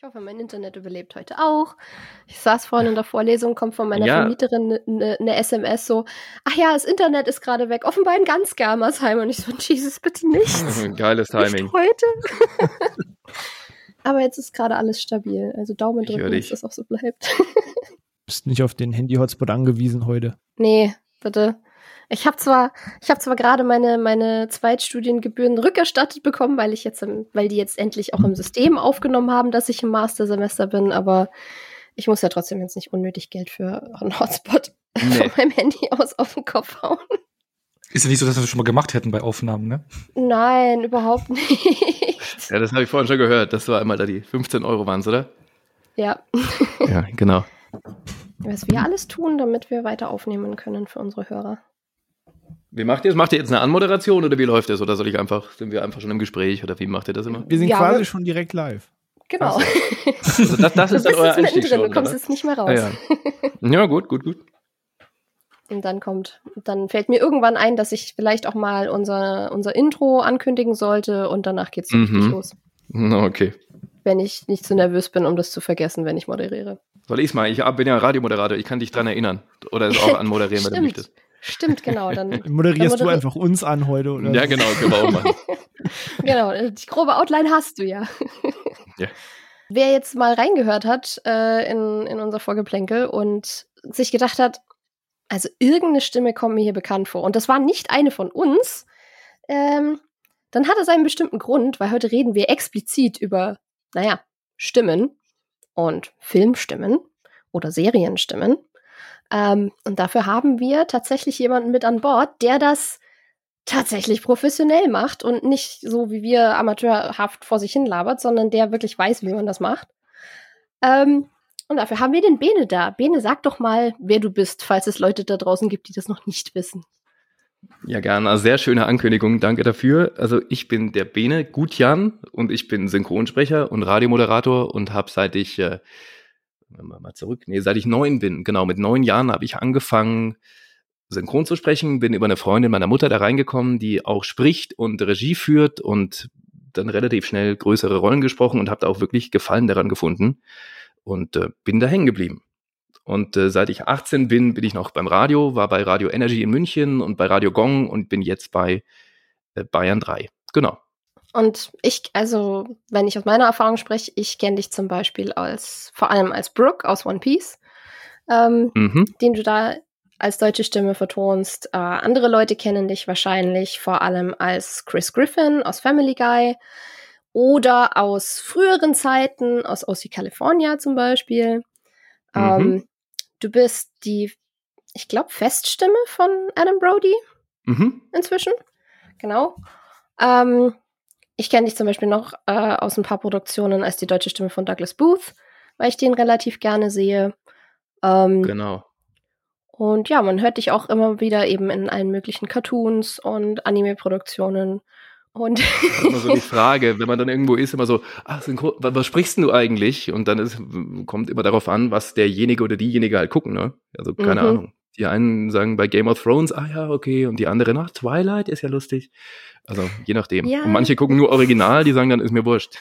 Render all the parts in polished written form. Ich hoffe, mein Internet überlebt heute auch. Ich saß vorhin in der Vorlesung, kommt von meiner Vermieterin eine SMS so, ach ja, das Internet ist gerade weg, offenbar in ganz Germersheim. Und ich so, Jesus, bitte nicht. Geiles Timing. Nicht heute. Aber jetzt ist gerade alles stabil. Also Daumen drücken, dass das auch so bleibt. Bist nicht auf den Handy-Hotspot angewiesen heute? Nee, bitte. Ich habe zwar gerade meine Zweitstudiengebühren rückerstattet bekommen, weil die jetzt endlich auch im System aufgenommen haben, dass ich im Mastersemester bin, aber ich muss ja trotzdem jetzt nicht unnötig Geld für einen Hotspot von meinem Handy aus auf den Kopf hauen. Ist ja nicht so, dass wir das schon mal gemacht hätten bei Aufnahmen, ne? Nein, überhaupt nicht. Ja, das habe ich vorhin schon gehört. Das war einmal da die 15 Euro waren es, oder? Ja. Ja, genau. Was wir alles tun, damit wir weiter aufnehmen können für unsere Hörer. Wie macht ihr das? Macht ihr jetzt eine Anmoderation oder wie läuft das? Oder sind wir einfach schon im Gespräch oder wie macht ihr das immer? Wir sind quasi schon direkt live. Genau. Also das ist dann euer Einstieg schon, oder? Du kommst jetzt nicht mehr raus. Ja, gut. Und dann fällt mir irgendwann ein, dass ich vielleicht auch mal unser Intro ankündigen sollte und danach geht's richtig los. Okay. Wenn ich nicht so nervös bin, um das zu vergessen, wenn ich moderiere. Soll ich's mal? Ich bin ja Radiomoderator, ich kann dich dran erinnern. Oder es auch anmoderieren, wenn du möchtest. Stimmt, genau. Dann moderierst du einfach uns an heute, oder? Ja, genau, können wir auch machen. Genau, die grobe Outline hast du ja. Ja. Wer jetzt mal reingehört hat in unser Vorgeplänkel und sich gedacht hat, also irgendeine Stimme kommt mir hier bekannt vor und das war nicht eine von uns, dann hat es einen bestimmten Grund, weil heute reden wir explizit über, Stimmen und Filmstimmen oder Serienstimmen. Und dafür haben wir tatsächlich jemanden mit an Bord, der das tatsächlich professionell macht und nicht so wie wir amateurhaft vor sich hin labert, sondern der wirklich weiß, wie man das macht. Und dafür haben wir den Bene da. Bene, sag doch mal, wer du bist, falls es Leute da draußen gibt, die das noch nicht wissen. Ja, gerne. Sehr schöne Ankündigung. Danke dafür. Also ich bin der Bene Gutjan und ich bin Synchronsprecher und Radiomoderator und habe seit ich 9 bin, genau, mit 9 Jahren habe ich angefangen, synchron zu sprechen, bin über eine Freundin meiner Mutter da reingekommen, die auch spricht und Regie führt und dann relativ schnell größere Rollen gesprochen und habe da auch wirklich Gefallen daran gefunden und bin da hängen geblieben. Und seit ich 18 bin ich noch beim Radio, war bei Radio Energy in München und bei Radio Gong und bin jetzt bei Bayern 3, genau. Und wenn ich aus meiner Erfahrung spreche, ich kenne dich zum Beispiel vor allem als Brooke aus One Piece, den du da als deutsche Stimme vertonst. Andere Leute kennen dich wahrscheinlich vor allem als Chris Griffin aus Family Guy oder aus früheren Zeiten, aus OC California zum Beispiel. Du bist die, ich glaube, Feststimme von Adam Brody inzwischen. Genau. Ich kenne dich zum Beispiel noch aus ein paar Produktionen als die deutsche Stimme von Douglas Booth, weil ich den relativ gerne sehe. Genau. Und ja, man hört dich auch immer wieder eben in allen möglichen Cartoons und Anime-Produktionen. Und das ist immer so die Frage, wenn man dann irgendwo ist, immer so, was sprichst du eigentlich? Und dann kommt immer darauf an, was derjenige oder diejenige halt gucken, ne? Also keine Ahnung. Die einen sagen bei Game of Thrones, okay, und die anderen, Twilight ist ja lustig. Also je nachdem. Ja. Und manche gucken nur Original, die sagen dann, ist mir wurscht.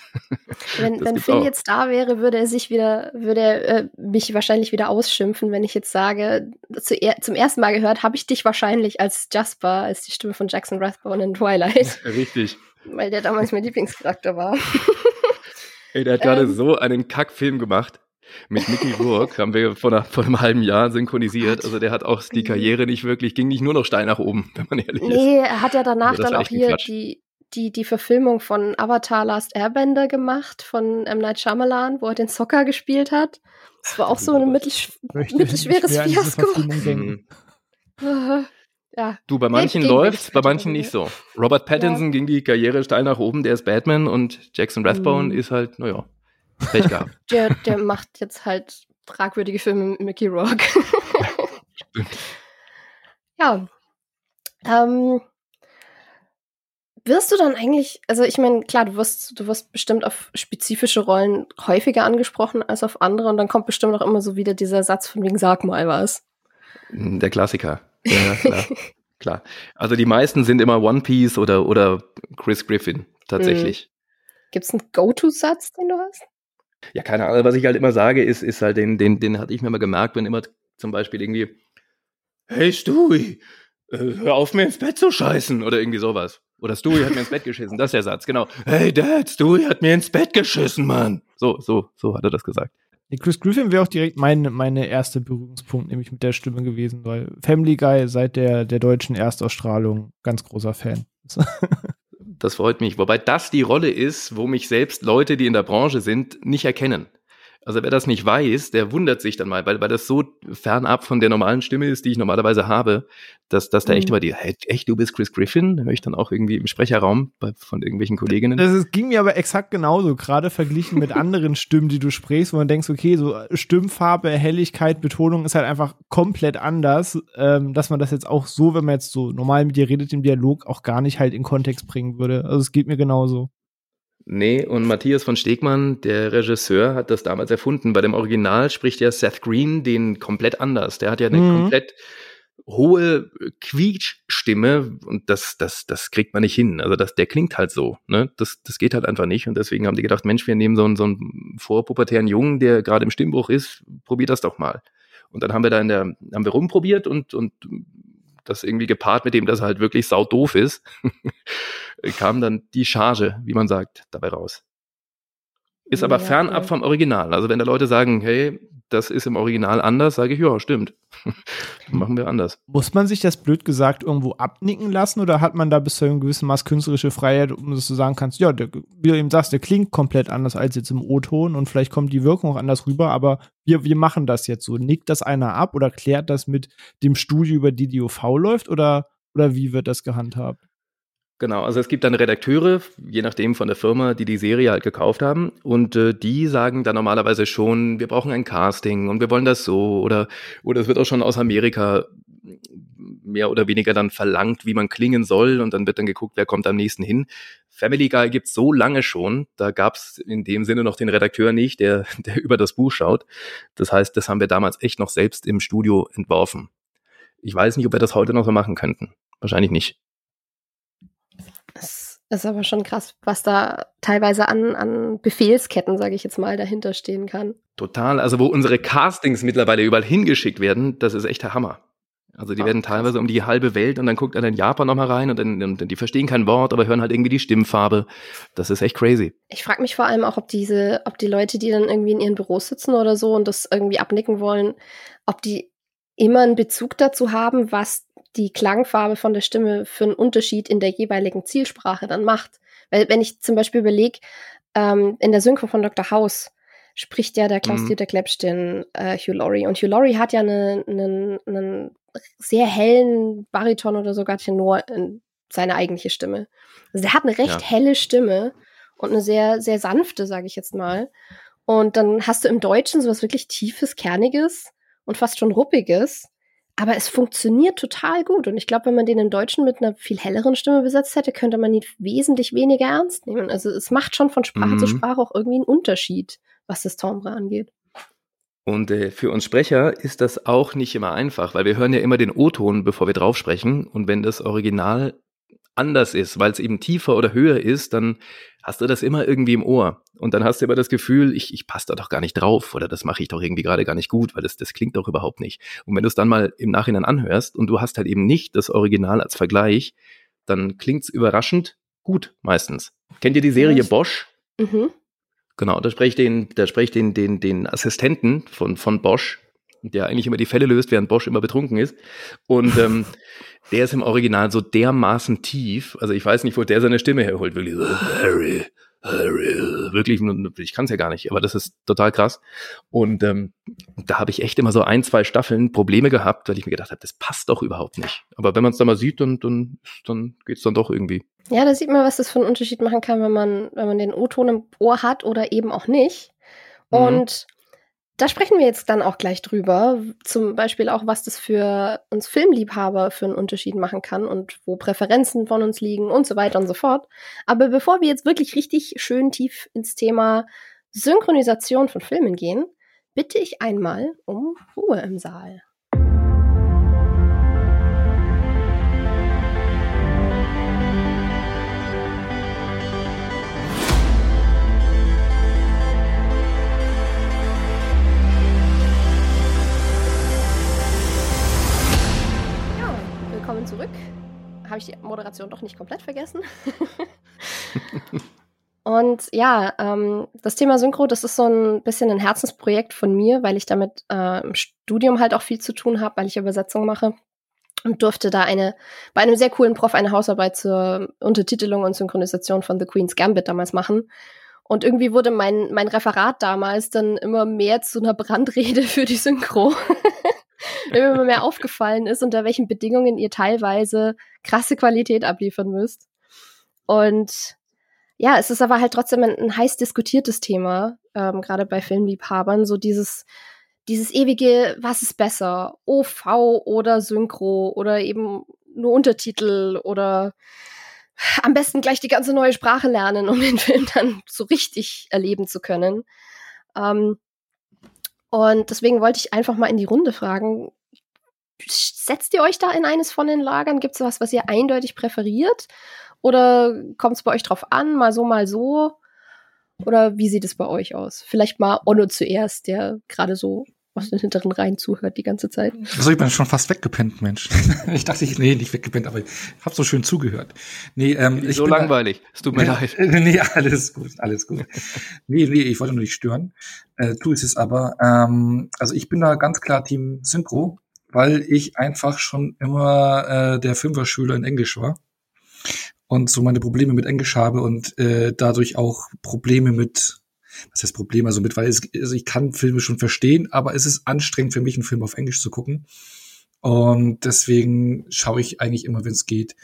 Wenn Phil jetzt da wäre, würde er mich wahrscheinlich wieder ausschimpfen, wenn ich jetzt sage, zum ersten Mal gehört, habe ich dich wahrscheinlich als Jasper, als die Stimme von Jackson Rathbone in Twilight. Ja, richtig. Weil der damals mein Lieblingscharakter war. Ey, der hat gerade so einen Kackfilm gemacht. Mit Mickey Rourke haben wir vor einem halben Jahr synchronisiert. Also der hat auch die Karriere nicht wirklich, ging nicht nur noch steil nach oben, wenn man ehrlich ist. Nee, er hat ja danach dann auch hier die Verfilmung von Avatar Last Airbender gemacht, von M. Night Shyamalan, wo er den Sokka gespielt hat. Das war auch so ein mittelschweres Fiasko. Ja. Du, bei manchen läuft's, bei manchen nicht so. Robert Pattinson ging die Karriere steil nach oben, der ist Batman und Jackson Rathbone ist halt, Pech gehabt. Der macht jetzt halt fragwürdige Filme mit Mickey Rourke. Ja. Wirst du dann eigentlich, also ich meine, klar, du wirst bestimmt auf spezifische Rollen häufiger angesprochen als auf andere und dann kommt bestimmt auch immer so wieder dieser Satz von wegen, sag mal was. Der Klassiker. Ja, klar. Klar. Also die meisten sind immer One Piece oder Chris Griffin, tatsächlich. Gibt's einen Go-To-Satz, den du hast? Ja, keine Ahnung, was ich halt immer sage, ist halt, den hatte ich mir mal gemerkt, wenn immer zum Beispiel irgendwie, hey Stewie, hör auf, mir ins Bett zu scheißen oder irgendwie sowas. Oder Stewie hat mir ins Bett geschissen, das ist der Satz, genau. Hey Dad, Stewie hat mir ins Bett geschissen, Mann. So hat er das gesagt. Chris Griffin wäre auch direkt meine erste Berührungspunkt, nämlich mit der Stimme gewesen, weil Family Guy seit der deutschen Erstausstrahlung ganz großer Fan. Das freut mich, wobei das die Rolle ist, wo mich selbst Leute, die in der Branche sind, nicht erkennen. Also wer das nicht weiß, der wundert sich dann mal, weil das so fernab von der normalen Stimme ist, die ich normalerweise habe, dass da echt immer die, hey, echt, du bist Chris Griffin? Höre ich dann auch irgendwie im Sprecherraum von irgendwelchen Kolleginnen. Das ging mir aber exakt genauso, gerade verglichen mit anderen Stimmen, die du sprichst, wo man denkt, okay, so Stimmfarbe, Helligkeit, Betonung ist halt einfach komplett anders, dass man das jetzt auch so, wenn man jetzt so normal mit dir redet, im Dialog auch gar nicht halt in Kontext bringen würde. Also es geht mir genauso. Nee, und Matthias von Stegmann, der Regisseur, hat das damals erfunden. Bei dem Original spricht ja Seth Green den komplett anders. Der hat ja eine komplett hohe Quietschstimme und das kriegt man nicht hin. Also der klingt halt so, ne? Das geht halt einfach nicht. Und deswegen haben die gedacht, Mensch, wir nehmen so einen vorpubertären Jungen, der gerade im Stimmbruch ist, probier das doch mal. Und dann haben wir haben wir rumprobiert und das irgendwie gepaart mit dem, dass er halt wirklich saudoof ist, kam dann die Charge, wie man sagt, dabei raus. Ist aber fernab vom Original. Also wenn da Leute sagen, hey, das ist im Original anders, sage ich, ja, stimmt. Machen wir anders. Muss man sich das blöd gesagt irgendwo abnicken lassen oder hat man da bis zu einem gewissen Maß künstlerische Freiheit, um das zu sagen kannst, ja, wie du eben sagst, der klingt komplett anders als jetzt im O-Ton und vielleicht kommt die Wirkung auch anders rüber, aber wir machen das jetzt so. Nickt das einer ab oder klärt das mit dem Studio, über die die OV läuft oder wie wird das gehandhabt? Genau, also es gibt dann Redakteure, je nachdem von der Firma, die Serie halt gekauft haben und die sagen dann normalerweise schon, wir brauchen ein Casting und wir wollen das so oder es wird auch schon aus Amerika mehr oder weniger dann verlangt, wie man klingen soll und dann wird dann geguckt, wer kommt am nächsten hin. Family Guy gibt's so lange schon, da gab's in dem Sinne noch den Redakteur nicht, der über das Buch schaut. Das heißt, das haben wir damals echt noch selbst im Studio entworfen. Ich weiß nicht, ob wir das heute noch so machen könnten. Wahrscheinlich nicht. Es ist aber schon krass, was da teilweise an Befehlsketten, sage ich jetzt mal, dahinter stehen kann. Total, also wo unsere Castings mittlerweile überall hingeschickt werden, das ist echt der Hammer. Also die werden teilweise um die halbe Welt und dann guckt einer in Japan nochmal rein und die verstehen kein Wort, aber hören halt irgendwie die Stimmfarbe. Das ist echt crazy. Ich frage mich vor allem auch, ob die Leute, die dann irgendwie in ihren Büros sitzen oder so und das irgendwie abnicken wollen, ob die immer einen Bezug dazu haben, was die Klangfarbe von der Stimme für einen Unterschied in der jeweiligen Zielsprache dann macht. Weil wenn ich zum Beispiel überlege, in der Synchro von Dr. House spricht ja der Klaus-Dieter Klebsch den Hugh Laurie. Und Hugh Laurie hat ja einen sehr hellen Bariton oder sogar Tenor in seine eigentliche Stimme. Also der hat eine recht helle Stimme und eine sehr, sehr sanfte, sage ich jetzt mal. Und dann hast du im Deutschen sowas wirklich Tiefes, Kerniges und fast schon Ruppiges. Aber es funktioniert total gut. Und ich glaube, wenn man den im Deutschen mit einer viel helleren Stimme besetzt hätte, könnte man ihn wesentlich weniger ernst nehmen. Also es macht schon von Sprache zu Sprache auch irgendwie einen Unterschied, was das Timbre angeht. Und für uns Sprecher ist das auch nicht immer einfach, weil wir hören ja immer den O-Ton, bevor wir drauf sprechen. Und wenn das Original anders ist, weil es eben tiefer oder höher ist, dann hast du das immer irgendwie im Ohr. Und dann hast du immer das Gefühl, ich passe da doch gar nicht drauf oder das mache ich doch irgendwie gerade gar nicht gut, weil das klingt doch überhaupt nicht. Und wenn du es dann mal im Nachhinein anhörst und du hast halt eben nicht das Original als Vergleich, dann klingt es überraschend gut meistens. Kennt ihr die Serie Bosch? Mhm. Genau, da spreche ich den Assistenten von Bosch, der eigentlich immer die Fälle löst, während Bosch immer betrunken ist. Und der ist im Original so dermaßen tief, also ich weiß nicht, wo der seine Stimme herholt, wirklich so, wirklich, ich kann es ja gar nicht, aber das ist total krass. Und da habe ich echt immer so 1-2 Staffeln Probleme gehabt, weil ich mir gedacht habe, das passt doch überhaupt nicht. Aber wenn man es dann mal sieht, dann geht es dann doch irgendwie. Ja, da sieht man, was das für einen Unterschied machen kann, wenn man den O-Ton im Ohr hat oder eben auch nicht. Und da sprechen wir jetzt dann auch gleich drüber, zum Beispiel auch, was das für uns Filmliebhaber für einen Unterschied machen kann und wo Präferenzen von uns liegen und so weiter und so fort. Aber bevor wir jetzt wirklich richtig schön tief ins Thema Synchronisation von Filmen gehen, bitte ich einmal um Ruhe im Saal. habe ich die Moderation doch nicht komplett vergessen. Und ja, das Thema Synchro, das ist so ein bisschen ein Herzensprojekt von mir, weil ich damit im Studium halt auch viel zu tun habe, weil ich Übersetzung mache und durfte da bei einem sehr coolen Prof eine Hausarbeit zur Untertitelung und Synchronisation von The Queen's Gambit damals machen. Und irgendwie wurde mein Referat damals dann immer mehr zu einer Brandrede für die Synchro, weil mir immer mehr aufgefallen ist, unter welchen Bedingungen ihr teilweise krasse Qualität abliefern müsst. Und ja, es ist aber halt trotzdem ein heiß diskutiertes Thema, gerade bei Filmliebhabern, so dieses ewige, was ist besser, OV oder Synchro oder eben nur Untertitel oder am besten gleich die ganze neue Sprache lernen, um den Film dann so richtig erleben zu können. Und deswegen wollte ich einfach mal in die Runde fragen, setzt ihr euch da in eines von den Lagern? Gibt es was, was ihr eindeutig präferiert? Oder kommt es bei euch drauf an, mal so, mal so? Oder wie sieht es bei euch aus? Vielleicht mal Onno zuerst, der gerade so aus den hinteren Reihen zuhört die ganze Zeit. Also ich bin schon fast weggepennt, Mensch. Ich dachte, nicht weggepennt, aber ich habe so schön zugehört. Nee, ich so bin langweilig, es tut mir leid. Nee, alles gut. Nee, ich wollte nur nicht stören. Tu es jetzt aber. Also ich bin da ganz klar Team Synchro, weil ich einfach schon immer der Fünfer-Schüler in Englisch war. Und so meine Probleme mit Englisch habe und dadurch auch Probleme mit, was heißt Problem, also ich kann Filme schon verstehen, aber es ist anstrengend für mich, einen Film auf Englisch zu gucken. Und deswegen schaue ich eigentlich immer, wenn es geht,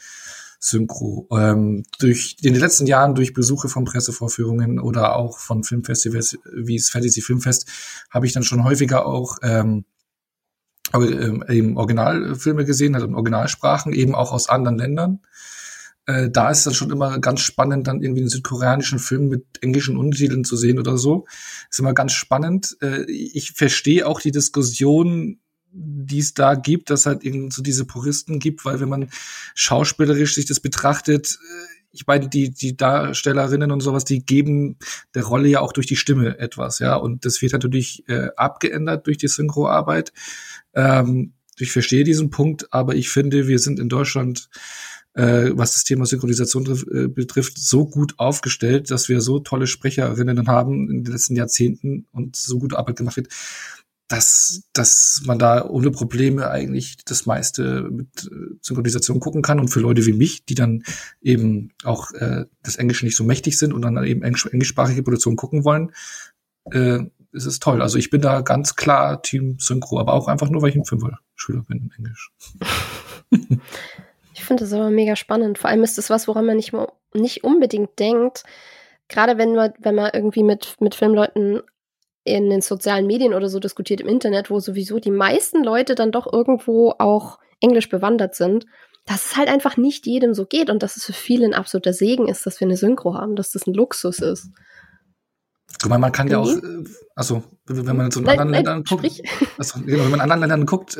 Synchro. In den letzten Jahren durch Besuche von Pressevorführungen oder auch von Filmfestivals wie das Fantasy Filmfest habe ich dann schon häufiger auch eben Originalfilme gesehen, also in Originalsprachen, eben auch aus anderen Ländern. Da ist dann schon immer ganz spannend, dann irgendwie einen südkoreanischen Film mit englischen Untertiteln zu sehen oder so. Ist immer ganz spannend. Ich verstehe auch die Diskussion, die es da gibt, dass halt eben so diese Puristen gibt, weil wenn man schauspielerisch sich das betrachtet, ich meine, die Darstellerinnen und sowas, die geben der Rolle ja auch durch die Stimme etwas, ja. Und das wird natürlich abgeändert durch die Synchroarbeit. Ich verstehe diesen Punkt, aber ich finde, wir sind in Deutschland, was das Thema Synchronisation betrifft, so gut aufgestellt, dass wir so tolle Sprecherinnen haben in den letzten Jahrzehnten und so gute Arbeit gemacht wird, dass man da ohne Probleme eigentlich das meiste mit Synchronisation gucken kann. Und für Leute wie mich, die dann eben auch das Englische nicht so mächtig sind und dann eben englischsprachige Produktionen gucken wollen, ist es toll. Also ich bin da ganz klar Team Synchro, aber auch einfach nur, weil ich ein Fünfer-Schüler bin in Englisch. Ich finde das aber mega spannend. Vor allem ist das was, woran man nicht unbedingt denkt. Gerade wenn man irgendwie mit Filmleuten in den sozialen Medien oder so diskutiert im Internet, wo sowieso die meisten Leute dann doch irgendwo auch Englisch bewandert sind, dass es halt einfach nicht jedem so geht und dass es für viele ein absoluter Segen ist, dass wir eine Synchro haben, dass das ein Luxus ist. Ich meine, man kann ja auch, wenn man so in anderen Ländern guckt, wenn man in anderen Ländern guckt,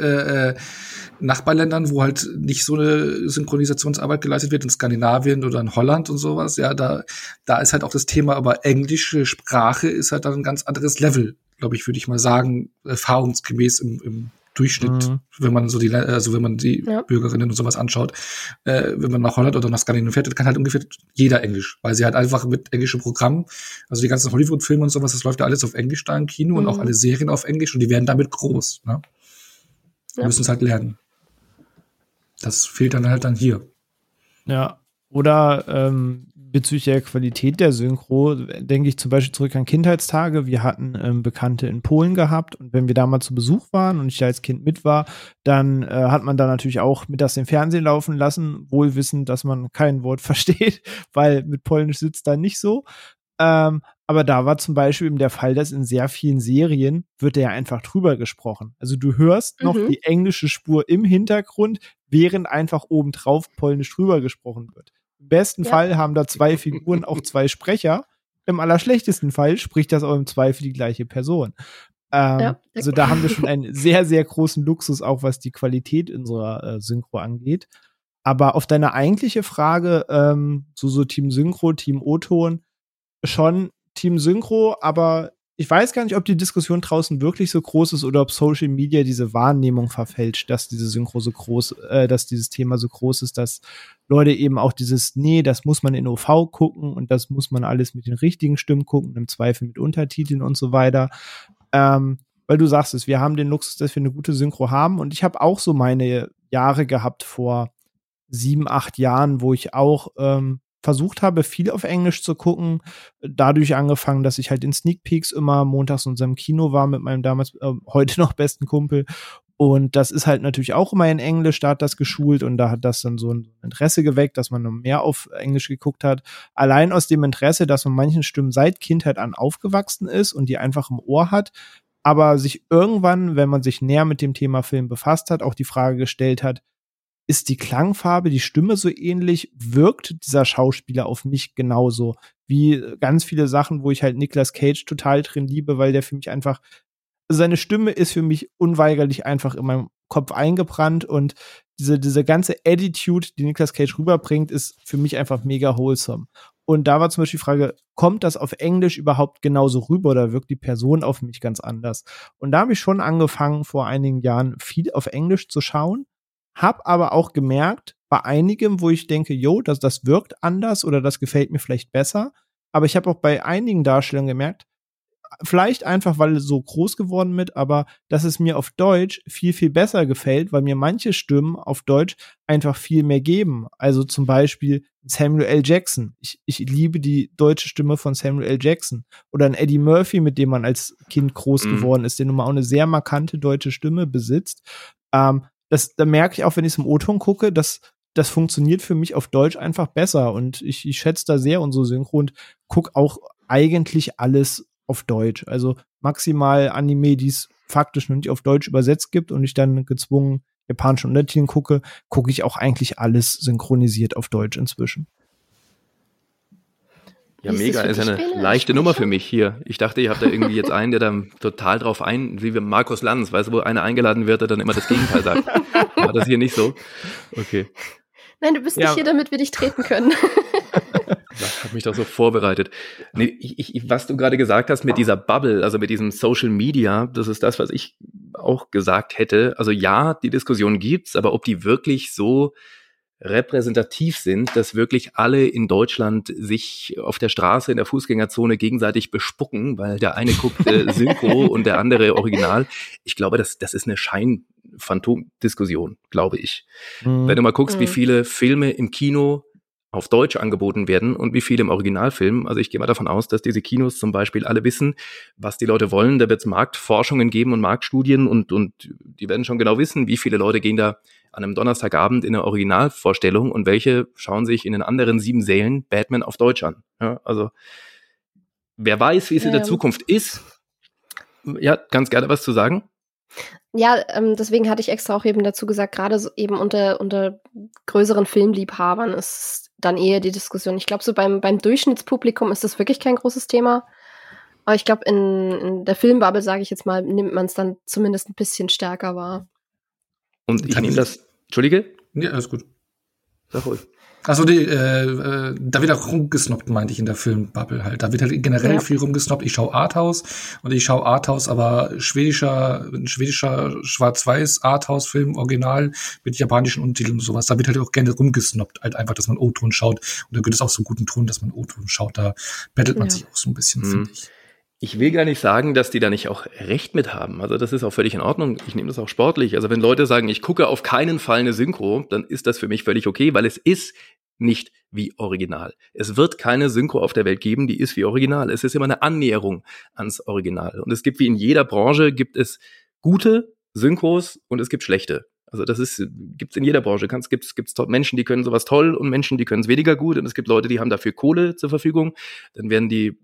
Nachbarländern, wo halt nicht so eine Synchronisationsarbeit geleistet wird, in Skandinavien oder in Holland und sowas, ja, da ist halt auch das Thema, aber englische Sprache ist halt dann ein ganz anderes Level, glaube ich, würde ich mal sagen, erfahrungsgemäß im Durchschnitt, wenn man so wenn man die ja. Bürgerinnen und sowas anschaut, wenn man nach Holland oder nach Skandinavien fährt, dann kann halt ungefähr jeder Englisch, weil sie halt einfach mit englischem Programm, also die ganzen Hollywood-Filme und sowas, das läuft ja alles auf Englisch da im Kino und auch alle Serien auf Englisch und die werden damit groß, ne? Wir müssen es halt lernen. Das fehlt dann halt hier. Ja, oder bezüglich der Qualität der Synchro, denke ich zum Beispiel zurück an Kindheitstage. Wir hatten Bekannte in Polen gehabt und wenn wir da mal zu Besuch waren und ich da als Kind mit war, dann hat man da natürlich auch mittags den Fernsehen laufen lassen, wohl wissend, dass man kein Wort versteht, weil mit Polnisch sitzt da nicht so. Aber da war zum Beispiel eben der Fall, dass in sehr vielen Serien wird ja einfach drüber gesprochen. Also du hörst noch die englische Spur im Hintergrund, während einfach obendrauf Polnisch drüber gesprochen wird. Im besten Fall haben da zwei Figuren auch zwei Sprecher. Im allerschlechtesten Fall spricht das auch im Zweifel die gleiche Person. Also da haben wir schon einen sehr, sehr großen Luxus, auch was die Qualität unserer Synchro angeht. Aber auf deine eigentliche Frage, so Team Synchro, Team O-Ton, schon Team Synchro, aber Ich weiß gar nicht, ob die Diskussion draußen wirklich so groß ist oder ob Social Media diese Wahrnehmung verfälscht, dass diese Synchro so groß, dass dieses Thema so groß ist, dass Leute eben auch dieses, nee, das muss man in OV gucken und das muss man alles mit den richtigen Stimmen gucken, im Zweifel mit Untertiteln und so weiter. Weil du sagst es, wir haben den Luxus, dass wir eine gute Synchro haben und ich habe auch so meine Jahre gehabt vor 7, 8 Jahren, wo ich auch versucht habe, viel auf Englisch zu gucken, dadurch angefangen, dass ich halt in Sneak Peeks immer montags in unserem Kino war mit meinem damals, heute noch besten Kumpel und das ist halt natürlich auch immer in Englisch, da hat das geschult und da hat das dann so ein Interesse geweckt, dass man mehr auf Englisch geguckt hat, allein aus dem Interesse, dass man manchen Stimmen seit Kindheit an aufgewachsen ist und die einfach im Ohr hat, aber sich irgendwann, wenn man sich näher mit dem Thema Film befasst hat, auch die Frage gestellt hat, ist die Klangfarbe, die Stimme so ähnlich, wirkt dieser Schauspieler auf mich genauso wie ganz viele Sachen, wo ich halt Nicolas Cage total drin liebe, weil der für mich einfach, also seine Stimme ist für mich unweigerlich einfach in meinem Kopf eingebrannt und diese ganze Attitude, die Nicolas Cage rüberbringt, ist für mich einfach mega wholesome. Und da war zum Beispiel die Frage, kommt das auf Englisch überhaupt genauso rüber oder wirkt die Person auf mich ganz anders? Und da habe ich schon angefangen, vor einigen Jahren viel auf Englisch zu schauen. Hab aber auch gemerkt, bei einigem, wo ich denke, jo, das wirkt anders oder das gefällt mir vielleicht besser. Aber ich habe auch bei einigen Darstellungen gemerkt, vielleicht einfach, weil so groß geworden mit, aber dass es mir auf Deutsch viel, viel besser gefällt, weil mir manche Stimmen auf Deutsch einfach viel mehr geben. Also zum Beispiel Samuel L. Jackson. Ich liebe die deutsche Stimme von Samuel L. Jackson. Oder ein Eddie Murphy, mit dem man als Kind groß geworden ist, der nun mal auch eine sehr markante deutsche Stimme besitzt. Da merke ich auch, wenn ich es im O-Ton gucke, dass das funktioniert für mich auf Deutsch einfach besser. Und ich schätze da sehr unsere Synchro und gucke auch eigentlich alles auf Deutsch. Also maximal Anime, die es faktisch noch nicht auf Deutsch übersetzt gibt und ich dann gezwungen japanische Untertitel gucke, gucke ich auch eigentlich alles synchronisiert auf Deutsch inzwischen. Ja, mega, ist eine leichte Nummer für mich hier. Ich dachte, ihr habt da irgendwie jetzt einen, der da total drauf wie Markus Lanz, weißt du, wo einer eingeladen wird, der dann immer das Gegenteil sagt. War das hier nicht so? Okay. Nein, du bist nicht hier, damit wir dich treten können. Ich habe mich doch so vorbereitet. Nee, was du gerade gesagt hast mit dieser Bubble, also mit diesem Social Media, das ist das, was ich auch gesagt hätte. Also ja, die Diskussion gibt's, aber ob die wirklich so repräsentativ sind, dass wirklich alle in Deutschland sich auf der Straße in der Fußgängerzone gegenseitig bespucken, weil der eine guckt Synchro und der andere Original. Ich glaube, das ist eine Scheinphantom-Diskussion, glaube ich. Wenn du mal guckst, wie viele Filme im Kino auf Deutsch angeboten werden und wie viele im Originalfilm. Also ich gehe mal davon aus, dass diese Kinos zum Beispiel alle wissen, was die Leute wollen. Da wird es Marktforschungen geben und Marktstudien und die werden schon genau wissen, wie viele Leute gehen da an einem Donnerstagabend in eine Originalvorstellung und welche schauen sich in den anderen 7 Sälen Batman auf Deutsch an. Ja, also wer weiß, wie es in der Zukunft ist. Ja, ganz gerne was zu sagen. Ja, deswegen hatte ich extra auch eben dazu gesagt, gerade so eben unter größeren Filmliebhabern ist dann eher die Diskussion. Ich glaube, so beim Durchschnittspublikum ist das wirklich kein großes Thema. Aber ich glaube, in der Filmbubble, sage ich jetzt mal, nimmt man es dann zumindest ein bisschen stärker wahr. Und ich nehme das... Entschuldige? Ja, alles gut. Sag ruhig. Achso, da wird auch rumgesnobbt, meinte ich, in der Filmbubble halt. Da wird halt generell viel rumgesnobbt. Ich schaue Arthouse und ich schaue Arthouse, aber schwedischer Schwarz-Weiß-Arthouse-Film, Original, mit japanischen Untertiteln und sowas. Da wird halt auch gerne rumgesnobbt, halt einfach, dass man O-Ton schaut. Und da gibt es auch so einen guten Ton, dass man O-Ton schaut. Da bettelt man sich auch so ein bisschen, finde ich. Ich will gar nicht sagen, dass die da nicht auch Recht mit haben. Also das ist auch völlig in Ordnung. Ich nehme das auch sportlich. Also wenn Leute sagen, ich gucke auf keinen Fall eine Synchro, dann ist das für mich völlig okay, weil es ist nicht wie Original. Es wird keine Synchro auf der Welt geben, die ist wie Original. Es ist immer eine Annäherung ans Original. Und es gibt wie in jeder Branche, gibt es gute Synchros und es gibt schlechte. Also das gibt's in jeder Branche. Gibt's Menschen, die können sowas toll und Menschen, die können es weniger gut. Und es gibt Leute, die haben dafür Kohle zur Verfügung. Dann werden die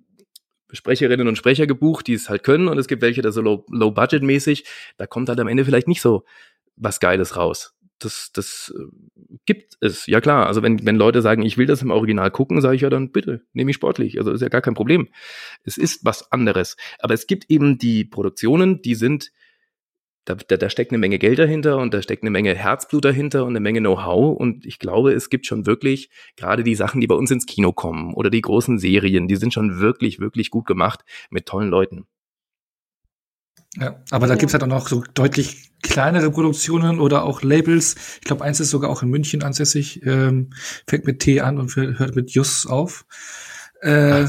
Sprecherinnen und Sprecher gebucht, die es halt können, und es gibt welche, da so low-budget-mäßig, da kommt halt am Ende vielleicht nicht so was Geiles raus. Das gibt es, ja klar. Also wenn Leute sagen, ich will das im Original gucken, sage ich ja dann, bitte, nehme ich sportlich. Also ist ja gar kein Problem. Es ist was anderes. Aber es gibt eben die Produktionen, die sind, da steckt eine Menge Geld dahinter und da steckt eine Menge Herzblut dahinter und eine Menge Know-how, und ich glaube, es gibt schon wirklich, gerade die Sachen, die bei uns ins Kino kommen oder die großen Serien, die sind schon wirklich, wirklich gut gemacht mit tollen Leuten. Ja, aber da gibt's halt auch noch so deutlich kleinere Produktionen oder auch Labels. Ich glaube, eins ist sogar auch in München ansässig, fängt mit T an und hört mit Jus auf. Da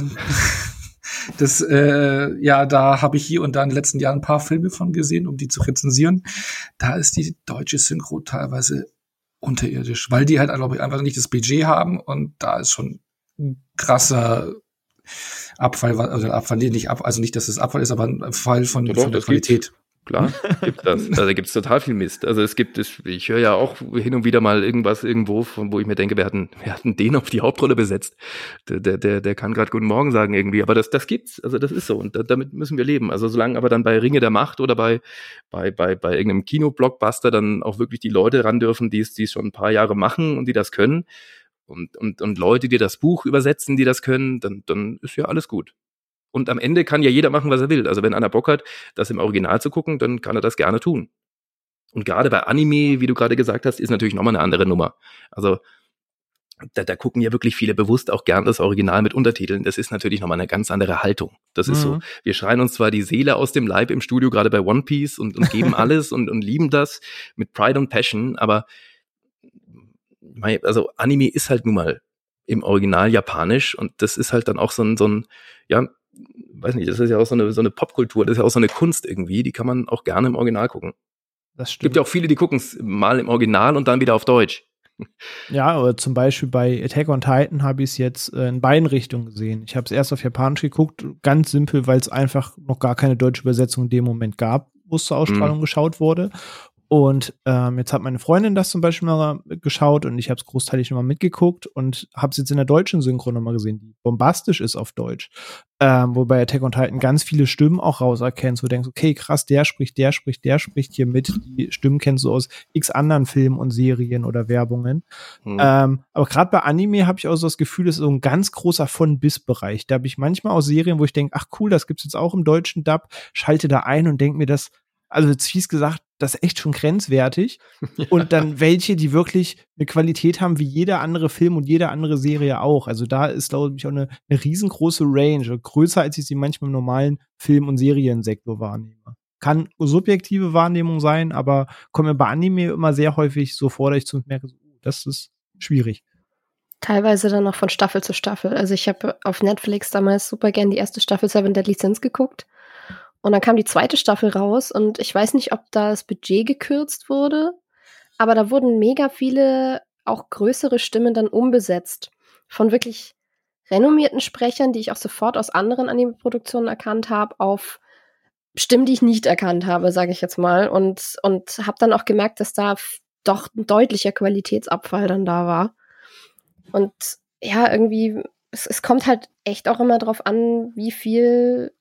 habe ich hier und da in den letzten Jahren ein paar Filme von gesehen, um die zu rezensieren. Da ist die deutsche Synchro teilweise unterirdisch, weil die halt, glaube ich, einfach nicht das Budget haben, und da ist schon ein krasser ein Fall von der Qualität. Klar, gibt das. Also da gibt es total viel Mist. Also ich höre ja auch hin und wieder mal irgendwas irgendwo, von wo ich mir denke, wir hatten den auf die Hauptrolle besetzt. Der kann gerade guten Morgen sagen irgendwie, aber das gibt's. Also das ist so, und damit müssen wir leben. Also solange aber dann bei Ringe der Macht oder bei irgendeinem Kino-Blockbuster dann auch wirklich die Leute ran dürfen, die es schon ein paar Jahre machen und die das können, und Leute, die das Buch übersetzen, die das können, dann ist ja alles gut. Und am Ende kann ja jeder machen, was er will. Also wenn einer Bock hat, das im Original zu gucken, dann kann er das gerne tun. Und gerade bei Anime, wie du gerade gesagt hast, ist natürlich nochmal eine andere Nummer. Also da gucken ja wirklich viele bewusst auch gern das Original mit Untertiteln. Das ist natürlich nochmal eine ganz andere Haltung. Das ist so. Wir schreien uns zwar die Seele aus dem Leib im Studio, gerade bei One Piece, und geben alles und lieben das mit Pride und Passion, aber also Anime ist halt nun mal im Original japanisch, und das ist halt dann auch so ein, weiß nicht, das ist ja auch so eine Popkultur, das ist ja auch so eine Kunst irgendwie, die kann man auch gerne im Original gucken. Das stimmt. Gibt ja auch viele, die gucken es mal im Original und dann wieder auf Deutsch. Ja, oder zum Beispiel bei Attack on Titan habe ich es jetzt in beiden Richtungen gesehen. Ich habe es erst auf Japanisch geguckt, ganz simpel, weil es einfach noch gar keine deutsche Übersetzung in dem Moment gab, wo es zur Ausstrahlung geschaut wurde. Und jetzt hat meine Freundin das zum Beispiel mal geschaut, und ich habe es großteilig nochmal mitgeguckt und habe es jetzt in der deutschen Synchro nochmal gesehen, die bombastisch ist auf Deutsch. Wobei Attack on Titan ganz viele Stimmen auch rauserkennst, wo du denkst, okay, krass, der spricht hier mit. Die Stimmen kennst du aus x anderen Filmen und Serien oder Werbungen. Aber gerade bei Anime habe ich auch so das Gefühl, es ist so ein ganz großer Von-Bis-Bereich. Da habe ich manchmal auch Serien, wo ich denke, ach cool, das gibt's jetzt auch im deutschen Dub, schalte da ein und denke mir das, also jetzt fies gesagt, das ist echt schon grenzwertig. Ja. Und dann welche, die wirklich eine Qualität haben wie jeder andere Film und jede andere Serie auch. Also da ist, glaube ich, auch eine riesengroße Range, größer als ich sie manchmal im normalen Film- und Seriensektor wahrnehme. Kann subjektive Wahrnehmung sein, aber kommt mir bei Anime immer sehr häufig so vor, dass ich merke, das ist schwierig. Teilweise dann auch von Staffel zu Staffel. Also ich habe auf Netflix damals super gern die erste Staffel Seven Deadly Sins geguckt. Und dann kam die zweite Staffel raus, und ich weiß nicht, ob da das Budget gekürzt wurde, aber da wurden mega viele, auch größere Stimmen dann umbesetzt. Von wirklich renommierten Sprechern, die ich auch sofort aus anderen Anime-Produktionen erkannt habe, auf Stimmen, die ich nicht erkannt habe, sage ich jetzt mal. Und habe dann auch gemerkt, dass da doch ein deutlicher Qualitätsabfall dann da war. Und ja, irgendwie, es kommt halt echt auch immer drauf an, wie viel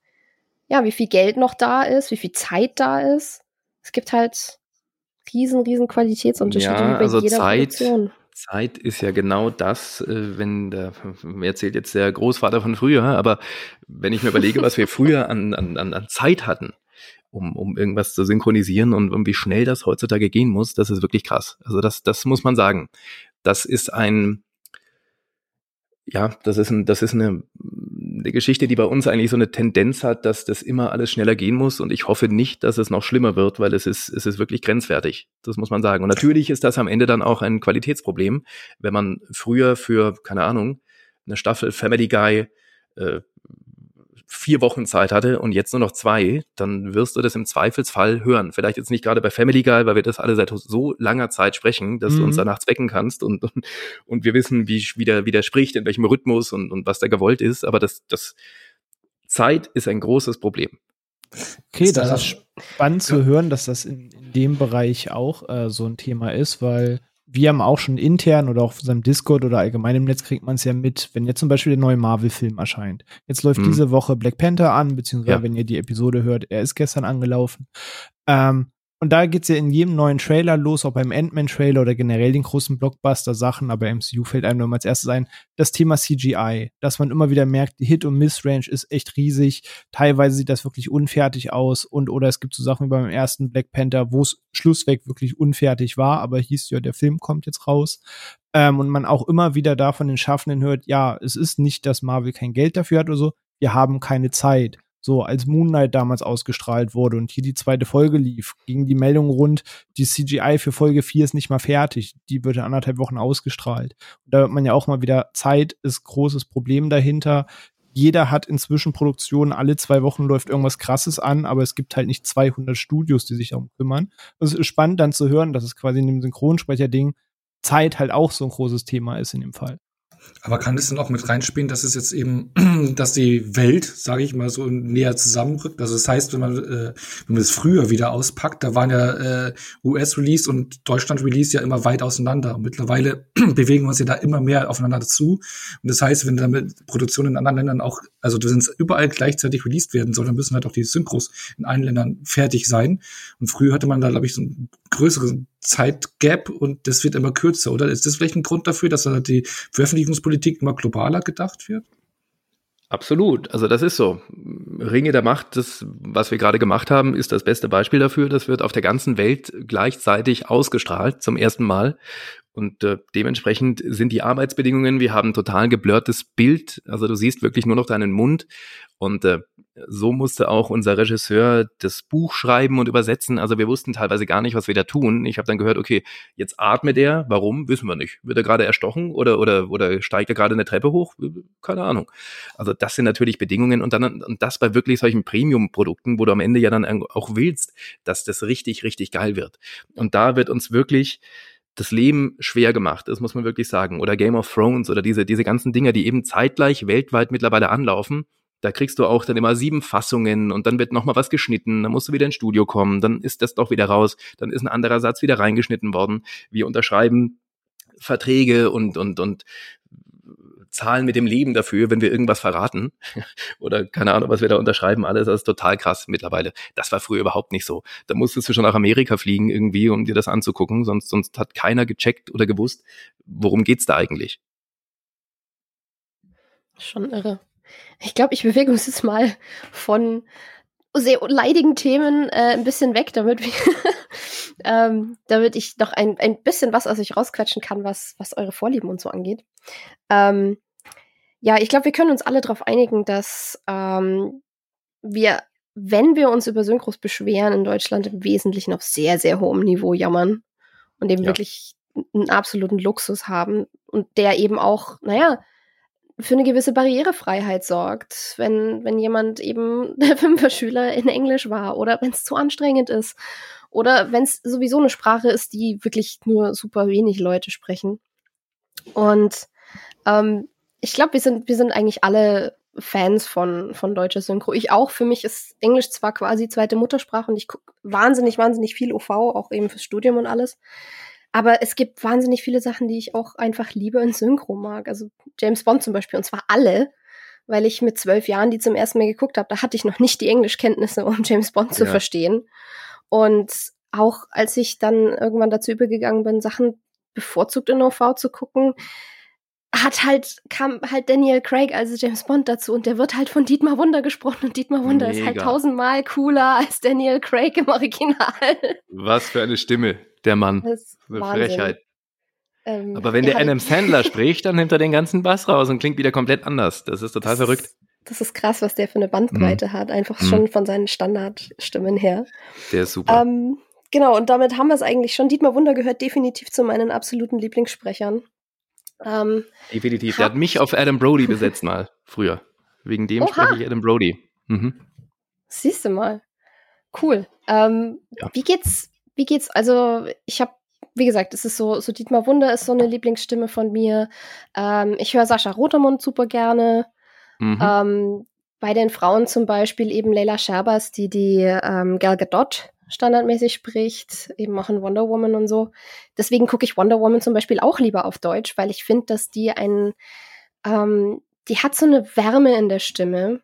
Geld noch da ist, wie viel Zeit da ist. Es gibt halt riesen Qualitätsunterschiede bei jeder Produktion. Zeit ist ja genau das, mir erzählt jetzt der Großvater von früher, aber wenn ich mir überlege, was wir früher an Zeit hatten, um irgendwas zu synchronisieren, und um wie schnell das heutzutage gehen muss, das ist wirklich krass. Also das muss man sagen. Das ist eine Geschichte, die bei uns eigentlich so eine Tendenz hat, dass das immer alles schneller gehen muss, und ich hoffe nicht, dass es noch schlimmer wird, weil es ist wirklich grenzwertig. Das muss man sagen. Und natürlich ist das am Ende dann auch ein Qualitätsproblem, wenn man früher für, keine Ahnung, eine Staffel Family Guy 4 Wochen Zeit hatte und jetzt nur noch 2, dann wirst du das im Zweifelsfall hören. Vielleicht jetzt nicht gerade bei Family Guy, weil wir das alle seit so langer Zeit sprechen, dass du uns danach zwecken kannst und wir wissen, wie der spricht, in welchem Rhythmus und was da gewollt ist. Aber das Zeit ist ein großes Problem. Okay, das ist spannend zu hören, dass das in dem Bereich auch so ein Thema ist, weil wir haben auch schon intern oder auch auf seinem Discord oder allgemein im Netz kriegt man es ja mit, wenn jetzt zum Beispiel der neue Marvel-Film erscheint. Jetzt läuft diese Woche Black Panther an, beziehungsweise wenn ihr die Episode hört, er ist gestern angelaufen. Und da geht's ja in jedem neuen Trailer los, auch beim Ant-Man-Trailer oder generell den großen Blockbuster-Sachen, aber MCU fällt einem immer als erstes ein, das Thema CGI, dass man immer wieder merkt, die Hit- und Miss-Range ist echt riesig, teilweise sieht das wirklich unfertig aus, und oder es gibt so Sachen wie beim ersten Black Panther, wo es schlussweg wirklich unfertig war, aber hieß ja, der Film kommt jetzt raus. Und man auch immer wieder da von den Schaffenden hört, ja, es ist nicht, dass Marvel kein Geld dafür hat oder so, wir haben keine Zeit. So, als Moon Knight damals ausgestrahlt wurde und hier die zweite Folge lief, ging die Meldung rund, die CGI für Folge 4 ist nicht mal fertig. Die wird in 1,5 Wochen ausgestrahlt. Und da hört man ja auch mal wieder, Zeit ist großes Problem dahinter. Jeder hat inzwischen Produktionen, alle 2 Wochen läuft irgendwas Krasses an, aber es gibt halt nicht 200 Studios, die sich darum kümmern. Und es ist spannend dann zu hören, dass es quasi in dem Synchronsprecher-Ding Zeit halt auch so ein großes Thema ist in dem Fall. Aber kann das denn auch mit reinspielen, dass es jetzt eben, dass die Welt, sage ich mal, so näher zusammenrückt? Also das heißt, wenn man es früher wieder auspackt, da waren ja US-Release und Deutschland-Release ja immer weit auseinander. Und mittlerweile bewegen wir uns ja da immer mehr aufeinander zu. Und das heißt, wenn damit Produktionen in anderen Ländern auch, also wenn es überall gleichzeitig released werden soll, dann müssen halt auch die Synchros in allen Ländern fertig sein. Und früher hatte man da, glaube ich, so einen größeren Zeitgap und das wird immer kürzer, oder? Ist das vielleicht ein Grund dafür, dass halt die Veröffentlichungspolitik immer globaler gedacht wird? Absolut, also das ist so. Ringe der Macht, das, was wir gerade gemacht haben, ist das beste Beispiel dafür. Das wird auf der ganzen Welt gleichzeitig ausgestrahlt, zum ersten Mal. Und dementsprechend sind die Arbeitsbedingungen, wir haben ein total geblurrtes Bild, also du siehst wirklich nur noch deinen Mund. Und so musste auch unser Regisseur das Buch schreiben und übersetzen. Also wir wussten teilweise gar nicht, was wir da tun. Ich habe dann gehört, okay, jetzt atmet er, warum, wissen wir nicht. Wird er gerade erstochen oder steigt er gerade eine Treppe hoch? Keine Ahnung. Also das sind natürlich Bedingungen und das bei wirklich solchen Premium-Produkten, wo du am Ende ja dann auch willst, dass das richtig, richtig geil wird. Und da wird uns wirklich das Leben schwer gemacht, das muss man wirklich sagen. Oder Game of Thrones oder diese ganzen Dinger, die eben zeitgleich weltweit mittlerweile anlaufen. Da kriegst du auch dann immer 7 Fassungen und dann wird nochmal was geschnitten, dann musst du wieder ins Studio kommen, dann ist das doch wieder raus, dann ist ein anderer Satz wieder reingeschnitten worden. Wir unterschreiben Verträge und zahlen mit dem Leben dafür, wenn wir irgendwas verraten oder keine Ahnung, was wir da unterschreiben, alles, das ist total krass mittlerweile. Das war früher überhaupt nicht so. Da musstest du schon nach Amerika fliegen irgendwie, um dir das anzugucken, sonst hat keiner gecheckt oder gewusst, worum geht's da eigentlich. Schon irre. Ich glaube, ich bewege uns jetzt mal von sehr leidigen Themen ein bisschen weg, damit ich noch ein bisschen was aus euch rausquetschen kann, was eure Vorlieben und so angeht. Ja, ich glaube, wir können uns alle darauf einigen, dass wir, wenn wir uns über Synchros beschweren, in Deutschland im Wesentlichen auf sehr, sehr hohem Niveau jammern und eben wirklich einen absoluten Luxus haben und der eben auch, für eine gewisse Barrierefreiheit sorgt, wenn jemand eben der Fünfer-Schüler in Englisch war oder wenn es zu anstrengend ist oder wenn es sowieso eine Sprache ist, die wirklich nur super wenig Leute sprechen. Und ich glaube, wir sind eigentlich alle Fans von deutscher Synchro. Ich auch, für mich ist Englisch zwar quasi zweite Muttersprache und ich gucke wahnsinnig, wahnsinnig viel OV, auch eben fürs Studium und alles. Aber es gibt wahnsinnig viele Sachen, die ich auch einfach lieber in Synchro mag. Also James Bond zum Beispiel, und zwar alle, weil ich mit 12 Jahren die zum ersten Mal geguckt habe. Da hatte ich noch nicht die Englischkenntnisse, um James Bond zu verstehen. Und auch als ich dann irgendwann dazu übergegangen bin, Sachen bevorzugt in OV zu gucken, kam halt Daniel Craig als James Bond dazu und der wird halt von Dietmar Wunder gesprochen und Dietmar Wunder ist halt 1000-mal cooler als Daniel Craig im Original. Was für eine Stimme, der Mann. Das ist eine Frechheit. Aber wenn der Adam Sandler spricht, dann nimmt er den ganzen Bass raus und klingt wieder komplett anders. Das ist total verrückt. Das ist krass, was der für eine Bandbreite hat, einfach schon von seinen Standardstimmen her. Der ist super. Genau, und damit haben wir es eigentlich schon. Dietmar Wunder gehört definitiv zu meinen absoluten Lieblingssprechern. Definitiv. Der hat mich auf Adam Brody besetzt mal früher. Wegen dem spreche ich Adam Brody. Mhm. Siehst du mal. Cool. Wie geht's? Also ich habe, wie gesagt, es ist so Dietmar Wunder ist so eine Lieblingsstimme von mir. Ich höre Sascha Rotermund super gerne. Mhm. Bei den Frauen zum Beispiel eben Leila Sherbas, die Gal Gadot standardmäßig spricht, eben auch in Wonder Woman und so. Deswegen gucke ich Wonder Woman zum Beispiel auch lieber auf Deutsch, weil ich finde, dass die hat so eine Wärme in der Stimme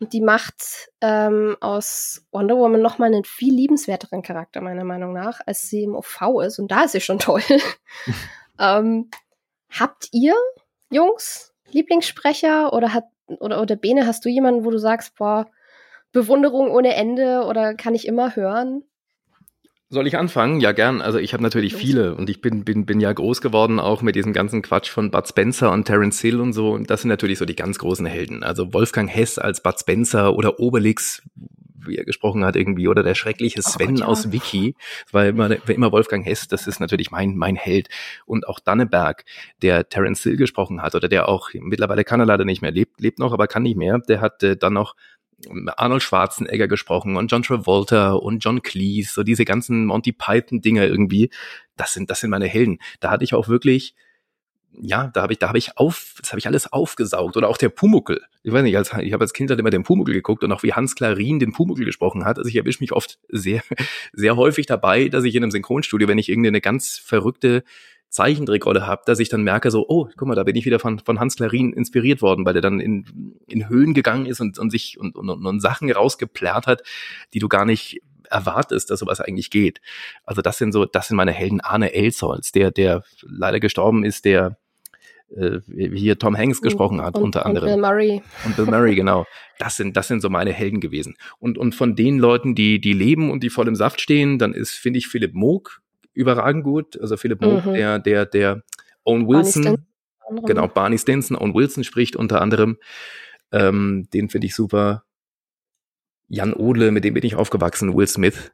und die macht aus Wonder Woman nochmal einen viel liebenswerteren Charakter, meiner Meinung nach, als sie im OV ist. Und da ist sie schon toll. Habt ihr, Jungs, Lieblingssprecher oder Bene, hast du jemanden, wo du sagst, boah, Bewunderung ohne Ende oder kann ich immer hören? Soll ich anfangen? Ja, gern. Also ich habe natürlich viele und ich bin ja groß geworden auch mit diesem ganzen Quatsch von Bud Spencer und Terence Hill und so. Und das sind natürlich so die ganz großen Helden. Also Wolfgang Hess als Bud Spencer oder Obelix, wie er gesprochen hat irgendwie, oder der schreckliche Sven aus Wiki. Weil immer Wolfgang Hess, das ist natürlich mein Held. Und auch Danneberg, der Terence Hill gesprochen hat oder der auch, mittlerweile kann er leider nicht mehr, lebt noch, aber kann nicht mehr. Der hat dann noch Arnold Schwarzenegger gesprochen und John Travolta und John Cleese, so diese ganzen Monty Python-Dinger irgendwie, das sind meine Helden. Da hatte ich auch wirklich, ja, das habe ich alles aufgesaugt. Oder auch der Pumuckl. Ich weiß nicht, ich habe als Kind halt immer den Pumuckl geguckt und auch wie Hans Clarin den Pumuckl gesprochen hat. Also ich erwische mich oft sehr, sehr häufig dabei, dass ich in einem Synchronstudio, wenn ich irgendeine ganz verrückte Zeichentrickrolle habe, dass ich dann merke so, oh, guck mal, da bin ich wieder von Hans Clarin inspiriert worden, weil der dann in Höhen gegangen ist und sich und Sachen rausgeplärrt hat, die du gar nicht erwartest, dass sowas eigentlich geht. Also das sind meine Helden. Arne Elsholz, der leider gestorben ist, der hier Tom Hanks gesprochen hat, unter anderem. Und Bill Murray. Und Bill Murray, genau. Das sind so meine Helden gewesen. Und von den Leuten, die leben und die voll im Saft stehen, dann ist, finde ich, Philipp Moog überragend gut, also Philipp Moog, der Owen Wilson, Barney Stinson, Owen Wilson spricht unter anderem, den finde ich super. Jan Odle, mit dem bin ich aufgewachsen, Will Smith.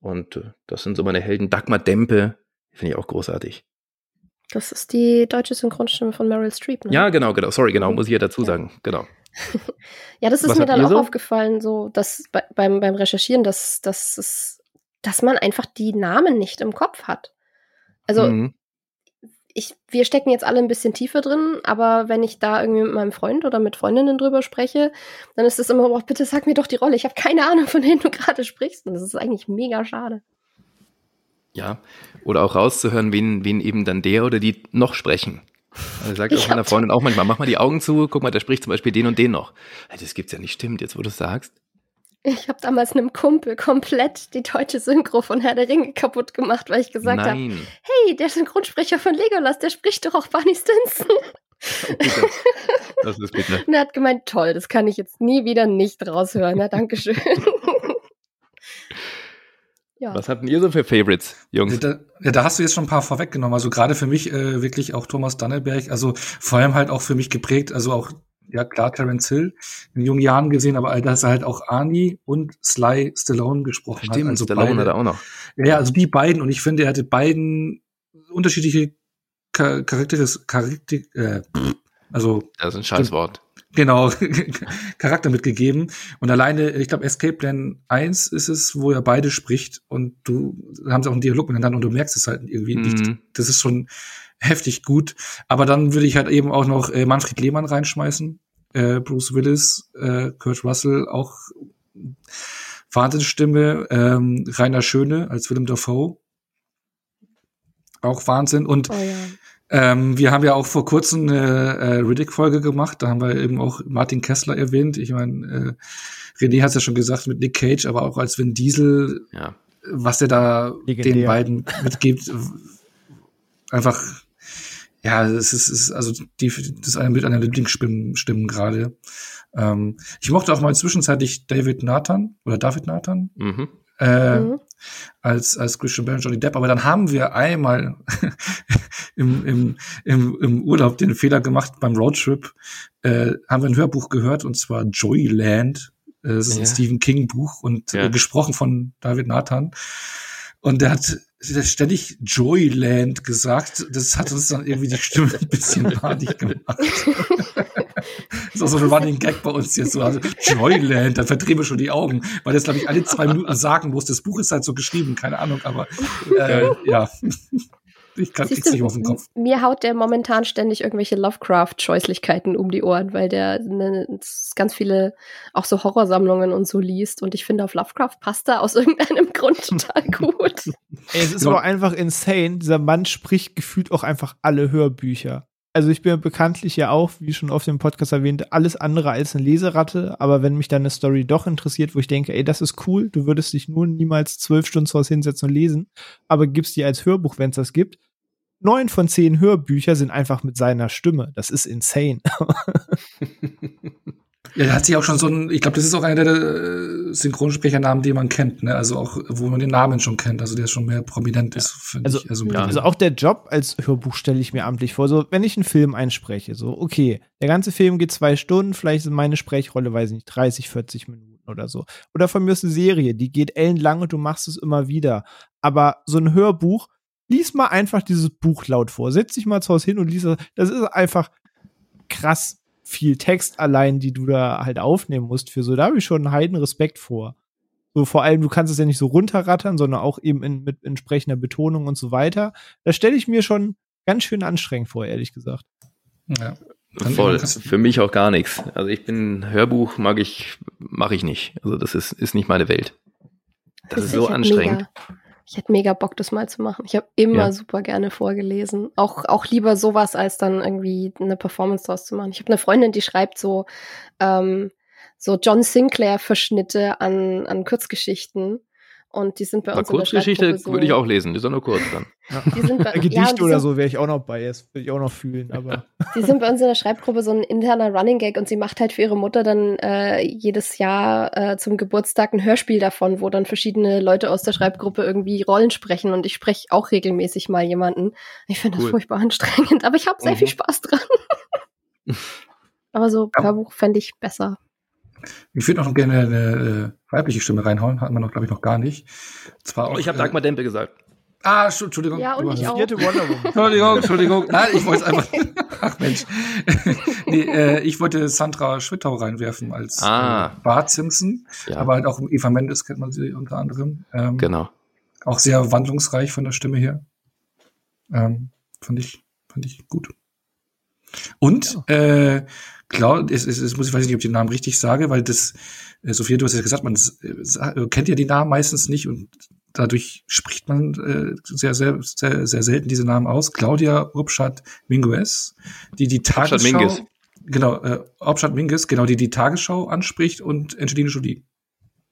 Und das sind so meine Helden. Dagmar Dempe, finde ich auch großartig. Das ist die deutsche Synchronstimme von Meryl Streep, ne? Ja, genau. Sorry, genau, muss ich ja dazu sagen, genau. Ja, das ist mir dann auch aufgefallen, so, dass beim Recherchieren, dass es dass man einfach die Namen nicht im Kopf hat. Also, wir stecken jetzt alle ein bisschen tiefer drin, aber wenn ich da irgendwie mit meinem Freund oder mit Freundinnen drüber spreche, dann ist es immer, oh, bitte sag mir doch die Rolle, ich habe keine Ahnung, von wem du gerade sprichst. Und das ist eigentlich mega schade. Ja, oder auch rauszuhören, wen eben dann der oder die noch sprechen. Also ich sage auch meiner Freundin auch manchmal, mach mal die Augen zu, guck mal, der spricht zum Beispiel den und den noch. Das gibt's ja nicht, stimmt, jetzt wo du es sagst. Ich habe damals einem Kumpel komplett die deutsche Synchro von Herr der Ringe kaputt gemacht, weil ich gesagt habe, hey, der Synchronsprecher von Legolas, der spricht doch auch Barney Stinson. Das ist bitter. Und er hat gemeint, toll, das kann ich jetzt nie wieder nicht raushören. Na, dankeschön. Ja. Was habt denn ihr so für Favorites, Jungs? Da hast du jetzt schon ein paar vorweggenommen. Also gerade für mich wirklich auch Thomas Danneberg, also vor allem halt auch für mich geprägt, also auch, ja, klar, Terence Hill, in jungen Jahren gesehen, aber dass er halt auch Arnie und Sly Stallone gesprochen hat. Stimmt, also Stallone hat er auch noch. Ja, also die beiden. Und ich finde, er hatte beiden unterschiedliche Das ist ein Scheißwort. Genau, Charakter mitgegeben. Und alleine, ich glaube, Escape Plan 1 ist es, wo er beide spricht und da haben sie auch einen Dialog miteinander und du merkst es halt irgendwie nicht. Das ist schon heftig gut. Aber dann würde ich halt eben auch noch Manfred Lehmann reinschmeißen, Bruce Willis, Kurt Russell, auch Wahnsinnsstimme, Rainer Schöne als Willem Dafoe, auch Wahnsinn. Und wir haben ja auch vor kurzem eine Riddick-Folge gemacht, da haben wir eben auch Martin Kessler erwähnt. Ich meine, René hat es ja schon gesagt mit Nick Cage, aber auch als Vin Diesel, ja, was er da legendär den beiden mitgibt, einfach, ja, es ist also das ist mit einer Lieblingsstimmen gerade. Ich mochte auch mal zwischenzeitlich David Nathan. Als Christian Bale und Johnny Depp, aber dann haben wir einmal im Urlaub den Fehler gemacht, beim Roadtrip haben wir ein Hörbuch gehört, und zwar Joyland, das ist ein Stephen King Buch und gesprochen von David Nathan, und der hat ständig Joyland gesagt, das hat uns dann irgendwie die Stimme ein bisschen panisch gemacht. Das ist auch so ein Running Gag bei uns jetzt so. Also Joyland, da verdrehen wir schon die Augen, weil das, glaube ich, alle 2 Minuten sagen muss. Das Buch ist halt so geschrieben, keine Ahnung, aber ja. Ich krieg's nicht auf den Kopf. Mir haut der momentan ständig irgendwelche Lovecraft-Scheußlichkeiten um die Ohren, weil der ganz viele auch so Horrorsammlungen und so liest. Und ich finde, auf Lovecraft passt er aus irgendeinem Grund total gut. Es ist aber einfach insane. Dieser Mann spricht gefühlt auch einfach alle Hörbücher. Also ich bin bekanntlich ja auch, wie schon oft im Podcast erwähnt, alles andere als eine Leseratte. Aber wenn mich dann eine Story doch interessiert, wo ich denke, ey, das ist cool, du würdest dich nur niemals 12 Stunden zu was hinsetzen und lesen, aber gibst dir als Hörbuch, wenn es das gibt. 9 von 10 Hörbücher sind einfach mit seiner Stimme. Das ist insane. Ja, der hat sich auch schon so ein, ich glaube, das ist auch einer der Synchronsprechernamen, den man kennt, ne? Also auch, wo man den Namen schon kennt, also der schon mehr prominent ist, finde ich. Also, ja. Also auch der Job als Hörbuch stelle ich mir amtlich vor, so, wenn ich einen Film einspreche, so, okay, der ganze Film geht 2 Stunden, vielleicht sind meine Sprechrolle, weiß ich nicht, 30, 40 Minuten oder so. Oder von mir ist eine Serie, die geht ellenlang und du machst es immer wieder. Aber so ein Hörbuch, lies mal einfach dieses Buch laut vor, setz dich mal zu Hause hin und lies das. Das ist einfach krass viel Text allein, die du da halt aufnehmen musst für so, da habe ich schon einen heiden Respekt vor. So vor allem, du kannst es ja nicht so runterrattern, sondern auch eben mit entsprechender Betonung und so weiter. Das stelle ich mir schon ganz schön anstrengend vor, ehrlich gesagt. Ja. Voll, für mich auch gar nichts. Also ich bin, Hörbuch mache ich nicht. Also das ist nicht meine Welt. Das ist so anstrengend. Ich hätte mega Bock, das mal zu machen. Ich habe immer super gerne vorgelesen. Auch lieber sowas, als dann irgendwie eine Performance draus zu machen. Ich habe eine Freundin, die schreibt so, so John Sinclair-Verschnitte an Kurzgeschichten. Und die sind bei uns in der Kurzgeschichte so, würde ich auch lesen, die ist doch nur kurz dann. Die sind bei, Gedicht oder so wäre ich auch noch bei, das würde ich auch noch fühlen. Aber die sind bei uns in der Schreibgruppe so ein interner Running Gag und sie macht halt für ihre Mutter dann jedes Jahr zum Geburtstag ein Hörspiel davon, wo dann verschiedene Leute aus der Schreibgruppe irgendwie Rollen sprechen und ich spreche auch regelmäßig mal jemanden. Ich finde das furchtbar anstrengend, aber ich habe sehr viel Spaß dran. Aber so ein Hörbuch fände ich besser. Ich würde auch gerne eine weibliche Stimme reinhauen, hatten wir noch, glaube ich, noch gar nicht. Zwar auch, ich habe Dietmar Dempe gesagt. Entschuldigung. Ja, und ich auch. Entschuldigung. Nein, ich wollte es einfach. Ach, Mensch. Ich wollte Sandra Schwittau reinwerfen als Bart Simpson. Ja. Aber halt auch Eva Mendes kennt man sie unter anderem. Genau. Auch sehr wandlungsreich von der Stimme her. Fand ich gut. Und, klar, es muss, ich weiß nicht, ob ich den Namen richtig sage, weil das, Sophia, du hast ja gesagt, man kennt ja die Namen meistens nicht und dadurch spricht man sehr, sehr, sehr, sehr selten diese Namen aus. Claudia Obschat-Minguez, die Tagesschau, genau, die Tagesschau anspricht und Angelina Jolie.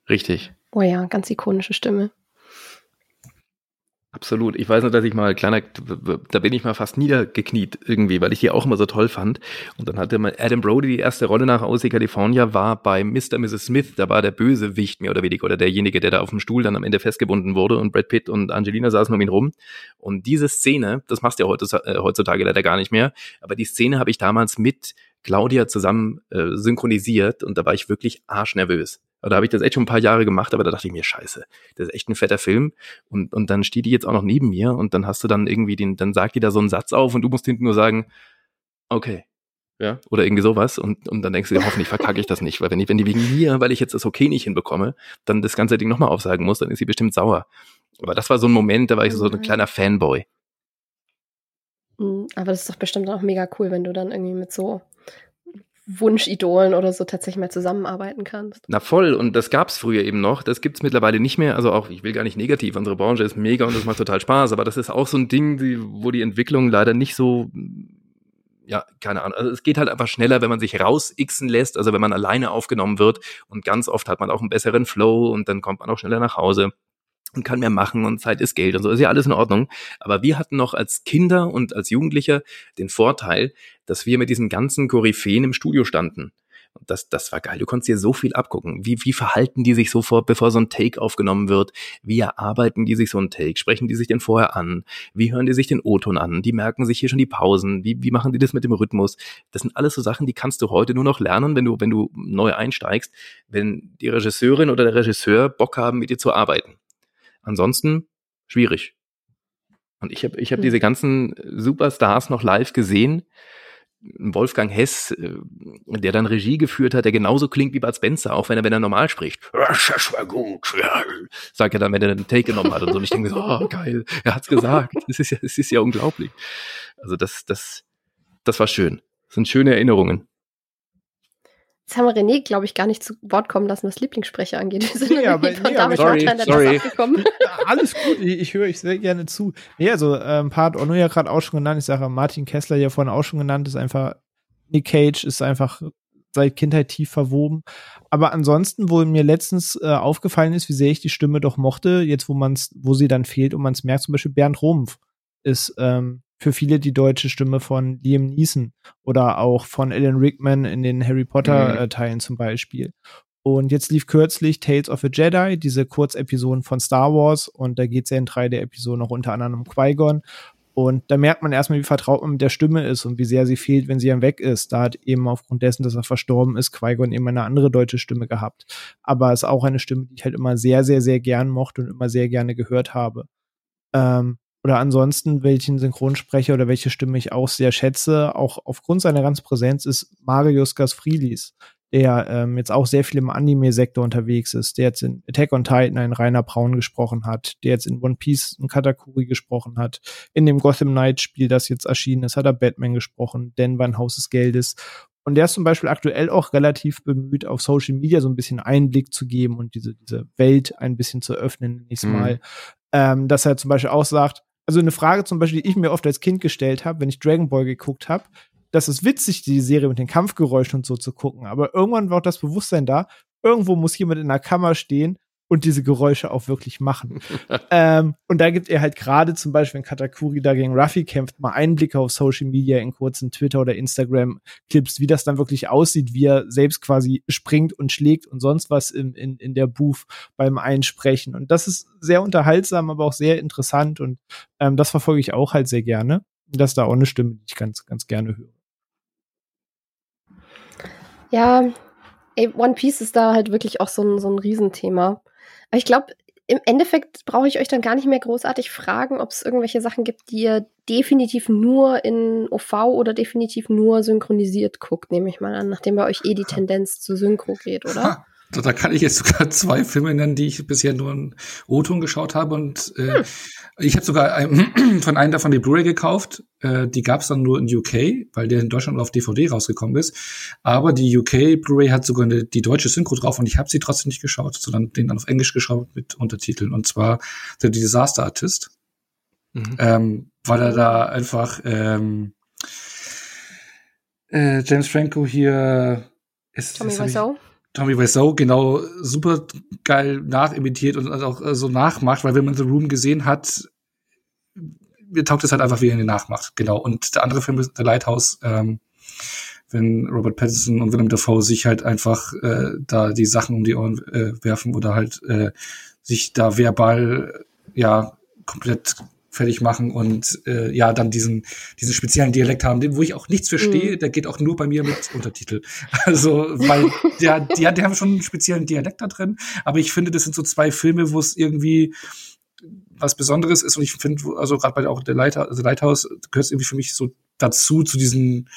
Richtig. Oh ja, ganz ikonische Stimme. Absolut. Ich weiß noch, dass ich mal da bin ich mal fast niedergekniet irgendwie, weil ich die auch immer so toll fand. Und dann hatte mal Adam Brody, die erste Rolle nach OC California war bei Mr. Mrs. Smith, da war der Bösewicht mehr oder weniger, oder derjenige, der da auf dem Stuhl dann am Ende festgebunden wurde und Brad Pitt und Angelina saßen um ihn rum. Und diese Szene, das machst du ja heutzutage leider gar nicht mehr, aber die Szene habe ich damals mit Claudia zusammen synchronisiert und da war ich wirklich arschnervös. Da habe ich das echt schon ein paar Jahre gemacht, aber da dachte ich mir, scheiße, das ist echt ein fetter Film und dann steht die jetzt auch noch neben mir und dann hast du dann irgendwie dann sagt die da so einen Satz auf und du musst hinten nur sagen, okay, ja, oder irgendwie sowas und dann denkst du dir, hoffentlich verkacke ich das nicht, weil wenn die wegen mir, weil ich jetzt das okay nicht hinbekomme, dann das ganze Ding nochmal aufsagen muss, dann ist sie bestimmt sauer. Aber das war so ein Moment, da war ich so ein kleiner Fanboy. Aber das ist doch bestimmt auch mega cool, wenn du dann irgendwie mit so Wunschidolen oder so tatsächlich mal zusammenarbeiten kannst. Na voll, und das gab's früher eben noch, das gibt's mittlerweile nicht mehr, also auch, ich will gar nicht negativ, unsere Branche ist mega und das macht total Spaß, aber das ist auch so ein Ding, wo die Entwicklung leider nicht so, ja, keine Ahnung, also es geht halt einfach schneller, wenn man sich rausixen lässt, also wenn man alleine aufgenommen wird und ganz oft hat man auch einen besseren Flow und dann kommt man auch schneller nach Hause und kann mehr machen und Zeit ist Geld und so, ist ja alles in Ordnung. Aber wir hatten noch als Kinder und als Jugendliche den Vorteil, dass wir mit diesen ganzen Koryphäen im Studio standen. Und das war geil, du konntest dir so viel abgucken. Wie verhalten die sich sofort, bevor so ein Take aufgenommen wird? Wie erarbeiten die sich so ein Take? Sprechen die sich denn vorher an? Wie hören die sich den O-Ton an? Die merken sich hier schon die Pausen. Wie machen die das mit dem Rhythmus? Das sind alles so Sachen, die kannst du heute nur noch lernen, wenn du neu einsteigst, wenn die Regisseurin oder der Regisseur Bock haben, mit dir zu arbeiten. Ansonsten schwierig. Und ich hab diese ganzen Superstars noch live gesehen. Wolfgang Hess, der dann Regie geführt hat, der genauso klingt wie Bud Spencer, auch wenn er normal spricht. Das war gut. Ja. Sagt er dann, wenn er einen Take genommen hat und so. Und ich denke so, oh geil, er hat's gesagt. Das ist ja unglaublich. Also das war schön. Das sind schöne Erinnerungen. Jetzt haben wir René, glaube ich, gar nicht zu Wort kommen lassen, was Lieblingssprecher angeht. Wir sind sorry. Alles gut, ich höre euch sehr gerne zu. Ja, also Part Ono ja gerade auch schon genannt, ich sage Martin Kessler ja vorhin auch schon genannt, ist einfach, Nick Cage ist einfach seit Kindheit tief verwoben. Aber ansonsten, wo mir letztens aufgefallen ist, wie sehr ich die Stimme doch mochte, jetzt wo sie dann fehlt und man es merkt, zum Beispiel Bernd Rumpf ist für viele die deutsche Stimme von Liam Neeson oder auch von Alan Rickman in den Harry Potter-Teilen zum Beispiel. Und jetzt lief kürzlich Tales of a Jedi, diese Kurzepisoden von Star Wars, und da geht es ja in 3 der Episoden auch unter anderem um Qui-Gon. Und da merkt man erstmal, wie vertraut man mit der Stimme ist und wie sehr sie fehlt, wenn sie dann weg ist. Da hat eben aufgrund dessen, dass er verstorben ist, Qui-Gon eben eine andere deutsche Stimme gehabt. Aber es ist auch eine Stimme, die ich halt immer sehr, sehr, sehr gern mochte und immer sehr gerne gehört habe. Oder ansonsten, welchen Synchronsprecher oder welche Stimme ich auch sehr schätze, auch aufgrund seiner ganzen Präsenz, ist Marius Gasfridis, der jetzt auch sehr viel im Anime-Sektor unterwegs ist, der jetzt in Attack on Titan einen Rainer Braun gesprochen hat, der jetzt in One Piece einen Katakuri gesprochen hat, in dem Gotham Knights-Spiel, das jetzt erschienen ist, hat er Batman gesprochen, Denver im Haus des Geldes. Und der ist zum Beispiel aktuell auch relativ bemüht, auf Social Media so ein bisschen Einblick zu geben und diese Welt ein bisschen zu öffnen, nenne ich's mal. Dass er zum Beispiel auch sagt, also eine Frage zum Beispiel, die ich mir oft als Kind gestellt habe, wenn ich Dragon Ball geguckt habe, das ist witzig, die Serie mit den Kampfgeräuschen und so zu gucken, aber irgendwann war auch das Bewusstsein da, irgendwo muss jemand in einer Kammer stehen und diese Geräusche auch wirklich machen. Und da gibt er halt gerade zum Beispiel, wenn Katakuri da gegen Ruffy kämpft, mal Einblicke auf Social Media in kurzen Twitter- oder Instagram-Clips, wie das dann wirklich aussieht, wie er selbst quasi springt und schlägt und sonst was in der Booth beim Einsprechen. Und das ist sehr unterhaltsam, aber auch sehr interessant, und das verfolge ich auch halt sehr gerne. Das ist da auch eine Stimme, die ich ganz, ganz gerne höre. Ja, ey, One Piece ist da halt wirklich auch so ein Riesenthema. Aber ich glaube, im Endeffekt brauche ich euch dann gar nicht mehr großartig fragen, ob es irgendwelche Sachen gibt, die ihr definitiv nur in OV oder definitiv nur synchronisiert guckt, nehme ich mal an, nachdem bei euch eh die Tendenz zu Synchro geht, oder? Ha. Da kann ich jetzt sogar 2 Filme nennen, die ich bisher nur in O-Ton geschaut habe. Und ich habe sogar von einem davon die Blu-ray gekauft. Die gab es dann nur in UK, weil der in Deutschland auf DVD rausgekommen ist. Aber die UK-Blu-ray hat sogar die deutsche Synchro drauf, und ich habe sie trotzdem nicht geschaut, sondern den dann auf Englisch geschaut mit Untertiteln. Und zwar The Disaster Artist. Weil er da einfach James Franco hier ist. Tommy Wiseau, genau, super geil nachimitiert und auch so nachmacht, weil wenn man The Room gesehen hat, mir taugt es halt einfach, wie er ihn nachmacht, genau. Und der andere Film ist The Lighthouse, wenn Robert Pattinson und Willem Dafoe sich halt einfach da die Sachen um die Ohren werfen oder halt sich da verbal ja komplett fertig machen und ja, dann diesen speziellen Dialekt haben, den, wo ich auch nichts verstehe, der geht auch nur bei mir mit Untertitel. Also, weil die haben schon einen speziellen Dialekt da drin, aber ich finde, das sind so 2 Filme, wo es irgendwie was Besonderes ist, und ich finde, also gerade bei auch The Lighthouse gehört irgendwie für mich so dazu, zu diesem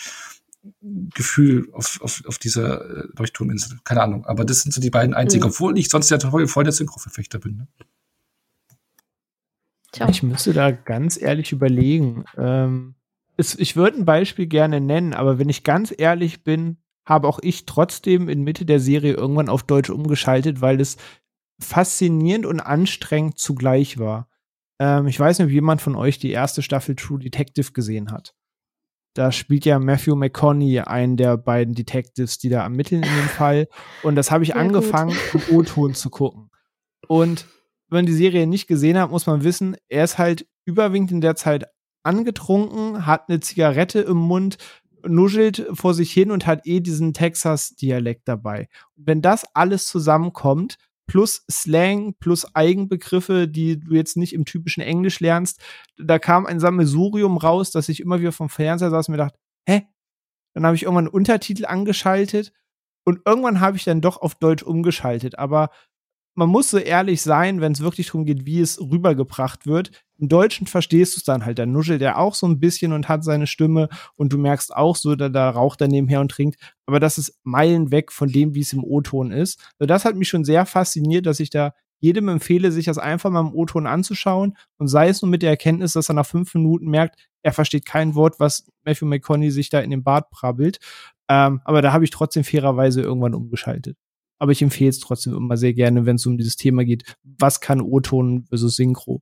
Gefühl auf dieser Leuchtturminsel. Keine Ahnung, aber das sind so die beiden einzigen, obwohl ich sonst ja voll der Synchro-Verfechter bin, ne? Ich müsste da ganz ehrlich überlegen. Ich würde ein Beispiel gerne nennen, aber wenn ich ganz ehrlich bin, habe auch ich trotzdem in Mitte der Serie irgendwann auf Deutsch umgeschaltet, weil es faszinierend und anstrengend zugleich war. Ich weiß nicht, ob jemand von euch die erste Staffel True Detective gesehen hat. Da spielt ja Matthew McConaughey einen der beiden Detectives, die da ermitteln in dem Fall. Und das habe ich angefangen, im O-Ton zu gucken. Und wenn man die Serie nicht gesehen hat, muss man wissen, er ist halt überwiegend in der Zeit angetrunken, hat eine Zigarette im Mund, nuschelt vor sich hin und hat diesen Texas-Dialekt dabei. Und wenn das alles zusammenkommt, plus Slang, plus Eigenbegriffe, die du jetzt nicht im typischen Englisch lernst, da kam ein Sammelsurium raus, dass ich immer wieder vom Fernseher saß und mir dachte, Dann habe ich irgendwann einen Untertitel angeschaltet, und irgendwann habe ich dann doch auf Deutsch umgeschaltet, aber man muss so ehrlich sein, wenn es wirklich darum geht, wie es rübergebracht wird. Im Deutschen verstehst du es dann halt. Dann nuschelt er auch so ein bisschen und hat seine Stimme, und du merkst auch so, da raucht er nebenher und trinkt. Aber das ist Meilen weg von dem, wie es im O-Ton ist. Also das hat mich schon sehr fasziniert, dass ich da jedem empfehle, sich das einfach mal im O-Ton anzuschauen, und sei es nur mit der Erkenntnis, dass er nach 5 Minuten merkt, er versteht kein Wort, was Matthew McConaughey sich da in den Bart brabbelt. Aber da habe ich trotzdem fairerweise irgendwann umgeschaltet. Aber ich empfehle es trotzdem immer sehr gerne, wenn es um dieses Thema geht. Was kann O-Ton versus Synchro?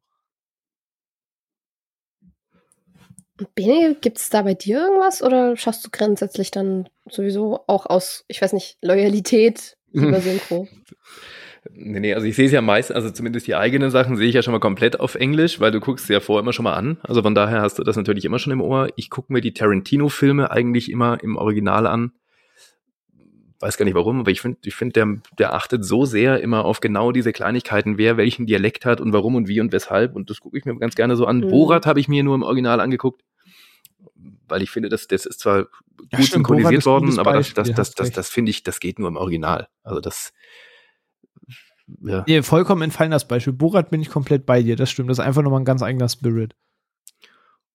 Bene, gibt es da bei dir irgendwas? Oder schaffst du grundsätzlich dann sowieso auch aus, ich weiß nicht, Loyalität über Synchro? Nee, also ich sehe es ja meistens, also zumindest die eigenen Sachen sehe ich ja schon mal komplett auf Englisch, weil du guckst sie ja vorher immer schon mal an. Also von daher hast du das natürlich immer schon im Ohr. Ich gucke mir die Tarantino-Filme eigentlich immer im Original an. Weiß gar nicht warum, aber ich finde, der achtet so sehr immer auf genau diese Kleinigkeiten, wer welchen Dialekt hat und warum und wie und weshalb. Und das gucke ich mir ganz gerne so an. Mhm. Borat habe ich mir nur im Original angeguckt, weil ich finde, das ist zwar gut synchronisiert worden, aber das finde ich, das geht nur im Original. Also das ja. Nee, vollkommen entfallen das Beispiel. Borat bin ich komplett bei dir, das stimmt. Das ist einfach nochmal ein ganz eigener Spirit.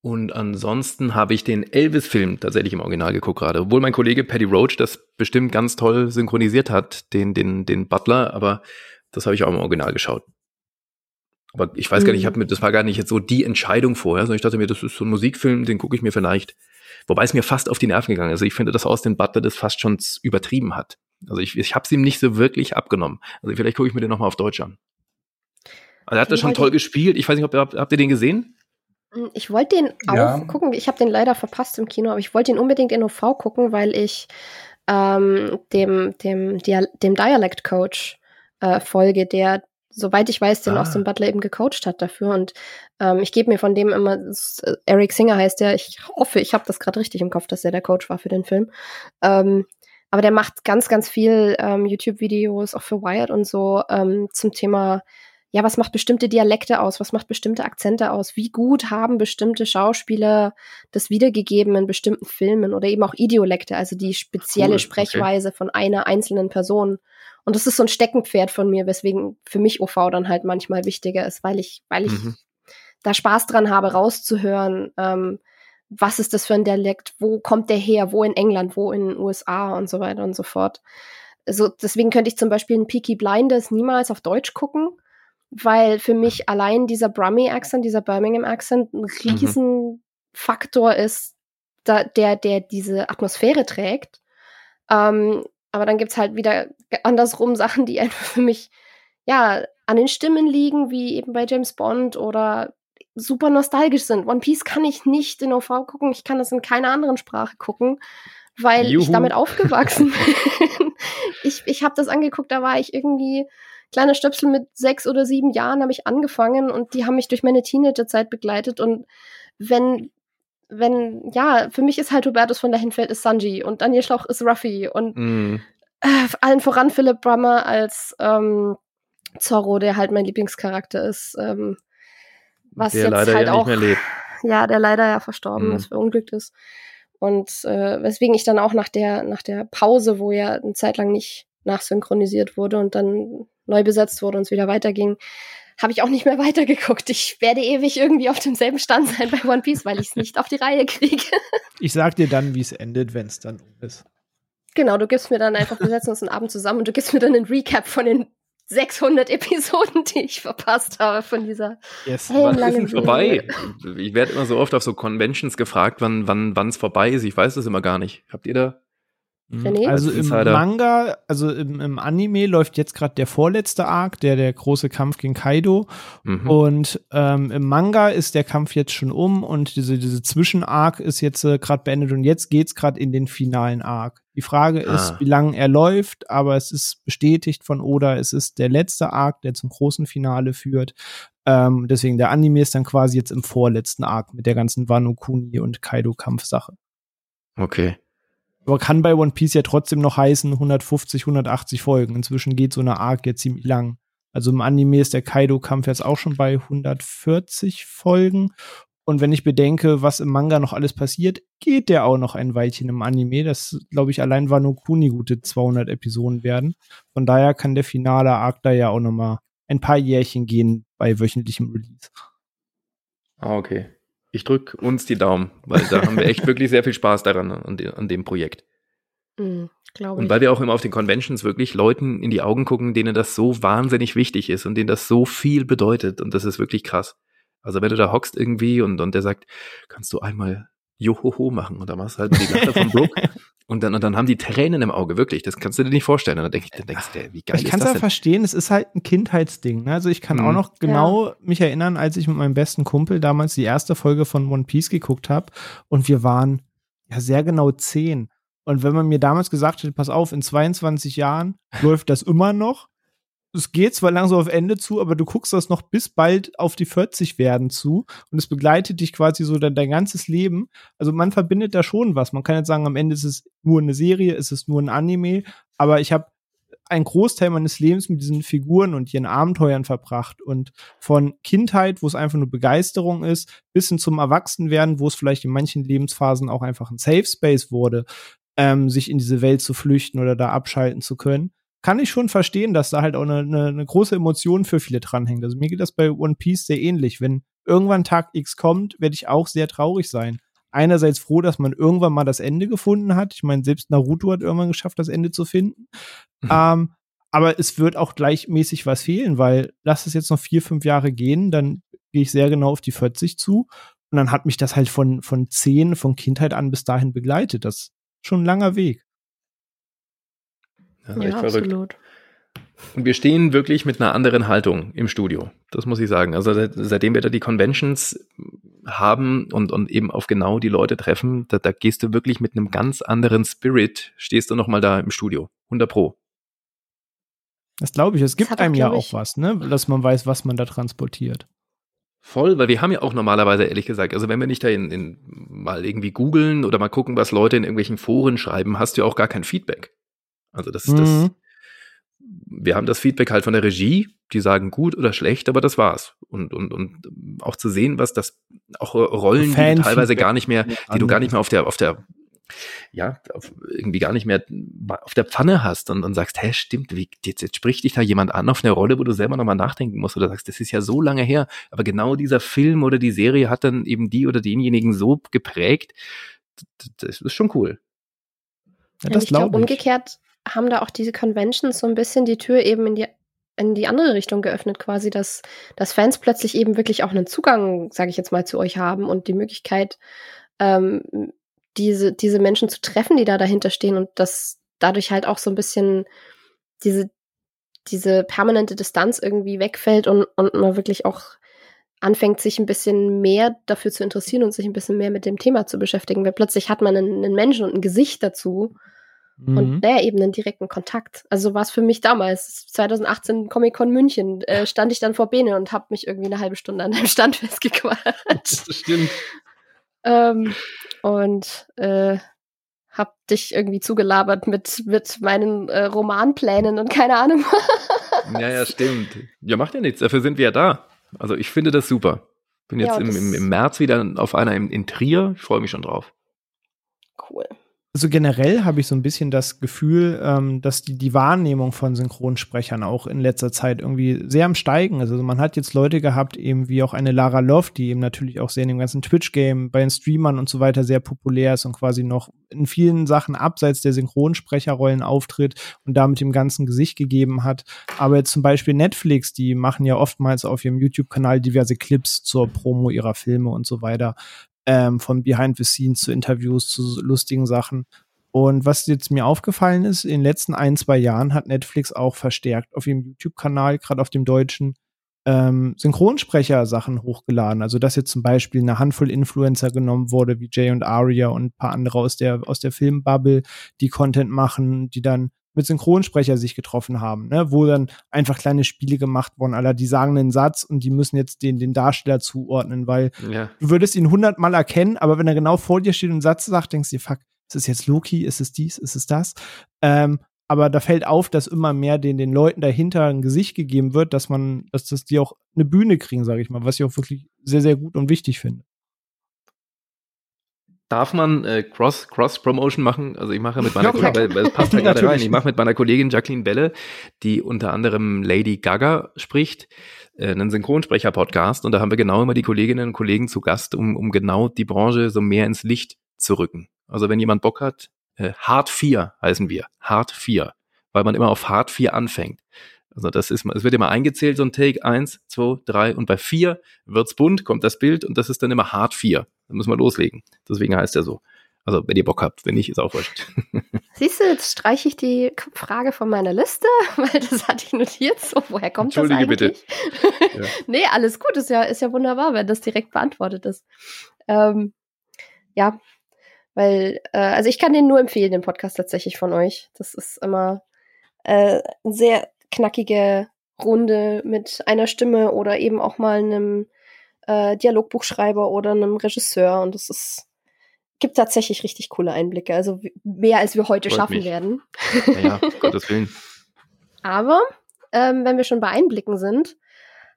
Und ansonsten habe ich den Elvis-Film tatsächlich im Original geguckt gerade. Obwohl mein Kollege Paddy Roach das bestimmt ganz toll synchronisiert hat, den Butler, aber das habe ich auch im Original geschaut. Aber ich weiß gar nicht, das war gar nicht jetzt so die Entscheidung vorher, sondern ich dachte mir, das ist so ein Musikfilm, den gucke ich mir vielleicht. Wobei es mir fast auf die Nerven gegangen ist. Ich finde, dass Austin Butler das fast schon übertrieben hat. Also ich habe es ihm nicht so wirklich abgenommen. Also vielleicht gucke ich mir den nochmal auf Deutsch an. Also er hat das schon toll gespielt. Ich weiß nicht, habt ihr den gesehen? Ich wollte den auch gucken. Ich habe den leider verpasst im Kino, aber ich wollte ihn unbedingt in OV gucken, weil ich dem Dialect-Coach folge, der, soweit ich weiß, den Austin Butler eben gecoacht hat dafür. Und ich gebe mir von dem immer, Eric Singer heißt der, ich hoffe, ich habe das gerade richtig im Kopf, dass der Coach war für den Film. Aber der macht ganz, ganz viel YouTube-Videos, auch für Wired und so, zum Thema, ja, was macht bestimmte Dialekte aus, was macht bestimmte Akzente aus, wie gut haben bestimmte Schauspieler das wiedergegeben in bestimmten Filmen oder eben auch Idiolekte, also die spezielle Sprechweise von einer einzelnen Person. Und das ist so ein Steckenpferd von mir, weswegen für mich OV dann halt manchmal wichtiger ist, weil ich da Spaß dran habe, rauszuhören, was ist das für ein Dialekt, wo kommt der her, wo in England, wo in den USA und so weiter und so fort. Also deswegen könnte ich zum Beispiel einen Peaky Blinders niemals auf Deutsch gucken, weil für mich allein dieser Brummie-Accent, dieser Birmingham-Accent ein Riesenfaktor ist, der diese Atmosphäre trägt. Aber dann gibt's halt wieder andersrum Sachen, die einfach für mich ja an den Stimmen liegen, wie eben bei James Bond oder super nostalgisch sind. One Piece kann ich nicht in OV gucken, ich kann das in keiner anderen Sprache gucken, weil ich damit aufgewachsen bin. Ich habe das angeguckt, da war ich irgendwie kleiner Stöpsel mit 6 oder 7 Jahren, habe ich angefangen und die haben mich durch meine Teenagerzeit begleitet. Und wenn für mich ist halt Hubertus von der Hinfeld ist Sanji und Daniel Schlauch ist Ruffy und allen voran Philipp Brammer als Zorro, der halt mein Lieblingscharakter ist. Was der jetzt leider halt ja auch, nicht mehr lebt. Ja, der leider ja verstorben ist, verunglückt ist. Und weswegen ich dann auch nach der Pause, wo ja eine Zeit lang nicht nachsynchronisiert wurde und dann neu besetzt wurde und es wieder weiterging, habe ich auch nicht mehr weitergeguckt. Ich werde ewig irgendwie auf demselben Stand sein bei One Piece, weil ich es nicht auf die Reihe kriege. Ich sag dir dann, wie es endet, wenn es dann um ist. Genau, du gibst mir dann einfach, wir setzen uns einen Abend zusammen und du gibst mir dann einen Recap von den 600 Episoden, die ich verpasst habe von dieser langen Serie. Vorbei. Ich werde immer so oft auf so Conventions gefragt, wann es vorbei ist. Ich weiß das immer gar nicht. Habt ihr da? Also im Manga, also im Anime läuft jetzt gerade der vorletzte Arc, der große Kampf gegen Kaido. Und im Manga ist der Kampf jetzt schon um und diese Zwischenarc ist jetzt gerade beendet und jetzt geht's gerade in den finalen Arc. Die Frage ist, wie lange er läuft, aber es ist bestätigt von Oda, es ist der letzte Arc, der zum großen Finale führt. Deswegen, der Anime ist dann quasi jetzt im vorletzten Arc mit der ganzen Wano Kuni und Kaido-Kampfsache. Okay. Aber kann bei One Piece ja trotzdem noch heißen 150, 180 Folgen. Inzwischen geht so eine Arc ja ziemlich lang. Also im Anime ist der Kaido-Kampf jetzt auch schon bei 140 Folgen. Und wenn ich bedenke, was im Manga noch alles passiert, geht der auch noch ein Weilchen im Anime. Das, glaube ich, allein Wano Kuni gute 200 Episoden werden. Von daher kann der finale Arc da ja auch noch mal ein paar Jährchen gehen bei wöchentlichem Release. Ah, okay. Ich drücke uns die Daumen, weil da haben wir echt wirklich sehr viel Spaß daran, an dem Projekt. Und weil wir auch immer auf den Conventions wirklich Leuten in die Augen gucken, denen das so wahnsinnig wichtig ist und denen das so viel bedeutet. Und das ist wirklich krass. Also wenn du da hockst irgendwie und der sagt, kannst du einmal Johoho machen und dann machst du halt die Latte von Brooke und dann haben die Tränen im Auge, wirklich. Das kannst du dir nicht vorstellen. Und dann denkst du, wie geil ist das denn? Ich kann es ja verstehen, es ist halt ein Kindheitsding. Ne? Also ich kann auch noch genau mich erinnern, als ich mit meinem besten Kumpel damals die erste Folge von One Piece geguckt habe und wir waren ja sehr genau 10. Und wenn man mir damals gesagt hätte, pass auf, in 22 Jahren läuft das immer noch, es geht zwar langsam auf Ende zu, aber du guckst das noch bis bald auf die 40 werden zu und es begleitet dich quasi so dein ganzes Leben. Also man verbindet da schon was. Man kann jetzt sagen, am Ende ist es nur eine Serie, ist es nur ein Anime, aber ich habe einen Großteil meines Lebens mit diesen Figuren und ihren Abenteuern verbracht und von Kindheit, wo es einfach nur Begeisterung ist, bis hin zum Erwachsenwerden, wo es vielleicht in manchen Lebensphasen auch einfach ein Safe Space wurde, sich in diese Welt zu flüchten oder da abschalten zu können. Kann ich schon verstehen, dass da halt auch eine große Emotion für viele dranhängt. Also mir geht das bei One Piece sehr ähnlich. Wenn irgendwann Tag X kommt, werde ich auch sehr traurig sein. Einerseits froh, dass man irgendwann mal das Ende gefunden hat. Ich meine, selbst Naruto hat irgendwann geschafft, das Ende zu finden. Mhm. Aber es wird auch gleichmäßig was fehlen, weil lass es jetzt noch 4-5 Jahre gehen, dann gehe ich sehr genau auf die 40 zu. Und dann hat mich das halt von Kindheit an bis dahin begleitet. Das ist schon ein langer Weg. Ja, echt verrückt. Absolut. Und wir stehen wirklich mit einer anderen Haltung im Studio. Das muss ich sagen. Also seitdem wir da die Conventions haben und eben auf genau die Leute treffen, da gehst du wirklich mit einem ganz anderen Spirit, stehst du nochmal da im Studio. 100%. Das glaube ich. Es gibt einem ja auch was, ne? Dass man weiß, was man da transportiert. Voll, weil wir haben ja auch normalerweise, ehrlich gesagt, also wenn wir nicht da mal irgendwie googeln oder mal gucken, was Leute in irgendwelchen Foren schreiben, hast du ja auch gar kein Feedback. Also das ist das. Wir haben das Feedback halt von der Regie, die sagen gut oder schlecht, aber das war's. Und auch zu sehen, was das auch Rollen, die du teilweise gar nicht mehr, die du gar nicht mehr auf der Pfanne hast und sagst, hä, stimmt, jetzt spricht dich da jemand an auf eine Rolle, wo du selber nochmal nachdenken musst oder sagst, das ist ja so lange her, aber genau dieser Film oder die Serie hat dann eben die oder denjenigen so geprägt. Das ist schon cool. Ja, das glaube ich. Umgekehrt haben da auch diese Conventions so ein bisschen die Tür eben in die andere Richtung geöffnet quasi, dass Fans plötzlich eben wirklich auch einen Zugang, sage ich jetzt mal, zu euch haben und die Möglichkeit, diese Menschen zu treffen, die da dahinter stehen und dass dadurch halt auch so ein bisschen diese permanente Distanz irgendwie wegfällt und man wirklich auch anfängt, sich ein bisschen mehr dafür zu interessieren und sich ein bisschen mehr mit dem Thema zu beschäftigen, weil plötzlich hat man einen Menschen und ein Gesicht dazu und der eben einen direkten Kontakt. Also so war es für mich damals. 2018 Comic-Con München stand ich dann vor Bene und habe mich irgendwie eine halbe Stunde an einem Stand festgequatscht. Das stimmt. Und hab dich irgendwie zugelabert mit meinen Romanplänen und keine Ahnung was. Ja, stimmt. Ja, macht ja nichts. Dafür sind wir ja da. Also ich finde das super. Bin jetzt im März wieder auf einer in Trier. Ich freue mich schon drauf. Cool. Also generell habe ich so ein bisschen das Gefühl, dass die Wahrnehmung von Synchronsprechern auch in letzter Zeit irgendwie sehr am Steigen ist. Also man hat jetzt Leute gehabt, eben wie auch eine Lara Loft, die eben natürlich auch sehr in dem ganzen Twitch-Game, bei den Streamern und so weiter sehr populär ist und quasi noch in vielen Sachen abseits der Synchronsprecherrollen auftritt und damit dem ganzen Gesicht gegeben hat. Aber jetzt zum Beispiel Netflix, die machen ja oftmals auf ihrem YouTube-Kanal diverse Clips zur Promo ihrer Filme und so weiter. Von Behind the Scenes zu Interviews, zu lustigen Sachen. Und was jetzt mir aufgefallen ist, in den letzten 1-2 Jahren hat Netflix auch verstärkt auf ihrem YouTube-Kanal, gerade auf dem deutschen, Synchronsprecher-Sachen hochgeladen. Also dass jetzt zum Beispiel eine Handvoll Influencer genommen wurde, wie Jay und Aria und ein paar andere aus der Filmbubble, die Content machen, die dann mit Synchronsprecher sich getroffen haben, ne? Wo dann einfach kleine Spiele gemacht wurden, aller die sagen einen Satz und die müssen jetzt den Darsteller zuordnen, weil du würdest ihn 100-mal erkennen, aber wenn er genau vor dir steht und einen Satz sagt, denkst du dir, fuck, ist es jetzt Loki, ist es dies, ist es das? Aber da fällt auf, dass immer mehr den Leuten dahinter ein Gesicht gegeben wird, dass die auch eine Bühne kriegen, sage ich mal, was ich auch wirklich sehr, sehr gut und wichtig finde. Darf man Cross-Promotion machen? Also ich mache mit meiner Kollegin, weil es passt da gerade rein, ich mache mit meiner Kollegin Jacqueline Belle, die unter anderem Lady Gaga spricht, einen Synchronsprecher-Podcast und da haben wir genau immer die Kolleginnen und Kollegen zu Gast, um genau die Branche so mehr ins Licht zu rücken. Also wenn jemand Bock hat, Hard 4 heißen wir, Hard 4, weil man immer auf Hard 4 anfängt. Also es wird immer eingezählt, so ein Take 1, 2, 3 und bei 4 wird's bunt, kommt das Bild und das ist dann immer Hard 4. Dann müssen wir loslegen. Deswegen heißt er so. Also, wenn ihr Bock habt, wenn nicht, ist auch wurscht. Siehst du, jetzt streiche ich die Frage von meiner Liste, weil das hatte ich notiert. So, woher kommt das eigentlich? Entschuldige bitte. Ja. Nee, alles gut. Ist ja wunderbar, wenn das direkt beantwortet ist. Ja, weil, also ich kann den nur empfehlen, den Podcast tatsächlich von euch. Das ist immer sehr knackige Runde mit einer Stimme oder eben auch mal einem Dialogbuchschreiber oder einem Regisseur. Und es gibt tatsächlich richtig coole Einblicke. Also mehr, als wir heute schaffen werden. Ja, Gottes Willen. Aber wenn wir schon bei Einblicken sind,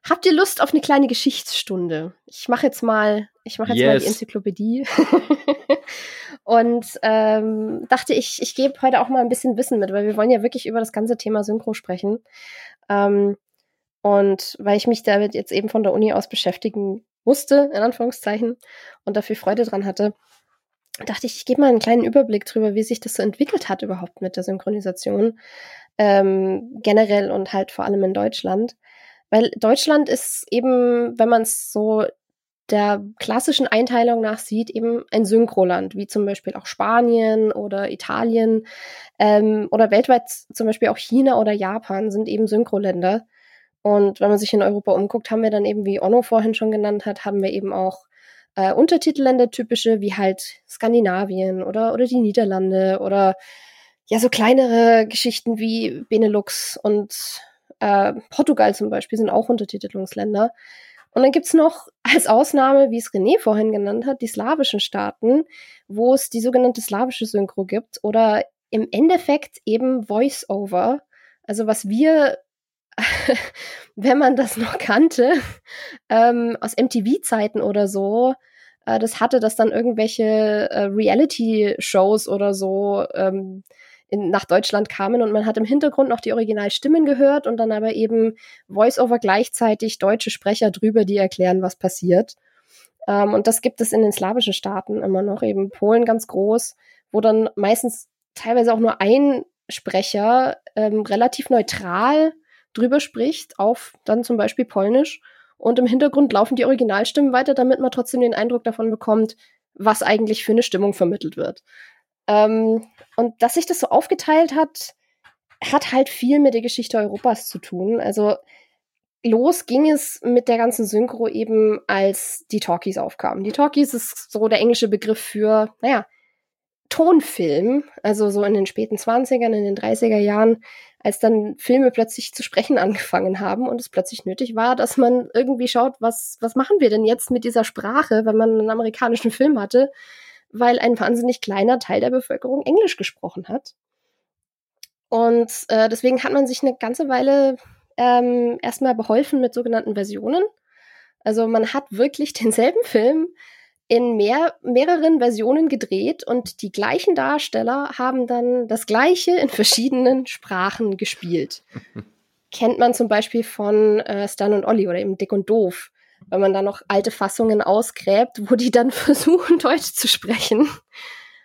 habt ihr Lust auf eine kleine Geschichtsstunde? Ich mache jetzt mal die Enzyklopädie. Und dachte ich, ich gebe heute auch mal ein bisschen Wissen mit, weil wir wollen ja wirklich über das ganze Thema Synchro sprechen. Und weil ich mich damit jetzt eben von der Uni aus beschäftigen musste, in Anführungszeichen, und dafür Freude dran hatte, dachte ich, ich gebe mal einen kleinen Überblick drüber, wie sich das so entwickelt hat überhaupt mit der Synchronisation, generell und halt vor allem in Deutschland. Weil Deutschland ist eben, wenn man es so der klassischen Einteilung nach sieht, eben ein Synchroland, wie zum Beispiel auch Spanien oder Italien oder weltweit zum Beispiel auch China oder Japan sind eben Synchroländer. Und wenn man sich in Europa umguckt, haben wir dann eben, wie Onno vorhin schon genannt hat, haben wir eben auch Untertitelländer, typische wie halt Skandinavien oder die Niederlande oder ja so kleinere Geschichten wie Benelux und Portugal zum Beispiel sind auch Untertitelungsländer. Und dann gibt's noch als Ausnahme, wie es René vorhin genannt hat, die slawischen Staaten, wo es die sogenannte slawische Synchro gibt oder im Endeffekt eben Voice-Over, also was wir, wenn man das noch kannte, aus MTV-Zeiten oder so, das hatte, dass dann irgendwelche Reality-Shows oder so nach Deutschland kamen und man hat im Hintergrund noch die Originalstimmen gehört und dann aber eben Voice-Over gleichzeitig deutsche Sprecher drüber, die erklären, was passiert. Und das gibt es in den slawischen Staaten immer noch, eben Polen ganz groß, wo dann meistens teilweise auch nur ein Sprecher relativ neutral drüber spricht, auf dann zum Beispiel Polnisch, und im Hintergrund laufen die Originalstimmen weiter, damit man trotzdem den Eindruck davon bekommt, was eigentlich für eine Stimmung vermittelt wird. Und dass sich das so aufgeteilt hat, hat halt viel mit der Geschichte Europas zu tun. Also los ging es mit der ganzen Synchro eben, als die Talkies aufkamen. Die Talkies ist so der englische Begriff für, Tonfilm. Also so in den späten 20ern, in den 30er Jahren, als dann Filme plötzlich zu sprechen angefangen haben und es plötzlich nötig war, dass man irgendwie schaut, was machen wir denn jetzt mit dieser Sprache, wenn man einen amerikanischen Film hatte, weil ein wahnsinnig kleiner Teil der Bevölkerung Englisch gesprochen hat. Und deswegen hat man sich eine ganze Weile erstmal beholfen mit sogenannten Versionen. Also man hat wirklich denselben Film in mehreren Versionen gedreht und die gleichen Darsteller haben dann das Gleiche in verschiedenen Sprachen gespielt. Kennt man zum Beispiel von Stan und Olli oder eben Dick und Doof, wenn man da noch alte Fassungen ausgräbt, wo die dann versuchen, Deutsch zu sprechen,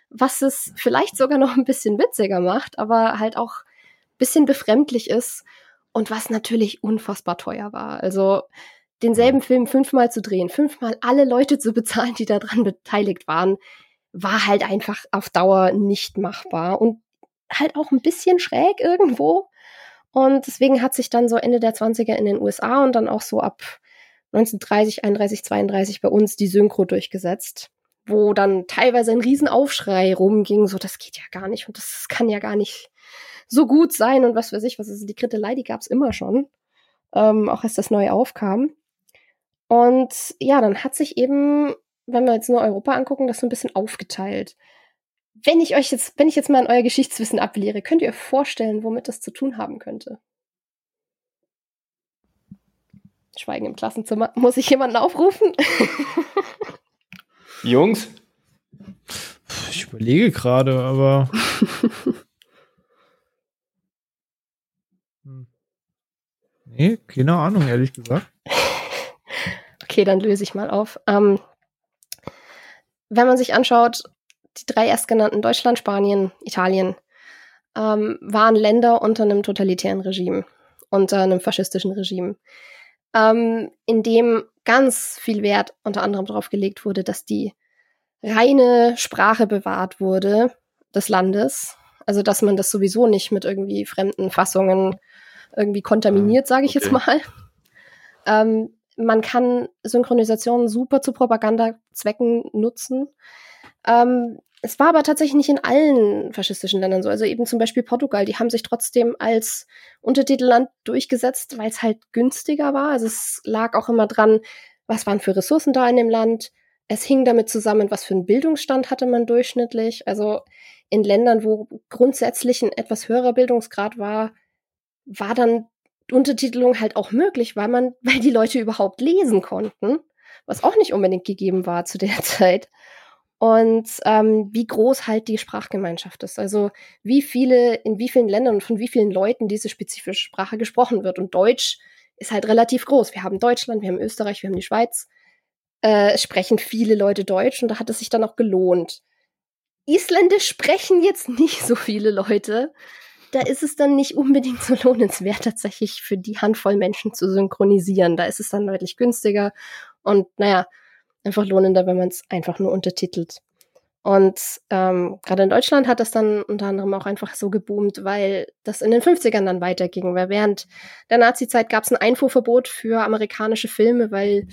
was es vielleicht sogar noch ein bisschen witziger macht, aber halt auch ein bisschen befremdlich ist und was natürlich unfassbar teuer war. Also denselben Film 5-mal zu drehen, 5-mal alle Leute zu bezahlen, die daran beteiligt waren, war halt einfach auf Dauer nicht machbar und halt auch ein bisschen schräg irgendwo. Und deswegen hat sich dann so Ende der 20er in den USA und dann auch so ab 1930, 31, 32 bei uns die Synchro durchgesetzt, wo dann teilweise ein Riesenaufschrei rumging, so das geht ja gar nicht und das kann ja gar nicht so gut sein und was weiß ich, was ist die Krittelei, die gab es immer schon, auch als das neu aufkam. Und ja, dann hat sich eben, wenn wir jetzt nur Europa angucken, das so ein bisschen aufgeteilt. Wenn ich jetzt mal in euer Geschichtswissen appelliere, könnt ihr euch vorstellen, womit das zu tun haben könnte? Schweigen im Klassenzimmer. Muss ich jemanden aufrufen? Jungs? Ich überlege gerade, aber... Nee, keine Ahnung, ehrlich gesagt. Okay, dann löse ich mal auf. Wenn man sich anschaut, die drei erstgenannten, Deutschland, Spanien, Italien, waren Länder unter einem totalitären Regime, unter einem faschistischen Regime. In dem ganz viel Wert unter anderem darauf gelegt wurde, dass die reine Sprache bewahrt wurde des Landes. Also, dass man das sowieso nicht mit irgendwie fremden Fassungen irgendwie kontaminiert, sage ich jetzt mal. Man kann Synchronisationen super zu Propagandazwecken nutzen. Es war aber tatsächlich nicht in allen faschistischen Ländern so. Also eben zum Beispiel Portugal, die haben sich trotzdem als Untertitelland durchgesetzt, weil es halt günstiger war. Also es lag auch immer dran, was waren für Ressourcen da in dem Land. Es hing damit zusammen, was für einen Bildungsstand hatte man durchschnittlich. Also in Ländern, wo grundsätzlich ein etwas höherer Bildungsgrad war, war dann Untertitelung halt auch möglich, weil die Leute überhaupt lesen konnten, was auch nicht unbedingt gegeben war zu der Zeit. Und wie groß halt die Sprachgemeinschaft ist. Also in wie vielen Ländern und von wie vielen Leuten diese spezifische Sprache gesprochen wird. Und Deutsch ist halt relativ groß. Wir haben Deutschland, wir haben Österreich, wir haben die Schweiz. Sprechen viele Leute Deutsch und da hat es sich dann auch gelohnt. Isländisch sprechen jetzt nicht so viele Leute. Da ist es dann nicht unbedingt so lohnenswert, tatsächlich für die Handvoll Menschen zu synchronisieren. Da ist es dann deutlich günstiger und naja, einfach lohnender, wenn man es einfach nur untertitelt. Und gerade in Deutschland hat das dann unter anderem auch einfach so geboomt, weil das in den 50ern dann weiterging. Weil während der Nazi-Zeit gab es ein Einfuhrverbot für amerikanische Filme, weil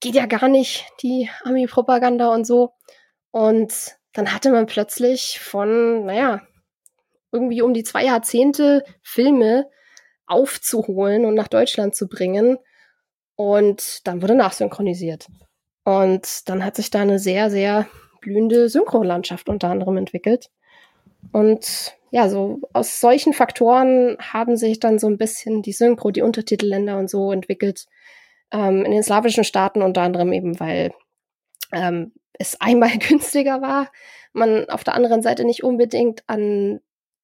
geht ja gar nicht, die Ami-Propaganda und so. Und dann hatte man plötzlich von, irgendwie um die 2 Jahrzehnte Filme aufzuholen und nach Deutschland zu bringen. Und dann wurde nachsynchronisiert. Und dann hat sich da eine sehr, sehr blühende Synchrolandschaft unter anderem entwickelt. Und ja, so aus solchen Faktoren haben sich dann so ein bisschen die Synchro, die Untertitelländer und so entwickelt. In den slawischen Staaten unter anderem eben, weil es einmal günstiger war, man auf der anderen Seite nicht unbedingt an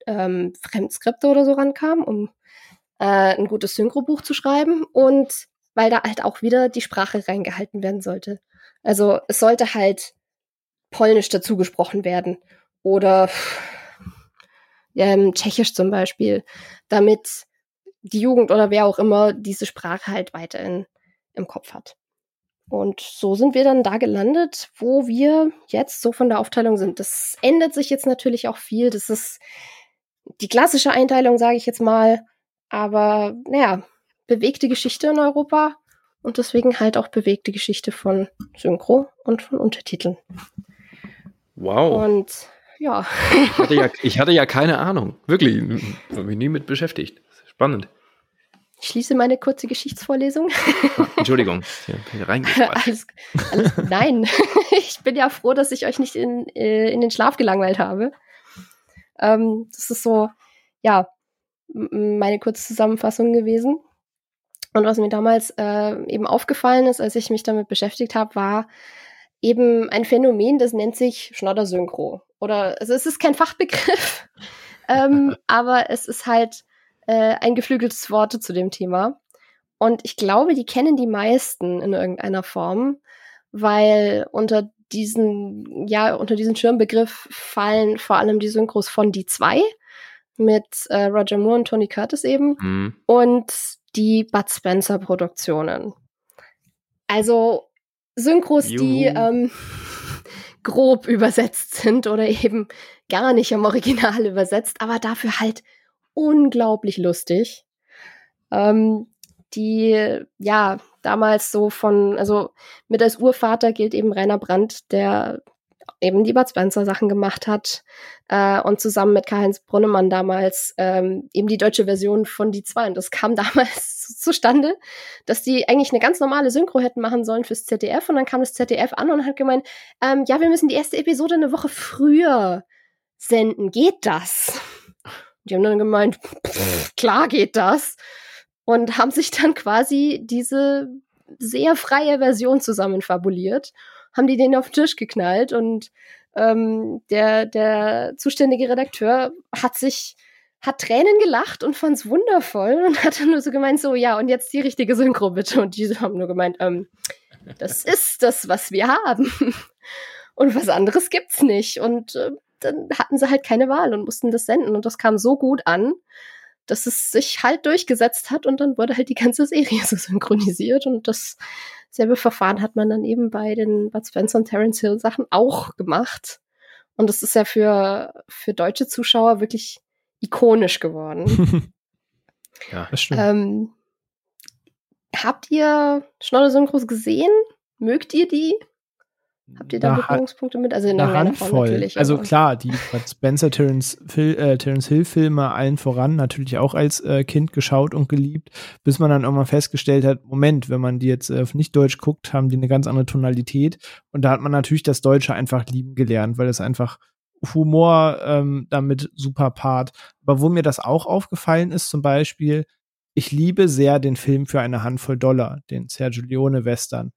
Fremdskripte oder so rankam, um ein gutes Synchrobuch zu schreiben und weil da halt auch wieder die Sprache reingehalten werden sollte. Also es sollte halt Polnisch dazu gesprochen werden oder Tschechisch zum Beispiel, damit die Jugend oder wer auch immer diese Sprache halt weiterhin im Kopf hat. Und so sind wir dann da gelandet, wo wir jetzt so von der Aufteilung sind. Das ändert sich jetzt natürlich auch viel. Das ist die klassische Einteilung, sage ich jetzt mal. Aber bewegte Geschichte in Europa und deswegen halt auch bewegte Geschichte von Synchro und von Untertiteln. Wow. Und ja. Ich hatte ja keine Ahnung. Wirklich. Ich habe mich nie mit beschäftigt. Spannend. Ich schließe meine kurze Geschichtsvorlesung. Entschuldigung, bin reingefallen. Nein, ich bin ja froh, dass ich euch nicht in den Schlaf gelangweilt habe. Das ist so, meine kurze Zusammenfassung gewesen. Und was mir damals eben aufgefallen ist, als ich mich damit beschäftigt habe, war eben ein Phänomen, das nennt sich Schnoddersynchro. Oder, also es ist kein Fachbegriff, aber es ist halt ein geflügeltes Wort zu dem Thema. Und ich glaube, die kennen die meisten in irgendeiner Form, weil unter diesen Schirmbegriff fallen vor allem die Synchros von Die Zwei mit Roger Moore und Tony Curtis eben und die Bud Spencer Produktionen. Also Synchros, die grob übersetzt sind oder eben gar nicht im Original übersetzt, aber dafür halt unglaublich lustig, die damals so mit als Urvater gilt eben Rainer Brandt, der eben die Bud Spencer Sachen gemacht hat und zusammen mit Karl-Heinz Brunnemann damals eben die deutsche Version von Die Zwei. Und das kam damals zustande, dass die eigentlich eine ganz normale Synchro hätten machen sollen fürs ZDF und dann kam das ZDF an und hat gemeint, wir müssen die erste Episode eine Woche früher senden, geht das? Die haben dann gemeint, klar geht das. Und haben sich dann quasi diese sehr freie Version zusammenfabuliert, haben die denen auf den Tisch geknallt und der zuständige Redakteur hat Tränen gelacht und fand es wundervoll und hat dann nur so gemeint, und jetzt die richtige Synchro bitte. Und die haben nur gemeint, das ist das, was wir haben. Und was anderes gibt's nicht. Und dann hatten sie halt keine Wahl und mussten das senden. Und das kam so gut an, dass es sich halt durchgesetzt hat und dann wurde halt die ganze Serie so synchronisiert. Und dasselbe Verfahren hat man dann eben bei den Bud Spencer und Terence Hill Sachen auch gemacht. Und das ist ja für deutsche Zuschauer wirklich ikonisch geworden. Ja, das stimmt. Habt ihr Schnodder-Synchros gesehen? Mögt ihr die? Habt ihr da Berührungspunkte mit? Also in der Handvoll. Natürlich, also klar, die Bud Spencer, Terence Hill Filme allen voran, natürlich auch als Kind geschaut und geliebt, bis man dann irgendwann festgestellt hat, Moment, wenn man die jetzt nicht deutsch guckt, haben die eine ganz andere Tonalität. Und da hat man natürlich das Deutsche einfach lieben gelernt, weil das einfach Humor damit super paart. Aber wo mir das auch aufgefallen ist, zum Beispiel, ich liebe sehr den Film Für eine Handvoll Dollar, den Sergio Leone Western.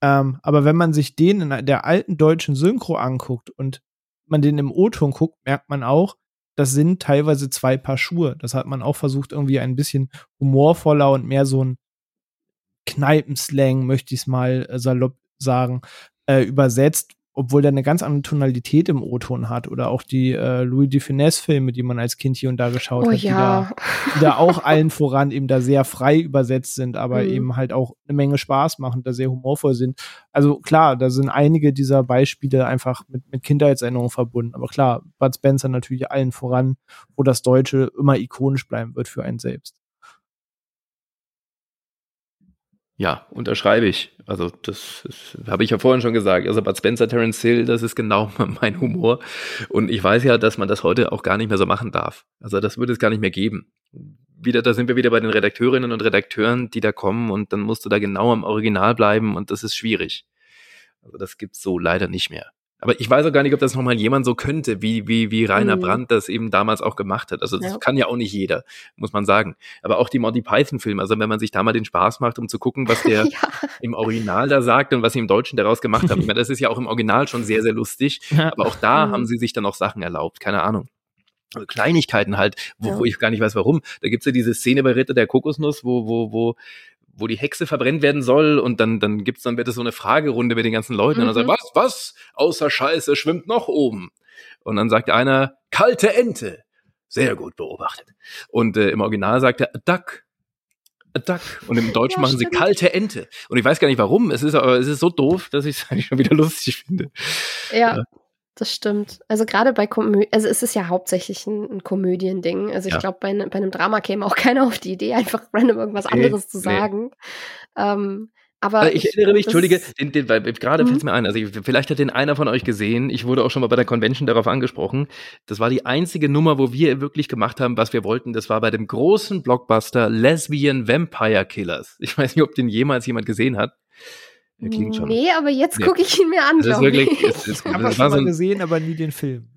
Aber wenn man sich den in der alten deutschen Synchro anguckt und man den im O-Ton guckt, merkt man auch, das sind teilweise zwei Paar Schuhe. Das hat man auch versucht, irgendwie ein bisschen humorvoller und mehr so ein Kneipenslang, möchte ich es mal salopp sagen, übersetzt, obwohl der eine ganz andere Tonalität im O-Ton hat. Oder auch die Louis de Funès-Filme, die man als Kind hier und da geschaut hat, ja. die da auch allen voran eben da sehr frei übersetzt sind, aber eben halt auch eine Menge Spaß machen, da sehr humorvoll sind. Also klar, da sind einige dieser Beispiele einfach mit Kindheitserinnerungen verbunden. Aber klar, Bud Spencer natürlich allen voran, wo das Deutsche immer ikonisch bleiben wird für einen selbst. Ja, unterschreibe ich. Also das habe ich ja vorhin schon gesagt. Also Bud Spencer, Terence Hill, das ist genau mein Humor. Und ich weiß ja, dass man das heute auch gar nicht mehr so machen darf. Also das würde es gar nicht mehr geben. Da sind wir wieder bei den Redakteurinnen und Redakteuren, die da kommen und dann musst du da genau am Original bleiben und das ist schwierig. Also das gibt's so leider nicht mehr. Aber ich weiß auch gar nicht, ob das nochmal jemand so könnte, wie Rainer Brandt das eben damals auch gemacht hat. Also das kann ja auch nicht jeder, muss man sagen. Aber auch die Monty Python-Filme, also wenn man sich da mal den Spaß macht, um zu gucken, was der im Original da sagt und was sie im Deutschen daraus gemacht haben. Ich meine, das ist ja auch im Original schon sehr, sehr lustig. Ja. Aber auch da haben sie sich dann auch Sachen erlaubt, keine Ahnung. Also Kleinigkeiten halt, wo ich gar nicht weiß, warum. Da gibt's ja diese Szene bei Ritter der Kokosnuss, wo die Hexe verbrennt werden soll und dann wird es so eine Fragerunde mit den ganzen Leuten und dann sagt, was außer Scheiße schwimmt noch oben? Und dann sagt einer, kalte Ente. Sehr gut beobachtet. Und im Original sagt er, a duck. A duck. Und im Deutschen machen sie kalte Ente. Und ich weiß gar nicht warum, es ist so doof, dass ich es eigentlich schon wieder lustig finde. Ja. Das stimmt. Also gerade bei Komödien, also es ist ja hauptsächlich ein Komödiending. Also ich glaube, bei einem Drama käme auch keiner auf die Idee, einfach random irgendwas anderes zu sagen. Aber ich erinnere mich, Entschuldige, weil gerade fällt es mir ein, also vielleicht hat den einer von euch gesehen, ich wurde auch schon mal bei der Convention darauf angesprochen, das war die einzige Nummer, wo wir wirklich gemacht haben, was wir wollten, das war bei dem großen Blockbuster Lesbian Vampire Killers. Ich weiß nicht, ob den jemals jemand gesehen hat. Klingt schon. Nee, aber jetzt gucke ich ihn mir an. Das ist wirklich, ich habe das schon mal gesehen, aber nie den Film.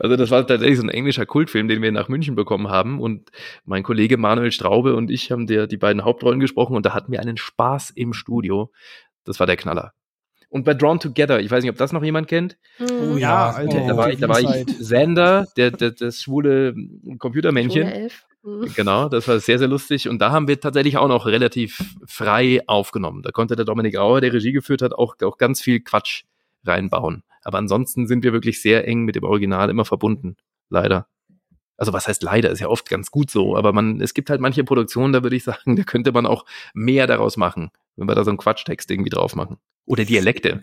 Also das war tatsächlich so ein englischer Kultfilm, den wir nach München bekommen haben und mein Kollege Manuel Straube und ich haben die beiden Hauptrollen gesprochen und da hatten wir einen Spaß im Studio. Das war der Knaller. Und bei Drawn Together, ich weiß nicht, ob das noch jemand kennt. Oh ja, Alter. Da war ich Sander, das schwule Computermännchen. Schwule Elf. Genau, das war sehr, sehr lustig. Und da haben wir tatsächlich auch noch relativ frei aufgenommen. Da konnte der Dominik Auer, der Regie geführt hat, auch ganz viel Quatsch reinbauen. Aber ansonsten sind wir wirklich sehr eng mit dem Original immer verbunden. Leider. Also was heißt leider? Ist ja oft ganz gut so. Aber es gibt halt manche Produktionen, da würde ich sagen, da könnte man auch mehr daraus machen, wenn wir da so einen Quatschtext irgendwie drauf machen. Oder Dialekte.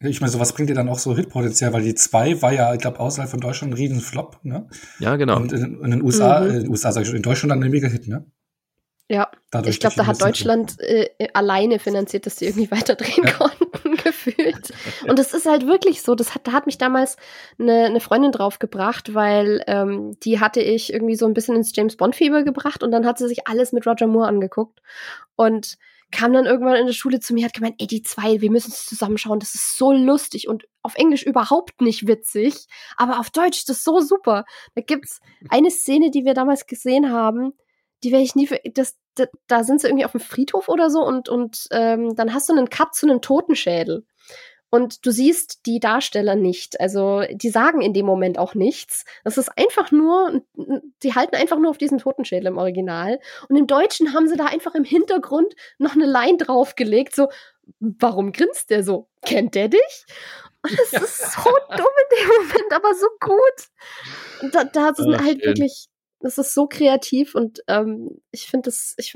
Ich meine, sowas bringt ja dann auch so Hitpotenzial, weil die 2 war ja, ich glaube, außerhalb von Deutschland ein riesen Flop, ne? Ja, genau. Und in den USA, in Deutschland dann ein Mega-Hit, ne? Ja, dadurch, ich glaube, da hat Deutschland alleine finanziert, dass die irgendwie weiterdrehen konnten, gefühlt. Und das ist halt wirklich so, da hat mich damals eine Freundin drauf gebracht, weil die hatte ich irgendwie so ein bisschen ins James-Bond-Fieber gebracht und dann hat sie sich alles mit Roger Moore angeguckt und kam dann irgendwann in der Schule zu mir, hat gemeint, die 2, wir müssen es zusammenschauen, das ist so lustig und auf Englisch überhaupt nicht witzig, aber auf Deutsch das ist so super. Da gibt's eine Szene, die wir damals gesehen haben, die werde ich nie, da sind sie irgendwie auf dem Friedhof oder so und dann hast du einen Cut zu einem Totenschädel. Und du siehst die Darsteller nicht. Also die sagen in dem Moment auch nichts. Das ist einfach nur, die halten einfach nur auf diesen Totenschädel im Original. Und im Deutschen haben sie da einfach im Hintergrund noch eine Line draufgelegt, so, warum grinst der so? Kennt der dich? Und das ist so dumm in dem Moment, aber so gut. Und da sind halt wirklich, das ist so kreativ und ich finde,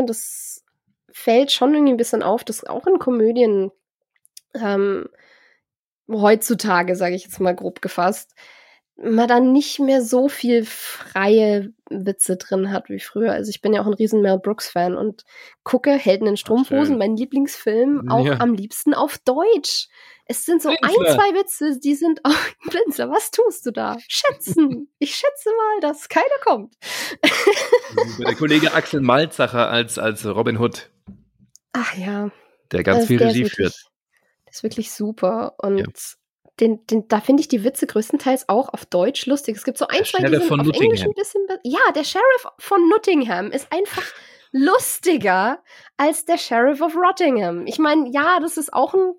das fällt schon irgendwie ein bisschen auf, dass auch in Komödien heutzutage, sage ich jetzt mal grob gefasst, man dann nicht mehr so viel freie Witze drin hat wie früher. Also ich bin ja auch ein riesen Mel Brooks-Fan und gucke Helden in Strumpfhosen, mein Lieblingsfilm, auch am liebsten auf Deutsch. Es sind so zwei Witze, die sind auch Blinzer. Was tust du da? Schätzen. Ich schätze mal, dass keiner kommt. Der Kollege Axel Malzacher als Robin Hood. Ach ja. Der ganz viel Regie führt. Das ist wirklich super. Und da finde ich die Witze größtenteils auch auf Deutsch lustig. Es gibt so ein, zwei, die sind auf Englisch ein bisschen... Ja, der Sheriff von Nottingham ist einfach lustiger als der Sheriff of Rottingham. Ich meine, ja, das ist auch ein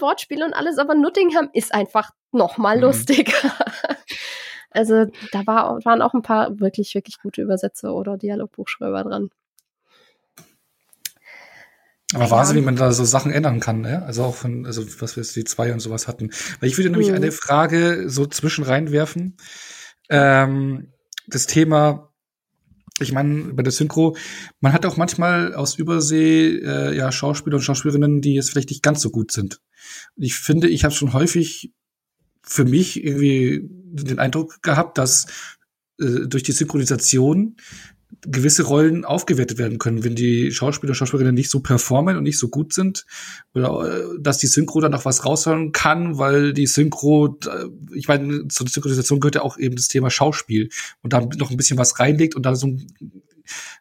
Wortspiel und alles, aber Nottingham ist einfach nochmal lustiger. Also da waren auch ein paar wirklich, wirklich gute Übersetzer oder Dialogbuchschreiber dran. Aber Wahnsinn, wie man da so Sachen ändern kann, ne? Also auch was wir jetzt die 2 und sowas hatten. Weil ich würde nämlich eine Frage so zwischen reinwerfen. Das Thema, ich meine, bei der Synchro, man hat auch manchmal aus Übersee Schauspieler und Schauspielerinnen, die jetzt vielleicht nicht ganz so gut sind. Ich finde, ich habe schon häufig für mich irgendwie den Eindruck gehabt, dass durch die Synchronisation gewisse Rollen aufgewertet werden können, wenn die Schauspieler und Schauspielerinnen nicht so performen und nicht so gut sind, oder dass die Synchro dann noch was raushauen kann, weil die Synchro, ich meine, zur Synchronisation gehört ja auch eben das Thema Schauspiel und da noch ein bisschen was reinlegt und da so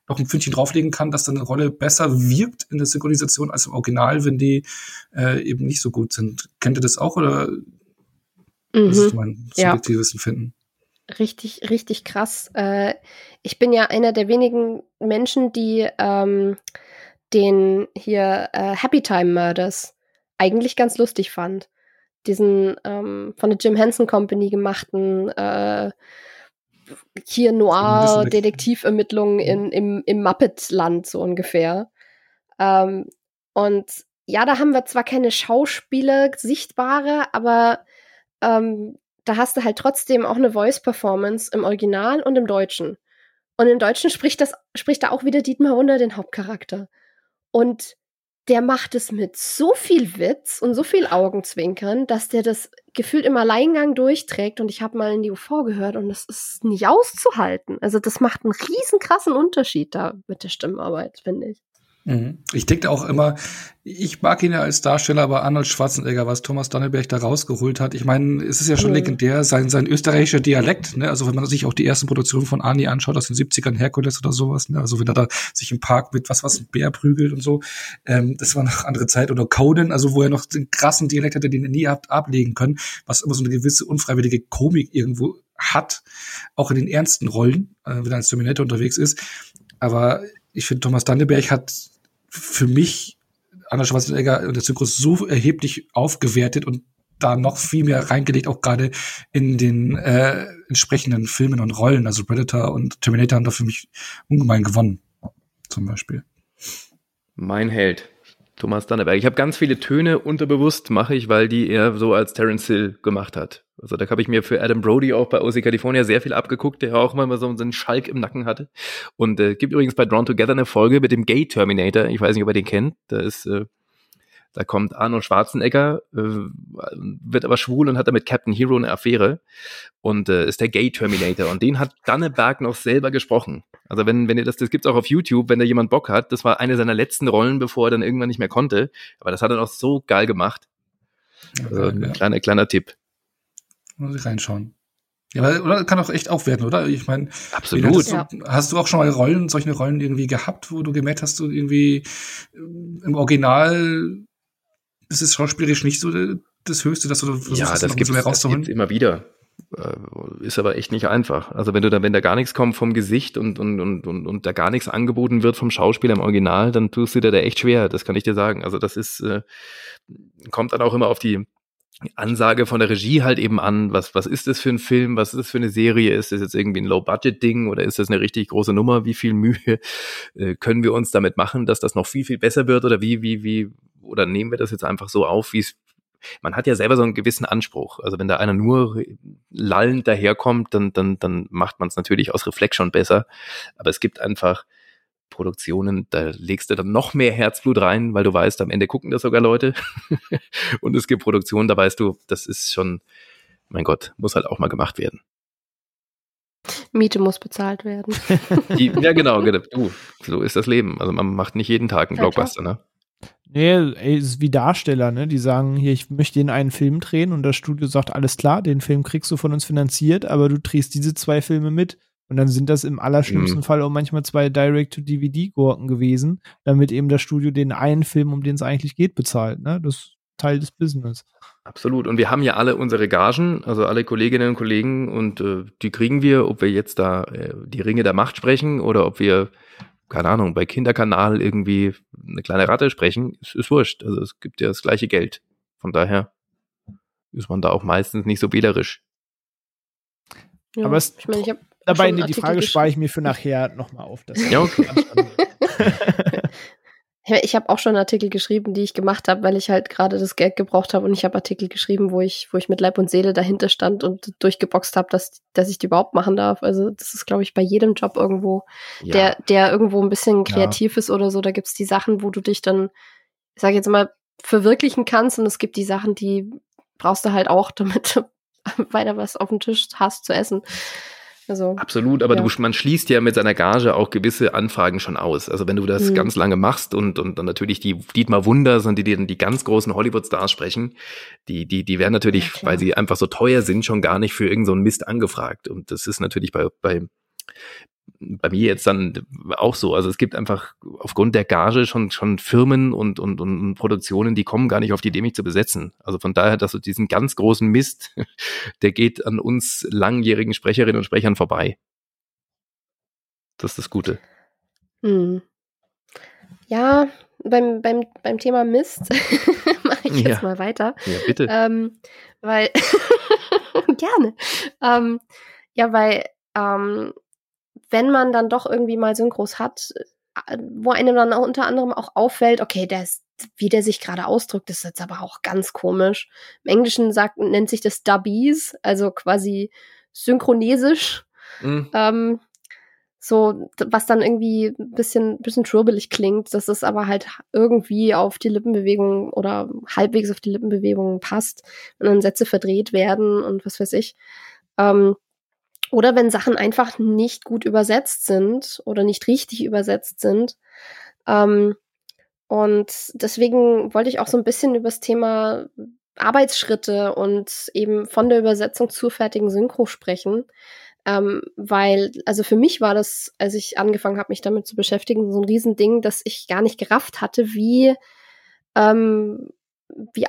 noch ein Pfündchen drauflegen kann, dass dann eine Rolle besser wirkt in der Synchronisation als im Original, wenn die eben nicht so gut sind. Kennt ihr das auch oder das ist mein subjektives Empfinden? Richtig, richtig krass. Ich bin ja einer der wenigen Menschen, die den hier Happy Time Murders eigentlich ganz lustig fand. Diesen von der Jim Henson Company gemachten hier Noir-Detektivermittlungen im Muppet-Land so ungefähr. Und ja, da haben wir zwar keine Schauspieler sichtbare, aber da hast du halt trotzdem auch eine Voice-Performance im Original und im Deutschen. Und im Deutschen spricht da auch wieder Dietmar Wunder den Hauptcharakter. Und der macht es mit so viel Witz und so viel Augenzwinkern, dass der das gefühlt im Alleingang durchträgt. Und ich habe mal in die UV gehört und das ist nicht auszuhalten. Also das macht einen riesen krassen Unterschied da mit der Stimmenarbeit, finde ich. Ich denke auch immer, ich mag ihn ja als Darsteller, aber Arnold Schwarzenegger, was Thomas Danneberg da rausgeholt hat, ich meine, es ist ja schon legendär, sein österreichischer Dialekt, ne? Also wenn man sich auch die ersten Produktionen von Arnie anschaut, aus den 70ern, Herkules oder sowas, ne? Also wenn er da sich im Park mit ein Bär prügelt und so, das war noch andere Zeit, oder Conan, also wo er noch den krassen Dialekt hatte, den er nie habt ablegen können, was immer so eine gewisse unfreiwillige Komik irgendwo hat, auch in den ernsten Rollen, wenn er als Terminator unterwegs ist, aber ich finde, Thomas Danneberg hat für mich Arnold Schwarzenegger und der Synchro so erheblich aufgewertet und da noch viel mehr reingelegt, auch gerade in den entsprechenden Filmen und Rollen. Also Predator und Terminator haben da für mich ungemein gewonnen, zum Beispiel. Mein Held, Thomas Danneberg. Ich habe ganz viele Töne unterbewusst, mache ich, weil die er so als Terence Hill gemacht hat. Also da habe ich mir für Adam Brody auch bei OC California sehr viel abgeguckt, der auch mal so einen Schalk im Nacken hatte. Und gibt übrigens bei Drawn Together eine Folge mit dem Gay Terminator. Ich weiß nicht, ob ihr den kennt. Da kommt Arnold Schwarzenegger, wird aber schwul und hat dann mit Captain Hero eine Affäre und ist der Gay Terminator. Und den hat Danneberg noch selber gesprochen. Also wenn ihr das gibt's auch auf YouTube, wenn da jemand Bock hat. Das war eine seiner letzten Rollen, bevor er dann irgendwann nicht mehr konnte. Aber das hat er noch so geil gemacht. Also ein kleiner Tipp. Muss ich reinschauen. Ja, oder kann auch echt aufwerten, oder? Ich meine, absolut. Hast du auch schon mal solche Rollen irgendwie gehabt, wo du gemerkt hast, du irgendwie im Original ist es schauspielerisch nicht so das Höchste, dass du versuchst, das gibt's rauszuholen? Immer wieder. Ist aber echt nicht einfach. Also wenn da gar nichts kommt vom Gesicht und da gar nichts angeboten wird vom Schauspieler im Original, dann tust du dir da echt schwer. Das kann ich dir sagen. Also das ist kommt dann auch immer auf die Ansage von der Regie halt eben an, was ist das für ein Film, was ist das für eine Serie, ist das jetzt irgendwie ein Low-Budget-Ding oder ist das eine richtig große Nummer, wie viel Mühe können wir uns damit machen, dass das noch viel, viel besser wird oder wie, oder nehmen wir das jetzt einfach so auf, wie es, man hat ja selber so einen gewissen Anspruch, also wenn da einer nur lallend daherkommt, dann macht man es natürlich aus Reflex schon besser, aber es gibt einfach Produktionen, da legst du dann noch mehr Herzblut rein, weil du weißt, am Ende gucken das sogar Leute. Und es gibt Produktionen, da weißt du, das ist schon, mein Gott, muss halt auch mal gemacht werden. Miete muss bezahlt werden. Ja, genau. Du, so ist das Leben. Also man macht nicht jeden Tag einen Blockbuster, ne? Nee, ist wie Darsteller, ne? Die sagen, hier, ich möchte in einen Film drehen und das Studio sagt, alles klar, den Film kriegst du von uns finanziert, aber du drehst diese zwei Filme mit. Und dann sind das im allerschlimmsten Fall auch manchmal zwei Direct-to-DVD-Gurken gewesen, damit eben das Studio den einen Film, um den es eigentlich geht, bezahlt, ne? Das ist Teil des Business. Absolut. Und wir haben ja alle unsere Gagen, also alle Kolleginnen und Kollegen, und die kriegen wir, ob wir jetzt da die Ringe der Macht sprechen oder ob wir, keine Ahnung, bei Kinderkanal irgendwie eine kleine Ratte sprechen, ist wurscht. Also es gibt ja das gleiche Geld. Von daher ist man da auch meistens nicht so wählerisch. Ja, aber es, ich meine, ich habe dabei die Frage spare ich mir für nachher nochmal auf. Das ja, okay. Ich habe auch schon Artikel geschrieben, die ich gemacht habe, weil ich halt gerade das Geld gebraucht habe, und ich habe Artikel geschrieben, wo ich mit Leib und Seele dahinter stand und durchgeboxt habe, dass ich die überhaupt machen darf. Also das ist, glaube ich, bei jedem Job irgendwo, ja, der irgendwo ein bisschen kreativ ist oder so. Da gibt es die Sachen, wo du dich dann, ich sage jetzt mal, verwirklichen kannst, und es gibt die Sachen, die brauchst du halt auch, damit du weiter was auf dem Tisch hast zu essen. Also, absolut, aber man schließt ja mit seiner Gage auch gewisse Anfragen schon aus. Also wenn du das ganz lange machst und dann natürlich die Dietmar Wunder und die dann die ganz großen Hollywood-Stars sprechen, die werden natürlich, weil sie einfach so teuer sind, schon gar nicht für irgend so einen Mist angefragt. Und das ist natürlich bei mir jetzt dann auch so. Also es gibt einfach aufgrund der Gage schon Firmen und Produktionen, die kommen gar nicht auf die Idee, mich zu besetzen. Also von daher, dass so diesen ganz großen Mist, der geht an uns langjährigen Sprecherinnen und Sprechern vorbei. Das ist das Gute. Hm. Ja, beim Thema Mist mache ich jetzt mal weiter. Ja, bitte. Weil gerne. Wenn man dann doch irgendwie mal Synchros hat, wo einem dann unter anderem auch auffällt, okay, wie der sich gerade ausdrückt, ist jetzt aber auch ganz komisch. Im Englischen nennt sich das Dubbies, also quasi synchronesisch. So, was dann irgendwie ein bisschen schwurbelig klingt, dass es aber halt irgendwie auf die Lippenbewegung oder halbwegs auf die Lippenbewegung passt und dann Sätze verdreht werden und was weiß ich. Oder wenn Sachen einfach nicht gut übersetzt sind oder nicht richtig übersetzt sind. Und deswegen wollte ich auch so ein bisschen über das Thema Arbeitsschritte und eben von der Übersetzung zur fertigen Synchro sprechen. Weil, also für mich war das, als ich angefangen habe, mich damit zu beschäftigen, so ein Riesending, dass ich gar nicht gerafft hatte, wie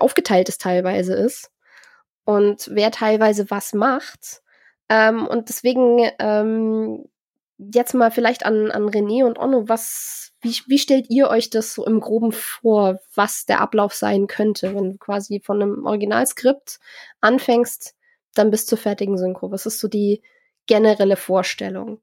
aufgeteilt es teilweise ist und wer teilweise was macht. Und deswegen jetzt mal vielleicht an René und Onno, wie stellt ihr euch das so im Groben vor, was der Ablauf sein könnte, wenn du quasi von einem Originalskript anfängst, dann bis zur fertigen Synchro? Was ist so die generelle Vorstellung?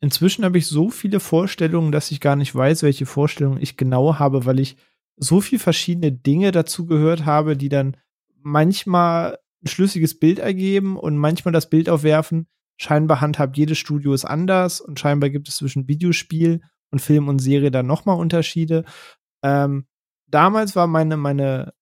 Inzwischen habe ich so viele Vorstellungen, dass ich gar nicht weiß, welche Vorstellungen ich genau habe, weil ich so viele verschiedene Dinge dazu gehört habe, die dann manchmal ein schlüssiges Bild ergeben und manchmal das Bild aufwerfen, scheinbar handhabt jedes Studio ist anders und scheinbar gibt es zwischen Videospiel und Film und Serie dann nochmal Unterschiede. Damals war meine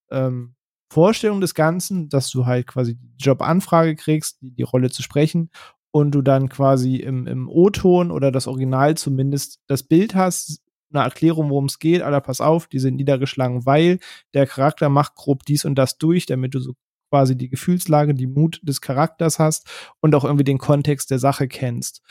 Vorstellung des Ganzen, dass du halt quasi die Jobanfrage kriegst, die Rolle zu sprechen, und du dann quasi im O-Ton oder das Original zumindest das Bild hast, eine Erklärung, worum es geht, Alter, pass auf, die sind niedergeschlagen, weil der Charakter macht grob dies und das durch, damit du so quasi die Gefühlslage, die Mut des Charakters hast und auch irgendwie den Kontext der Sache kennst.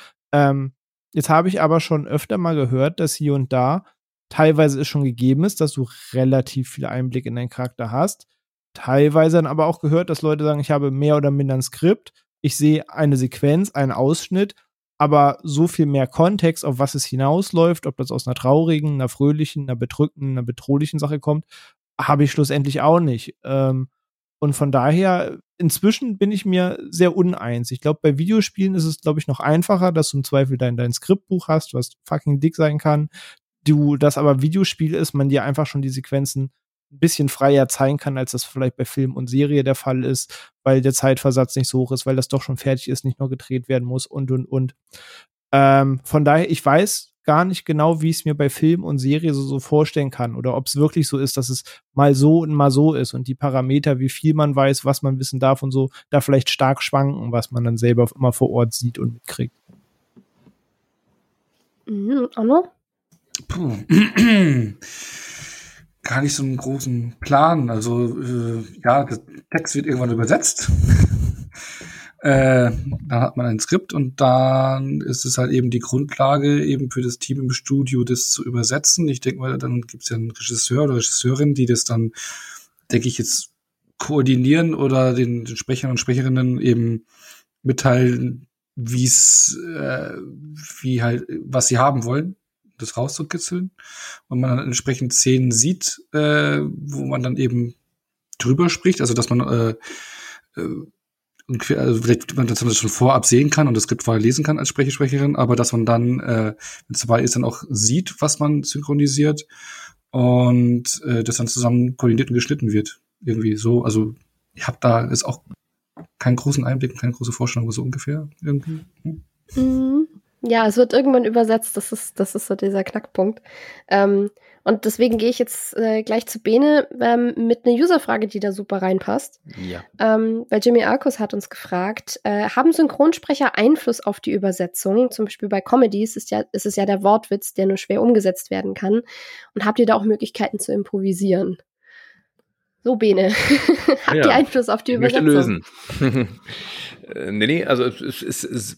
Jetzt habe ich aber schon öfter mal gehört, dass hier und da teilweise es schon gegeben ist, dass du relativ viel Einblick in deinen Charakter hast. Teilweise dann aber auch gehört, dass Leute sagen, ich habe mehr oder minder ein Skript, ich sehe eine Sequenz, einen Ausschnitt, aber so viel mehr Kontext, auf was es hinausläuft, ob das aus einer traurigen, einer fröhlichen, einer bedrückenden, einer bedrohlichen Sache kommt, habe ich schlussendlich auch nicht. Und von daher, inzwischen bin ich mir sehr uneins. Ich glaube, bei Videospielen ist es, glaube ich, noch einfacher, dass du im Zweifel dein Skriptbuch hast, was fucking dick sein kann. Du, das aber Videospiel ist, man dir einfach schon die Sequenzen ein bisschen freier zeigen kann, als das vielleicht bei Film und Serie der Fall ist, weil der Zeitversatz nicht so hoch ist, weil das doch schon fertig ist, nicht noch gedreht werden muss und. Von daher, ich weiß gar nicht genau, wie ich es mir bei Film und Serie so vorstellen kann oder ob es wirklich so ist, dass es mal so und mal so ist und die Parameter, wie viel man weiß, was man wissen darf und so, da vielleicht stark schwanken, was man dann selber immer vor Ort sieht und mitkriegt. Anna? Puh. Gar nicht so einen großen Plan. Also, der Text wird irgendwann übersetzt. Dann hat man ein Skript und dann ist es halt eben die Grundlage eben für das Team im Studio, das zu übersetzen. Ich denke mal, dann gibt es ja einen Regisseur oder Regisseurin, die das dann, denke ich, jetzt koordinieren oder den Sprechern und Sprecherinnen eben mitteilen, was sie haben wollen, das rauszukitzeln. Und man dann entsprechend Szenen sieht, wo man dann eben drüber spricht, also dass man vielleicht man das schon vorab sehen kann und das Skript vorher lesen kann als Sprecherin, aber dass man dann, wenn es dabei ist, dann auch sieht, was man synchronisiert und das dann zusammen koordiniert und geschnitten wird. Irgendwie so, also ich habe da jetzt auch keinen großen Einblick und keine große Vorstellung, so ungefähr irgendwie. Mhm. Ja, es wird irgendwann übersetzt, das ist so dieser Knackpunkt. Und deswegen gehe ich jetzt gleich zu Bene mit einer Userfrage, die da super reinpasst. Ja. Weil Jimmy Arkus hat uns gefragt, haben Synchronsprecher Einfluss auf die Übersetzung? Zum Beispiel bei Comedies ist es ja der Wortwitz, der nur schwer umgesetzt werden kann. Und habt ihr da auch Möglichkeiten zu improvisieren? So, Bene, habt ihr Einfluss auf die Übersetzung? Ich möchte lösen. Nee, also es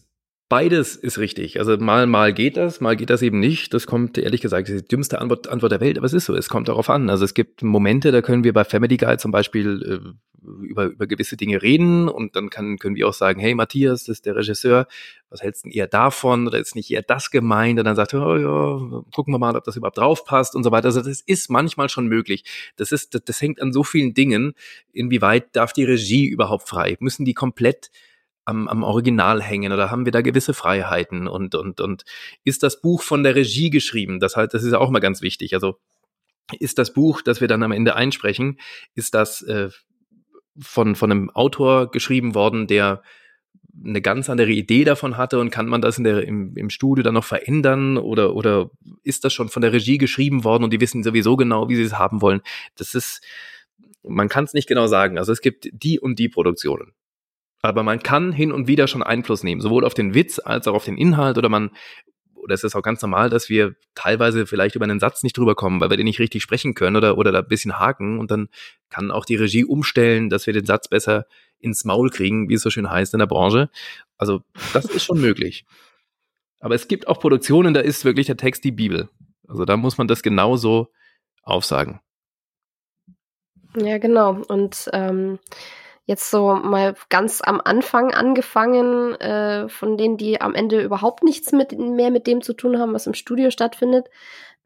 beides ist richtig. Also mal geht das eben nicht. Das kommt, ehrlich gesagt, die dümmste Antwort der Welt, aber es ist so, es kommt darauf an. Also es gibt Momente, da können wir bei Family Guy zum Beispiel über gewisse Dinge reden und dann können wir auch sagen, hey Matthias, das ist der Regisseur, was hältst du denn eher davon oder ist nicht eher das gemeint? Und dann sagt er, gucken wir mal, ob das überhaupt drauf passt und so weiter. Also das ist manchmal schon möglich. Das hängt an so vielen Dingen. Inwieweit darf die Regie überhaupt frei? Müssen die komplett am Original hängen oder haben wir da gewisse Freiheiten und ist das Buch von der Regie geschrieben? Das heißt, das ist auch mal ganz wichtig. Also ist das Buch, das wir dann am Ende einsprechen, ist das von einem Autor geschrieben worden, der eine ganz andere Idee davon hatte und kann man das im Studio dann noch verändern oder ist das schon von der Regie geschrieben worden und die wissen sowieso genau, wie sie es haben wollen? Man kann es nicht genau sagen. Also es gibt die und die Produktionen. Aber man kann hin und wieder schon Einfluss nehmen, sowohl auf den Witz als auch auf den Inhalt oder es ist auch ganz normal, dass wir teilweise vielleicht über einen Satz nicht drüber kommen, weil wir den nicht richtig sprechen können oder da ein bisschen haken und dann kann auch die Regie umstellen, dass wir den Satz besser ins Maul kriegen, wie es so schön heißt in der Branche. Also das ist schon möglich. Aber es gibt auch Produktionen, da ist wirklich der Text die Bibel. Also da muss man das genauso aufsagen. Ja, genau. Und jetzt so mal ganz am Anfang angefangen, von denen, die am Ende überhaupt nichts mehr mit dem zu tun haben, was im Studio stattfindet,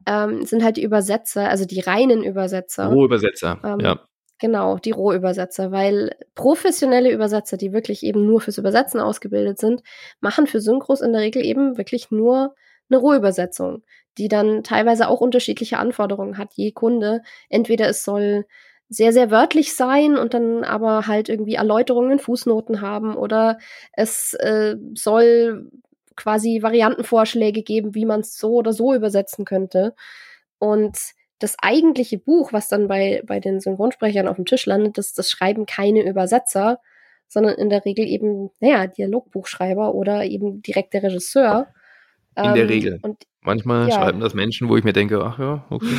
sind halt die Übersetzer, also die reinen Übersetzer. Rohübersetzer, ja. Genau, die Rohübersetzer, weil professionelle Übersetzer, die wirklich eben nur fürs Übersetzen ausgebildet sind, machen für Synchros in der Regel eben wirklich nur eine Rohübersetzung, die dann teilweise auch unterschiedliche Anforderungen hat, je Kunde. Entweder es soll sehr, sehr wörtlich sein und dann aber halt irgendwie Erläuterungen in Fußnoten haben oder es soll quasi Variantenvorschläge geben, wie man es so oder so übersetzen könnte. Und das eigentliche Buch, was dann bei den Synchronsprechern auf dem Tisch landet, das schreiben keine Übersetzer, sondern in der Regel eben, Dialogbuchschreiber oder eben direkt der Regisseur. In der Regel. Manchmal schreiben das Menschen, wo ich mir denke, ach ja, okay.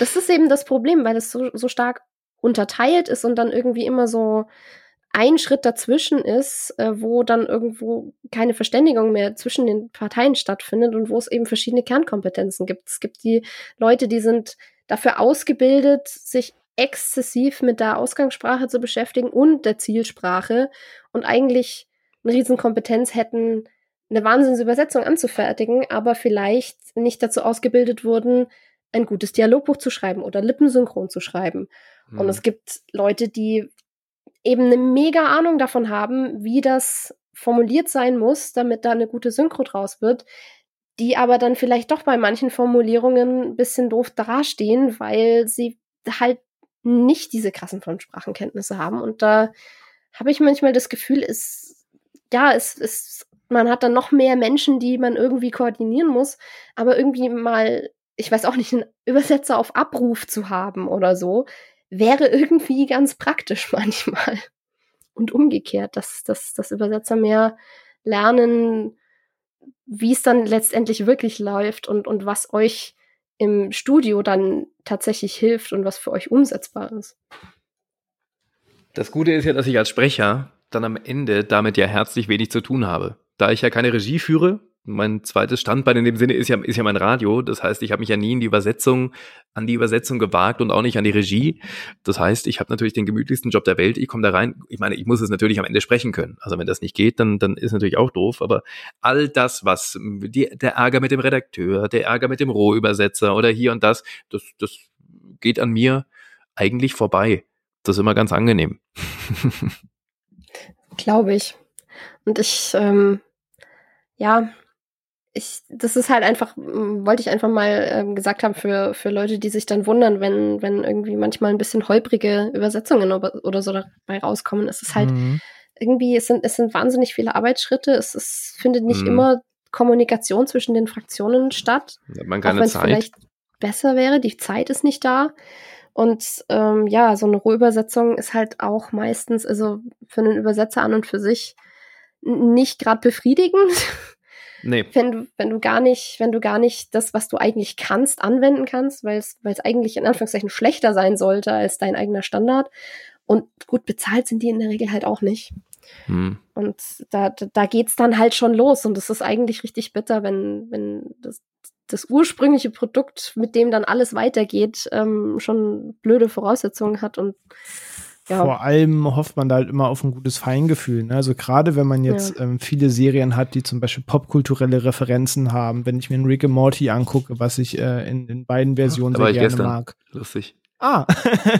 Das ist eben das Problem, weil es so stark unterteilt ist und dann irgendwie immer so ein Schritt dazwischen ist, wo dann irgendwo keine Verständigung mehr zwischen den Parteien stattfindet und wo es eben verschiedene Kernkompetenzen gibt. Es gibt die Leute, die sind dafür ausgebildet, sich exzessiv mit der Ausgangssprache zu beschäftigen und der Zielsprache und eigentlich eine Riesenkompetenz hätten, eine Wahnsinnsübersetzung anzufertigen, aber vielleicht nicht dazu ausgebildet wurden, ein gutes Dialogbuch zu schreiben oder lippensynchron zu schreiben. Mhm. Und es gibt Leute, die eben eine mega Ahnung davon haben, wie das formuliert sein muss, damit da eine gute Synchro draus wird, die aber dann vielleicht doch bei manchen Formulierungen ein bisschen doof dastehen, weil sie halt nicht diese krassen Fremdsprachenkenntnisse haben. Und da habe ich manchmal das Gefühl, es Man hat dann noch mehr Menschen, die man irgendwie koordinieren muss, aber irgendwie mal, ich weiß auch nicht, einen Übersetzer auf Abruf zu haben oder so, wäre irgendwie ganz praktisch manchmal. Und umgekehrt, dass Übersetzer mehr lernen, wie es dann letztendlich wirklich läuft und was euch im Studio dann tatsächlich hilft und was für euch umsetzbar ist. Das Gute ist ja, dass ich als Sprecher dann am Ende damit ja herzlich wenig zu tun habe. Da ich ja keine Regie führe, mein zweites Standbein in dem Sinne ist ja mein Radio. Das heißt, ich habe mich ja nie in die Übersetzung gewagt und auch nicht an die Regie. Das heißt, ich habe natürlich den gemütlichsten Job der Welt. Ich komme da rein. Ich meine, ich muss es natürlich am Ende sprechen können. Also wenn das nicht geht, dann ist natürlich auch doof. Aber all das, was der Ärger mit dem Redakteur, der Ärger mit dem Rohübersetzer oder hier und das geht an mir eigentlich vorbei. Das ist immer ganz angenehm. Glaube ich. Und das ist halt einfach, wollte ich einfach mal gesagt haben, für Leute, die sich dann wundern, wenn irgendwie manchmal ein bisschen holprige Übersetzungen oder so dabei rauskommen. Es ist halt irgendwie, es sind wahnsinnig viele Arbeitsschritte. Es findet nicht immer Kommunikation zwischen den Fraktionen statt. Man kann auch, wenn es vielleicht besser wäre, die Zeit ist nicht da. Und so eine Rohübersetzung ist halt auch meistens, also für einen Übersetzer an und für sich, nicht gerade befriedigend. Nee. Wenn du gar nicht das, was du eigentlich kannst, anwenden kannst, weil es eigentlich in Anführungszeichen schlechter sein sollte als dein eigener Standard. Und gut bezahlt sind die in der Regel halt auch nicht. Und da geht's dann halt schon los. Und das ist eigentlich richtig bitter, wenn das ursprüngliche Produkt, mit dem dann alles weitergeht, schon blöde Voraussetzungen hat. Und ja. Vor allem hofft man da halt immer auf ein gutes Feingefühl. Ne? Also gerade wenn man jetzt viele Serien hat, die zum Beispiel popkulturelle Referenzen haben. Wenn ich mir einen Rick and Morty angucke, was ich in beiden Versionen sehr gerne mag. Lustig. Ah,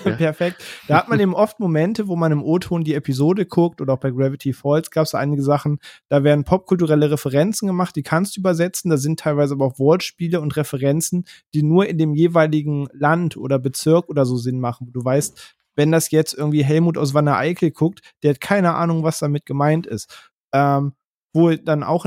ja. Perfekt. Da hat man eben oft Momente, wo man im O-Ton die Episode guckt, oder auch bei Gravity Falls gab es einige Sachen, da werden popkulturelle Referenzen gemacht, die kannst du übersetzen, da sind teilweise aber auch Wortspiele und Referenzen, die nur in dem jeweiligen Land oder Bezirk oder so Sinn machen. Du weißt, wenn das jetzt irgendwie Helmut aus Wanne-Eickel guckt, der hat keine Ahnung, was damit gemeint ist. Wo dann auch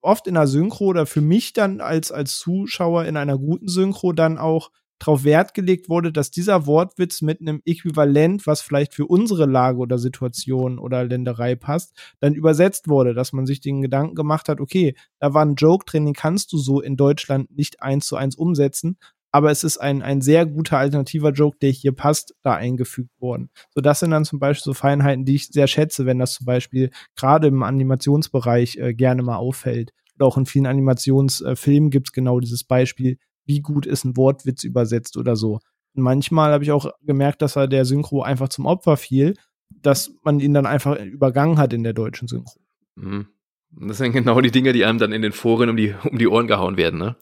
oft in der Synchro oder für mich dann als Zuschauer in einer guten Synchro dann auch darauf Wert gelegt wurde, dass dieser Wortwitz mit einem Äquivalent, was vielleicht für unsere Lage oder Situation oder Länderei passt, dann übersetzt wurde, dass man sich den Gedanken gemacht hat, okay, da war ein Joke drin, den kannst du so in Deutschland nicht 1:1 umsetzen, aber es ist ein sehr guter alternativer Joke, der hier passt, da eingefügt worden. So, das sind dann zum Beispiel so Feinheiten, die ich sehr schätze, wenn das zum Beispiel gerade im Animationsbereich gerne mal auffällt. Oder auch in vielen Animationsfilmen gibt es genau dieses Beispiel, wie gut ist ein Wortwitz übersetzt oder so. Und manchmal habe ich auch gemerkt, dass der Synchro einfach zum Opfer fiel, dass man ihn dann einfach übergangen hat in der deutschen Synchro. Mhm. Das sind genau die Dinge, die einem dann in den Foren um die Ohren gehauen werden, ne?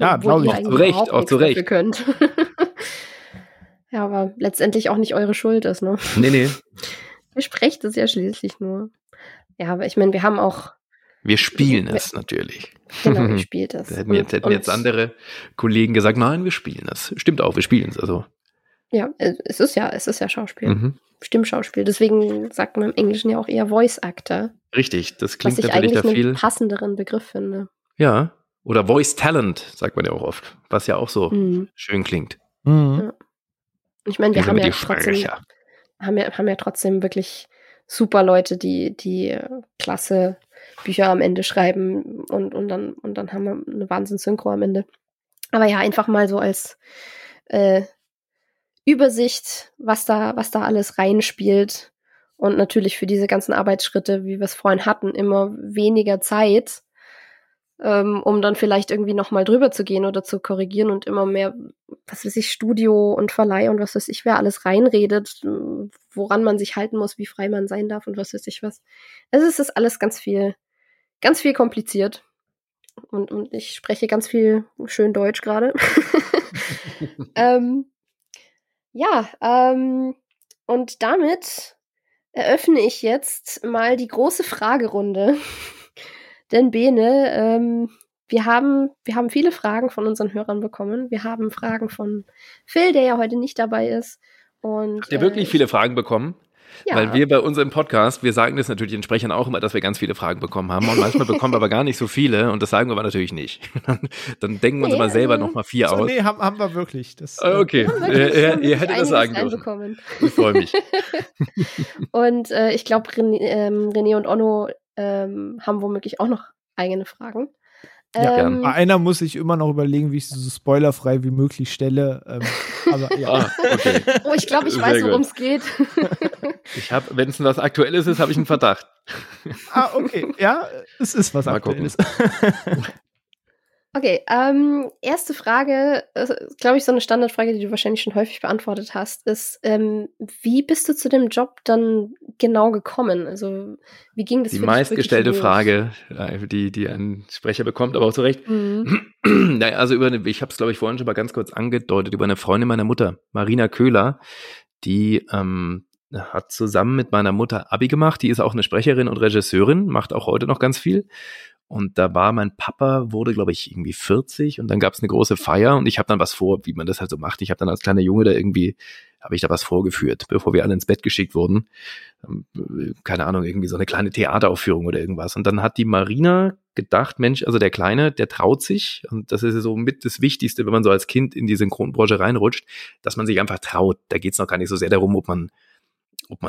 Ja, glaube ich. Auch zu Recht. Ja, aber letztendlich auch nicht eure Schuld ist, ne? Nee. Ihr sprecht es ja schließlich nur. Ja, aber ich meine, wir haben auch wir spielen es natürlich. Genau, wir spielen das. Hätten jetzt andere Kollegen gesagt, nein, wir spielen das. Stimmt auch, wir spielen es. Also. Ja, es ist ja Schauspiel. Stimmschauspiel. Deswegen sagt man im Englischen ja auch eher Voice Actor. Richtig, das klingt natürlich da viel. Was ich eigentlich einen passenderen Begriff finde. Ja, oder Voice Talent sagt man ja auch oft, was ja auch so schön klingt. Mhm. Ja. Ich meine, wir haben ja trotzdem wirklich super Leute, die klasse Bücher am Ende schreiben und dann haben wir eine Wahnsinns-Synchro am Ende. Aber ja, einfach mal so als Übersicht, was da alles reinspielt. Und natürlich für diese ganzen Arbeitsschritte, wie wir es vorhin hatten, immer weniger Zeit, um dann vielleicht irgendwie nochmal drüber zu gehen oder zu korrigieren und immer mehr, was weiß ich, Studio und Verleih und was weiß ich, wer alles reinredet, woran man sich halten muss, wie frei man sein darf und was weiß ich was. Also es ist alles ganz viel kompliziert. Und ich spreche ganz viel schön Deutsch gerade. Und damit eröffne ich jetzt mal die große Fragerunde. Denn Bene, wir haben viele Fragen von unseren Hörern bekommen. Wir haben Fragen von Phil, der ja heute nicht dabei ist. Und, habt ihr wirklich viele Fragen bekommen? Ja. Weil wir bei uns im Podcast, wir sagen das natürlich den Sprechern auch immer, dass wir ganz viele Fragen bekommen haben. Und manchmal bekommen wir aber gar nicht so viele und das sagen wir aber natürlich nicht. Dann denken wir uns aber selber nochmal vier aus. Nee, haben wir wirklich. Das, okay, ihr hättet das sagen dürfen. Ich freue mich. Und ich glaube, René und Onno haben womöglich auch noch eigene Fragen. Ja, bei einer muss ich immer noch überlegen, wie ich sie so spoilerfrei wie möglich stelle. Aber ja. Okay. Oh, ich glaube, ich weiß, worum es geht. Ich habe, wenn es was Aktuelles ist, habe ich einen Verdacht. Okay. Ja, es ist was Aktuelles. Okay, erste Frage, glaube ich, so eine Standardfrage, die du wahrscheinlich schon häufig beantwortet hast, ist, wie bist du zu dem Job dann genau gekommen? Also, wie ging das für dich? Die meistgestellte Frage, die ein Sprecher bekommt, aber auch zu Recht. Mhm. Naja, also ich habe es, glaube ich, vorhin schon mal ganz kurz angedeutet, über eine Freundin meiner Mutter, Marina Köhler, die hat zusammen mit meiner Mutter Abi gemacht, die ist auch eine Sprecherin und Regisseurin, macht auch heute noch ganz viel. Und da war mein Papa, wurde, glaube ich, irgendwie 40 und dann gab es eine große Feier und ich habe dann was vor, wie man das halt so macht. Ich habe dann als kleiner Junge habe ich da was vorgeführt, bevor wir alle ins Bett geschickt wurden. Keine Ahnung, irgendwie so eine kleine Theateraufführung oder irgendwas. Und dann hat die Marina gedacht, Mensch, also der Kleine, der traut sich. Und das ist so mit das Wichtigste, wenn man so als Kind in die Synchronbranche reinrutscht, dass man sich einfach traut. Da geht es noch gar nicht so sehr darum, ob man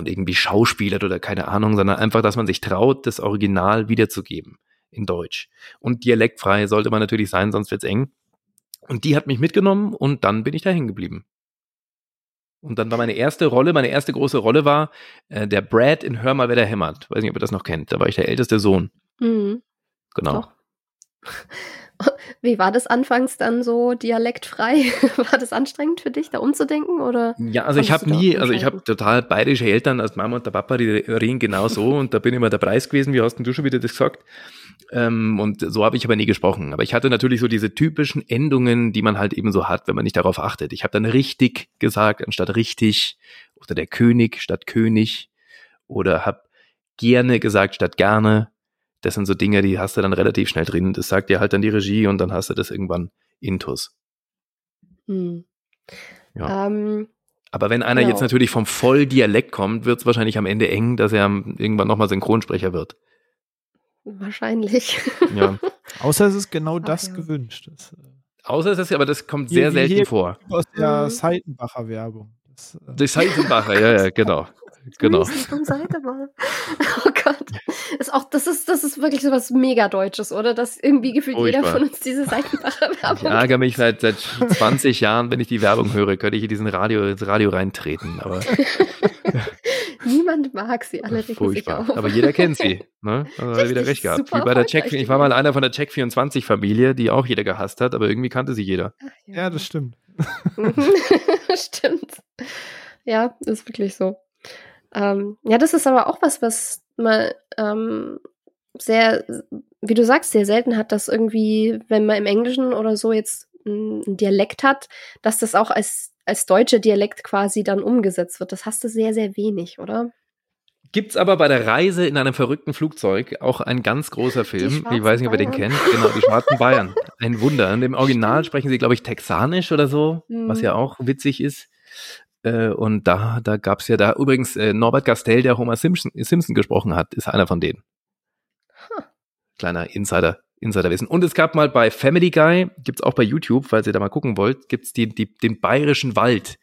irgendwie schauspielert oder keine Ahnung, sondern einfach, dass man sich traut, das Original wiederzugeben. In Deutsch. Und dialektfrei sollte man natürlich sein, sonst wird's eng. Und die hat mich mitgenommen und dann bin ich da hängen geblieben. Und dann war meine erste große Rolle war der Brad in Hör mal, wer da hämmert. Weiß nicht, ob ihr das noch kennt. Da war ich der älteste Sohn. Mhm. Genau. Doch. Wie war das anfangs dann so dialektfrei? War das anstrengend für dich, da umzudenken? Oder ja, also ich habe total bayerische Eltern, als Mama und der Papa, die reden genau so und da bin immer der Preis gewesen, wie hast denn du schon wieder das gesagt? Und so habe ich aber nie gesprochen. Aber ich hatte natürlich so diese typischen Endungen, die man halt eben so hat, wenn man nicht darauf achtet. Ich habe dann richtig gesagt, anstatt richtig, oder der König statt König, oder habe gerne gesagt statt gerne. Das sind so Dinge, die hast du dann relativ schnell drin. Das sagt dir halt dann die Regie und dann hast du das irgendwann intus. Hm. Ja. Aber wenn einer jetzt natürlich vom Volldialekt kommt, wird es wahrscheinlich am Ende eng, dass er irgendwann nochmal Synchronsprecher wird. Wahrscheinlich. Ja. Außer es ist genau das gewünscht. Außer es ist, aber das kommt sehr selten vor. Aus der Seitenbacher Werbung. Die Seitenbacher, ja, genau. Genau. Oh Gott. Das ist wirklich so was mega Deutsches, oder? Dass irgendwie gefühlt jeder von uns diese Seitenbacher-Werbung. Ich ärgere mich seit 20 Jahren, wenn ich die Werbung höre, könnte ich in ins Radio reintreten. Aber niemand mag sie, alle regen sich auf. Aber jeder kennt sie. Ne? Also hat er wieder recht gehabt. Wie bei der Check, ich war mal einer von der Check24-Familie, die auch jeder gehasst hat, aber irgendwie kannte sie jeder. Ja, das stimmt. Stimmt. Ja, ist wirklich so. Ja, das ist aber auch was man sehr, wie du sagst, sehr selten hat, dass irgendwie, wenn man im Englischen oder so jetzt einen Dialekt hat, dass das auch als deutscher Dialekt quasi dann umgesetzt wird. Das hast du sehr, sehr wenig, oder? Gibt's aber bei der Reise in einem verrückten Flugzeug auch ein ganz großer Film, ich weiß nicht, ob ihr den kennt, genau, die Schwarzen Bayern. Ein Wunder. In dem Original sprechen sie, glaube ich, texanisch oder so, was ja auch witzig ist. Und da gab es ja da übrigens Norbert Gastel, der Homer Simpson gesprochen hat, ist einer von denen. Huh. Kleiner Insiderwissen. Und es gab mal bei Family Guy, gibt es auch bei YouTube, falls ihr da mal gucken wollt, gibt es den bayerischen Wald.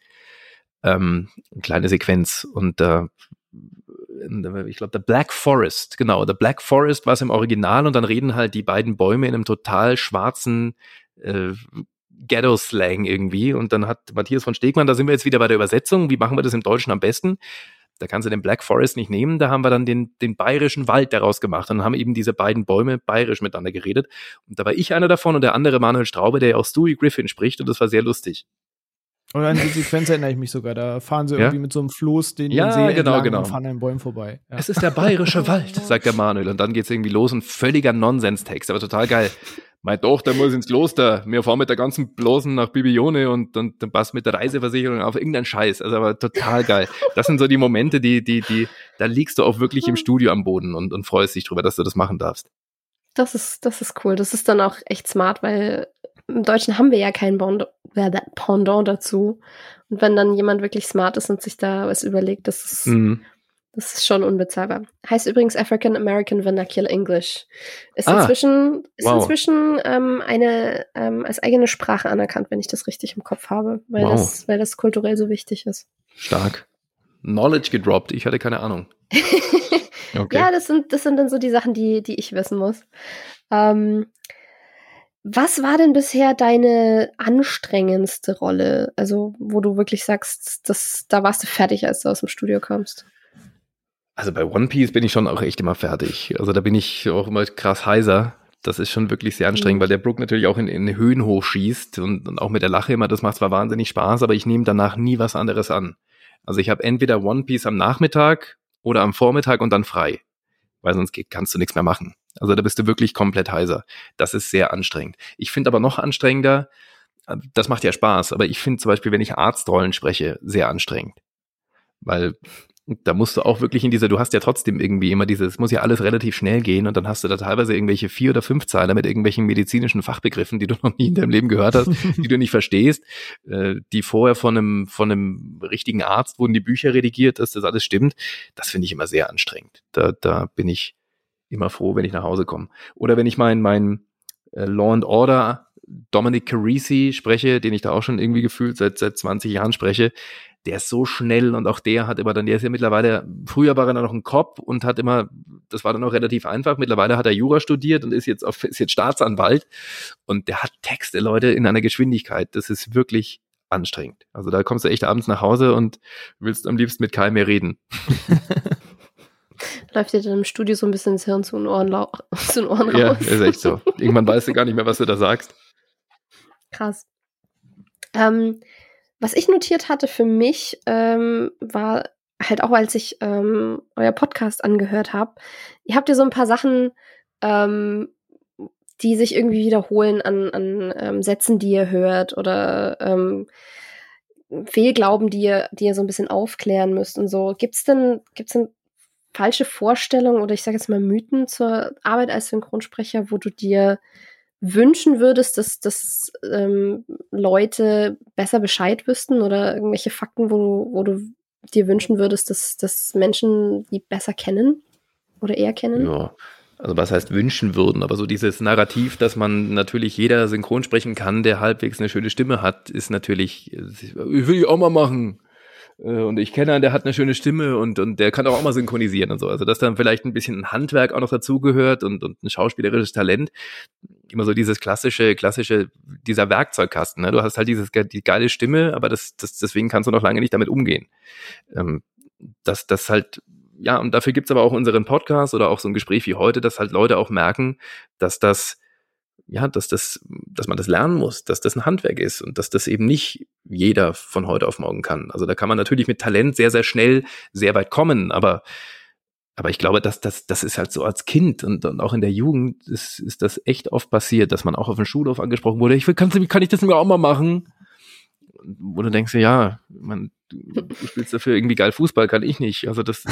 Eine kleine Sequenz. Und ich glaube, The Black Forest, genau. The Black Forest war es im Original und dann reden halt die beiden Bäume in einem total schwarzen Ghetto-Slang irgendwie und dann hat Matthias von Stegmann, da sind wir jetzt wieder bei der Übersetzung, wie machen wir das im Deutschen am besten? Da kannst du den Black Forest nicht nehmen, da haben wir dann den bayerischen Wald daraus gemacht und haben eben diese beiden Bäume bayerisch miteinander geredet und da war ich einer davon und der andere Manuel Straube, der ja auch Stewie Griffin spricht und das war sehr lustig. Und an die Sequenz erinnere ich mich sogar, da fahren sie irgendwie mit so einem Floß den See entlang und fahren an den Bäumen vorbei. Ja. Es ist der bayerische Wald, sagt der Manuel und dann geht es irgendwie los und völliger Nonsens-Text, aber total geil. Meine Tochter muss ins Kloster, wir fahren mit der ganzen Blasen nach Bibione und dann passt mit der Reiseversicherung auf irgendeinen Scheiß. Also aber total geil. Das sind so die Momente, die da liegst du auch wirklich im Studio am Boden und freust dich drüber, dass du das machen darfst. Das ist cool. Das ist dann auch echt smart, weil im Deutschen haben wir ja kein Pendant dazu. Und wenn dann jemand wirklich smart ist und sich da was überlegt, das ist Das ist schon unbezahlbar. Heißt übrigens African American Vernacular English. Ist inzwischen als eigene Sprache anerkannt, wenn ich das richtig im Kopf habe, weil das kulturell so wichtig ist. Stark. Knowledge gedroppt. Ich hatte keine Ahnung. Okay. Ja, das sind dann so die Sachen, die ich wissen muss. Was war denn bisher deine anstrengendste Rolle? Also, wo du wirklich sagst, da warst du fertig, als du aus dem Studio kamst. Also bei One Piece bin ich schon auch echt immer fertig. Also da bin ich auch immer krass heiser. Das ist schon wirklich sehr anstrengend, weil der Brooke natürlich auch in Höhen hochschießt und auch mit der Lache immer, das macht zwar wahnsinnig Spaß, aber ich nehme danach nie was anderes an. Also ich habe entweder One Piece am Nachmittag oder am Vormittag und dann frei, weil sonst kannst du nichts mehr machen. Also da bist du wirklich komplett heiser. Das ist sehr anstrengend. Ich finde aber noch anstrengender, das macht ja Spaß, aber ich finde zum Beispiel, wenn ich Arztrollen spreche, sehr anstrengend, weil... Da musst du auch wirklich du hast ja trotzdem irgendwie immer es muss ja alles relativ schnell gehen und dann hast du da teilweise irgendwelche 4 oder 5 Zeiler mit irgendwelchen medizinischen Fachbegriffen, die du noch nie in deinem Leben gehört hast, die du nicht verstehst, die vorher von einem richtigen Arzt wurden die Bücher redigiert, dass das alles stimmt. Das finde ich immer sehr anstrengend. Da bin ich immer froh, wenn ich nach Hause komme. Oder wenn ich mein Law and Order Dominic Carisi spreche, den ich da auch schon irgendwie gefühlt seit 20 Jahren spreche. Der ist so schnell und auch der ist ja mittlerweile, früher war er noch ein Cop und das war dann auch relativ einfach, mittlerweile hat er Jura studiert und ist jetzt Staatsanwalt und der hat Texte, Leute, in einer Geschwindigkeit, das ist wirklich anstrengend. Also da kommst du echt abends nach Hause und willst am liebsten mit keinem mehr reden. Läuft dir dann im Studio so ein bisschen ins Hirn zu den Ohren raus. Ja, ist echt so. Irgendwann weißt du gar nicht mehr, was du da sagst. Krass. Was ich notiert hatte für mich, war halt auch, als ich euer Podcast angehört habe, ihr habt ja so ein paar Sachen, die sich irgendwie wiederholen an Sätzen, die ihr hört oder Fehlglauben, die ihr so ein bisschen aufklären müsst und so. Gibt's denn falsche Vorstellungen oder ich sage jetzt mal Mythen zur Arbeit als Synchronsprecher, wo du dir wünschen würdest, dass Leute besser Bescheid wüssten oder irgendwelche Fakten, wo du dir wünschen würdest, dass Menschen die besser kennen oder eher kennen? Ja, also was heißt wünschen würden, aber so dieses Narrativ, dass man natürlich jeder synchron sprechen kann, der halbwegs eine schöne Stimme hat, ist natürlich, will ich auch mal machen. Und ich kenne einen, der hat eine schöne Stimme und der kann auch mal synchronisieren und so. Also dass dann vielleicht ein bisschen ein Handwerk auch noch dazugehört und ein schauspielerisches Talent. Immer so dieses klassische, dieser Werkzeugkasten. Ne? Du hast halt die geile Stimme, aber deswegen kannst du noch lange nicht damit umgehen. Das halt, ja, und dafür gibt's aber auch unseren Podcast oder auch so ein Gespräch wie heute, dass halt Leute auch merken, dass man das lernen muss, dass das ein Handwerk ist und dass das eben nicht jeder von heute auf morgen kann. Also da kann man natürlich mit Talent sehr, sehr schnell sehr weit kommen, aber ich glaube, das ist halt so als Kind und auch in der Jugend ist das echt oft passiert, dass man auch auf dem Schulhof angesprochen wurde, kann ich das mir auch mal machen? Wo du denkst, ja, du spielst dafür irgendwie geil Fußball, kann ich nicht. Also das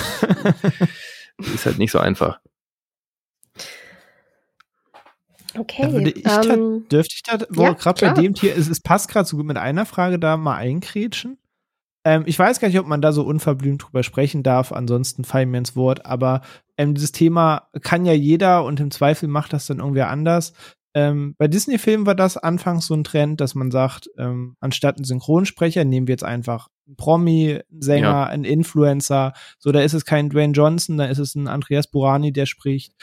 ist halt nicht so einfach. Okay. Dürfte ich bei dem Tier, es passt gerade so gut mit einer Frage da mal einkrätschen. Ich weiß gar nicht, ob man da so unverblümt drüber sprechen darf, ansonsten fallen mir ins Wort, aber dieses Thema kann ja jeder und im Zweifel macht das dann irgendwer anders. Bei Disney-Filmen war das anfangs so ein Trend, dass man sagt, anstatt einen Synchronsprecher nehmen wir jetzt einfach einen Promi, einen Sänger, einen Influencer. So, da ist es kein Dwayne Johnson, da ist es ein Andreas Burani, der spricht.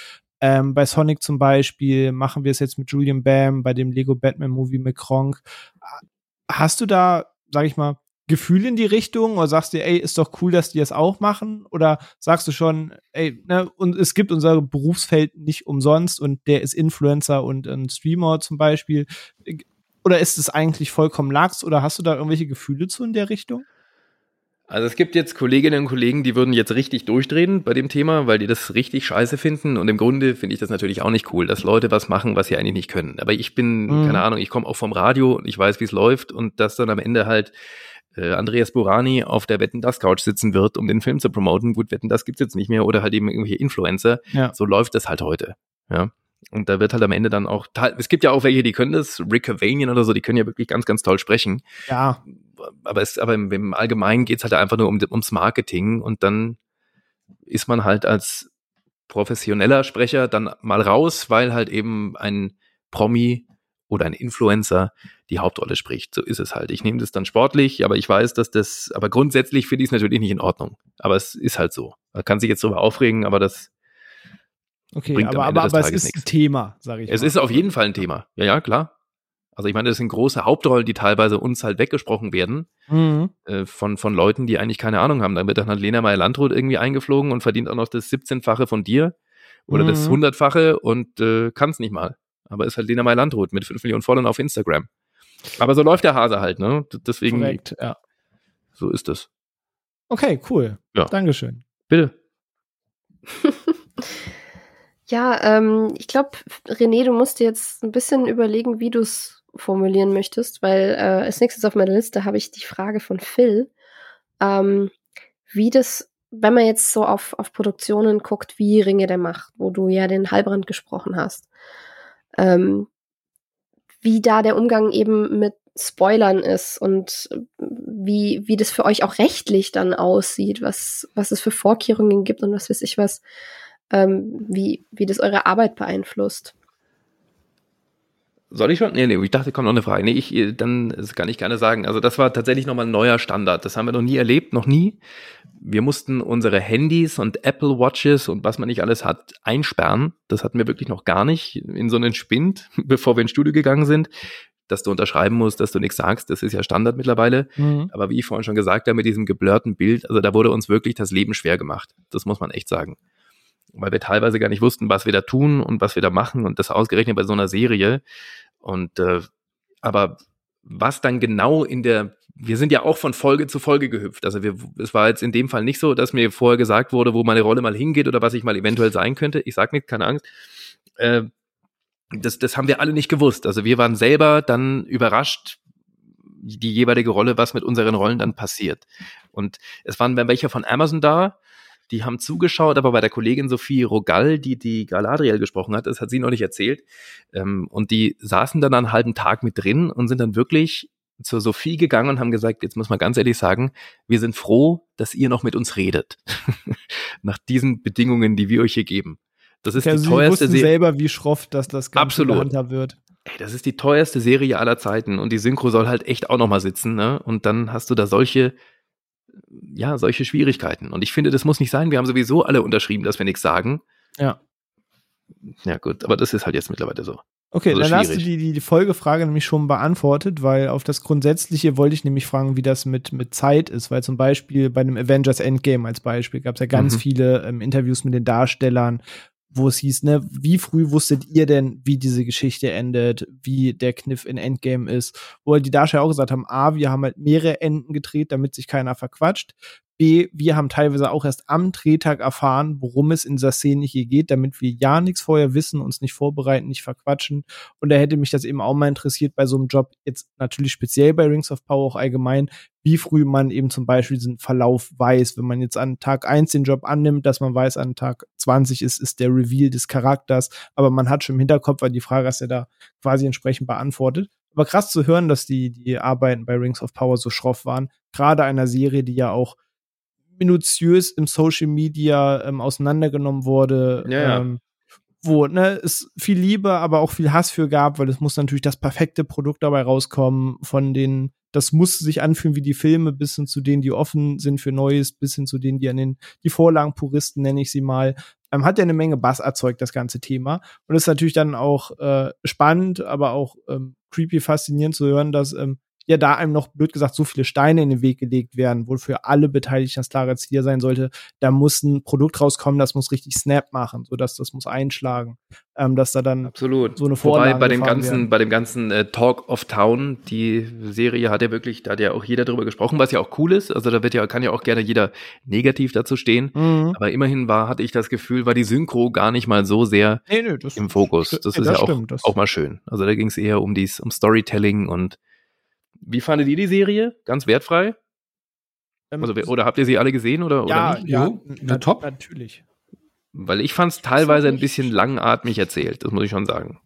Bei Sonic zum Beispiel machen wir es jetzt mit Julian Bam, bei dem Lego Batman Movie mit Kronk. Hast du da, sag ich mal, Gefühle in die Richtung oder sagst du, ey, ist doch cool, dass die das auch machen? Oder sagst du schon, ey, ne, und es gibt unser Berufsfeld nicht umsonst und der ist Influencer und ein Streamer zum Beispiel? Oder ist es eigentlich vollkommen lax oder hast du da irgendwelche Gefühle zu in der Richtung? Also es gibt jetzt Kolleginnen und Kollegen, die würden jetzt richtig durchdrehen bei dem Thema, weil die das richtig scheiße finden und im Grunde finde ich das natürlich auch nicht cool, dass Leute was machen, was sie eigentlich nicht können. Aber ich bin, keine Ahnung, ich komme auch vom Radio und ich weiß, wie es läuft und dass dann am Ende halt Andreas Burani auf der Wetten-dass-Couch sitzen wird, um den Film zu promoten. Gut, Wetten-dass gibt's jetzt nicht mehr oder halt eben irgendwelche Influencer. Ja. So läuft das halt heute, ja. Und da wird halt am Ende dann auch, es gibt ja auch welche, die können das, Rick Cavanian oder so, die können ja wirklich ganz, ganz toll sprechen. Ja. Aber im Allgemeinen geht es halt einfach nur ums Marketing und dann ist man halt als professioneller Sprecher dann mal raus, weil halt eben ein Promi oder ein Influencer die Hauptrolle spricht. So ist es halt. Ich nehme das dann sportlich, aber ich weiß, dass das, aber grundsätzlich finde ich es natürlich nicht in Ordnung. Aber es ist halt so. Man kann sich jetzt darüber aufregen, aber das bringt am Ende des Tages nichts. Es ist ein Thema, sage ich mal. Es ist auf jeden Fall ein Thema. Ja, ja, klar. Also ich meine, das sind große Hauptrollen, die teilweise uns halt weggesprochen werden, von Leuten, die eigentlich keine Ahnung haben. Dann wird dann halt Lena Meyer-Landrut irgendwie eingeflogen und verdient auch noch das 17-fache von dir oder das 100-fache und kann es nicht mal. Aber ist halt Lena Meyer-Landrut mit 5 Millionen Followern auf Instagram. Aber so läuft der Hase halt, ne? Deswegen, korrekt, ja. So ist es. Okay, cool. Ja. Dankeschön. Bitte. Ja, ich glaube, René, du musst dir jetzt ein bisschen überlegen, wie du es formulieren möchtest, weil als nächstes auf meiner Liste habe ich die Frage von Phil, wie das, wenn man jetzt so auf Produktionen guckt, wie Ringe der Macht, wo du ja den Halbrand gesprochen hast, wie da der Umgang eben mit Spoilern ist und wie das für euch auch rechtlich dann aussieht, was es für Vorkehrungen gibt und was weiß ich was, wie das eure Arbeit beeinflusst. Soll ich schon? Nee, ich dachte, kommt noch eine Frage. Nee, das kann ich gerne sagen. Also das war tatsächlich nochmal ein neuer Standard. Das haben wir noch nie erlebt, noch nie. Wir mussten unsere Handys und Apple Watches und was man nicht alles hat, einsperren. Das hatten wir wirklich noch gar nicht in so einen Spind, bevor wir ins Studio gegangen sind, dass du unterschreiben musst, dass du nichts sagst. Das ist ja Standard mittlerweile. Aber wie ich vorhin schon gesagt habe, mit diesem geblurrten Bild, also da wurde uns wirklich das Leben schwer gemacht. Das muss man echt sagen. Weil wir teilweise gar nicht wussten, was wir da tun und was wir da machen und das ausgerechnet bei so einer Serie. Und aber was dann genau wir sind ja auch von Folge zu Folge gehüpft. Also es war jetzt in dem Fall nicht so, dass mir vorher gesagt wurde, wo meine Rolle mal hingeht oder was ich mal eventuell sein könnte. Ich sag nichts, keine Angst. Das haben wir alle nicht gewusst. Also wir waren selber dann überrascht, die jeweilige Rolle, was mit unseren Rollen dann passiert. Und es waren welche von Amazon da, die haben zugeschaut, aber bei der Kollegin Sophie Rogall, die Galadriel gesprochen hat, das hat sie noch nicht erzählt, und die saßen dann einen halben Tag mit drin und sind dann wirklich zur Sophie gegangen und haben gesagt, jetzt muss man ganz ehrlich sagen, wir sind froh, dass ihr noch mit uns redet. Nach diesen Bedingungen, die wir euch hier geben. Das ist die teuerste Serie. Sie wussten selber, wie schroff das Ganze runter wird. Ey, das ist die teuerste Serie aller Zeiten und die Synchro soll halt echt auch noch mal sitzen, ne? Und dann hast du da solche Schwierigkeiten. Und ich finde, das muss nicht sein. Wir haben sowieso alle unterschrieben, dass wir nichts sagen. Ja. Ja gut, aber das ist halt jetzt mittlerweile so. Okay, also dann schwierig. Hast du die Folgefrage nämlich schon beantwortet, weil auf das Grundsätzliche wollte ich nämlich fragen, wie das mit Zeit ist, weil zum Beispiel bei einem Avengers Endgame als Beispiel gab es ja ganz viele Interviews mit den Darstellern, wo es hieß, ne, wie früh wusstet ihr denn, wie diese Geschichte endet, wie der Kniff in Endgame ist, wo halt die Darsteller auch gesagt haben, A, wir haben halt mehrere Enden gedreht, damit sich keiner verquatscht, B, wir haben teilweise auch erst am Drehtag erfahren, worum es in dieser Szene hier geht, damit wir ja nichts vorher wissen, uns nicht vorbereiten, nicht verquatschen. Und da hätte mich das eben auch mal interessiert bei so einem Job, jetzt natürlich speziell bei Rings of Power auch allgemein, wie früh man eben zum Beispiel diesen Verlauf weiß. Wenn man jetzt an Tag 1 den Job annimmt, dass man weiß, an Tag 20 ist der Reveal des Charakters, aber man hat schon im Hinterkopf, weil die Frage hast ja da quasi entsprechend beantwortet. Aber krass zu hören, dass die Arbeiten bei Rings of Power so schroff waren, gerade einer Serie, die ja auch minutiös im Social Media auseinandergenommen wurde, ja. Wo es viel Liebe, aber auch viel Hass für gab, weil es muss natürlich das perfekte Produkt dabei rauskommen, von denen, das muss sich anfühlen wie die Filme, bis hin zu denen, die offen sind für Neues, bis hin zu denen, die die Vorlagenpuristen, nenne ich sie mal, hat ja eine Menge Bass erzeugt, das ganze Thema. Und es ist natürlich dann auch spannend, aber auch creepy faszinierend zu hören, dass da einem noch, blöd gesagt, so viele Steine in den Weg gelegt werden, wofür alle Beteiligten das klare Ziel sein sollte, da muss ein Produkt rauskommen, das muss richtig Snap machen, sodass das muss einschlagen, dass da dann absolut so eine Vorlage. Wobei bei dem ganzen Talk of Town, die Serie da hat ja auch jeder drüber gesprochen, was ja auch cool ist, also da kann ja auch gerne jeder negativ dazu stehen, aber immerhin hatte ich das Gefühl, war die Synchro gar nicht mal so sehr im Fokus. Das ist auch mal schön. Also da ging es eher um Storytelling und wie fandet ihr die Serie? Ganz wertfrei? Also, oder habt ihr sie alle gesehen oder nicht? Ja, top. Natürlich. Weil ich fand es teilweise ein bisschen langatmig erzählt, das muss ich schon sagen.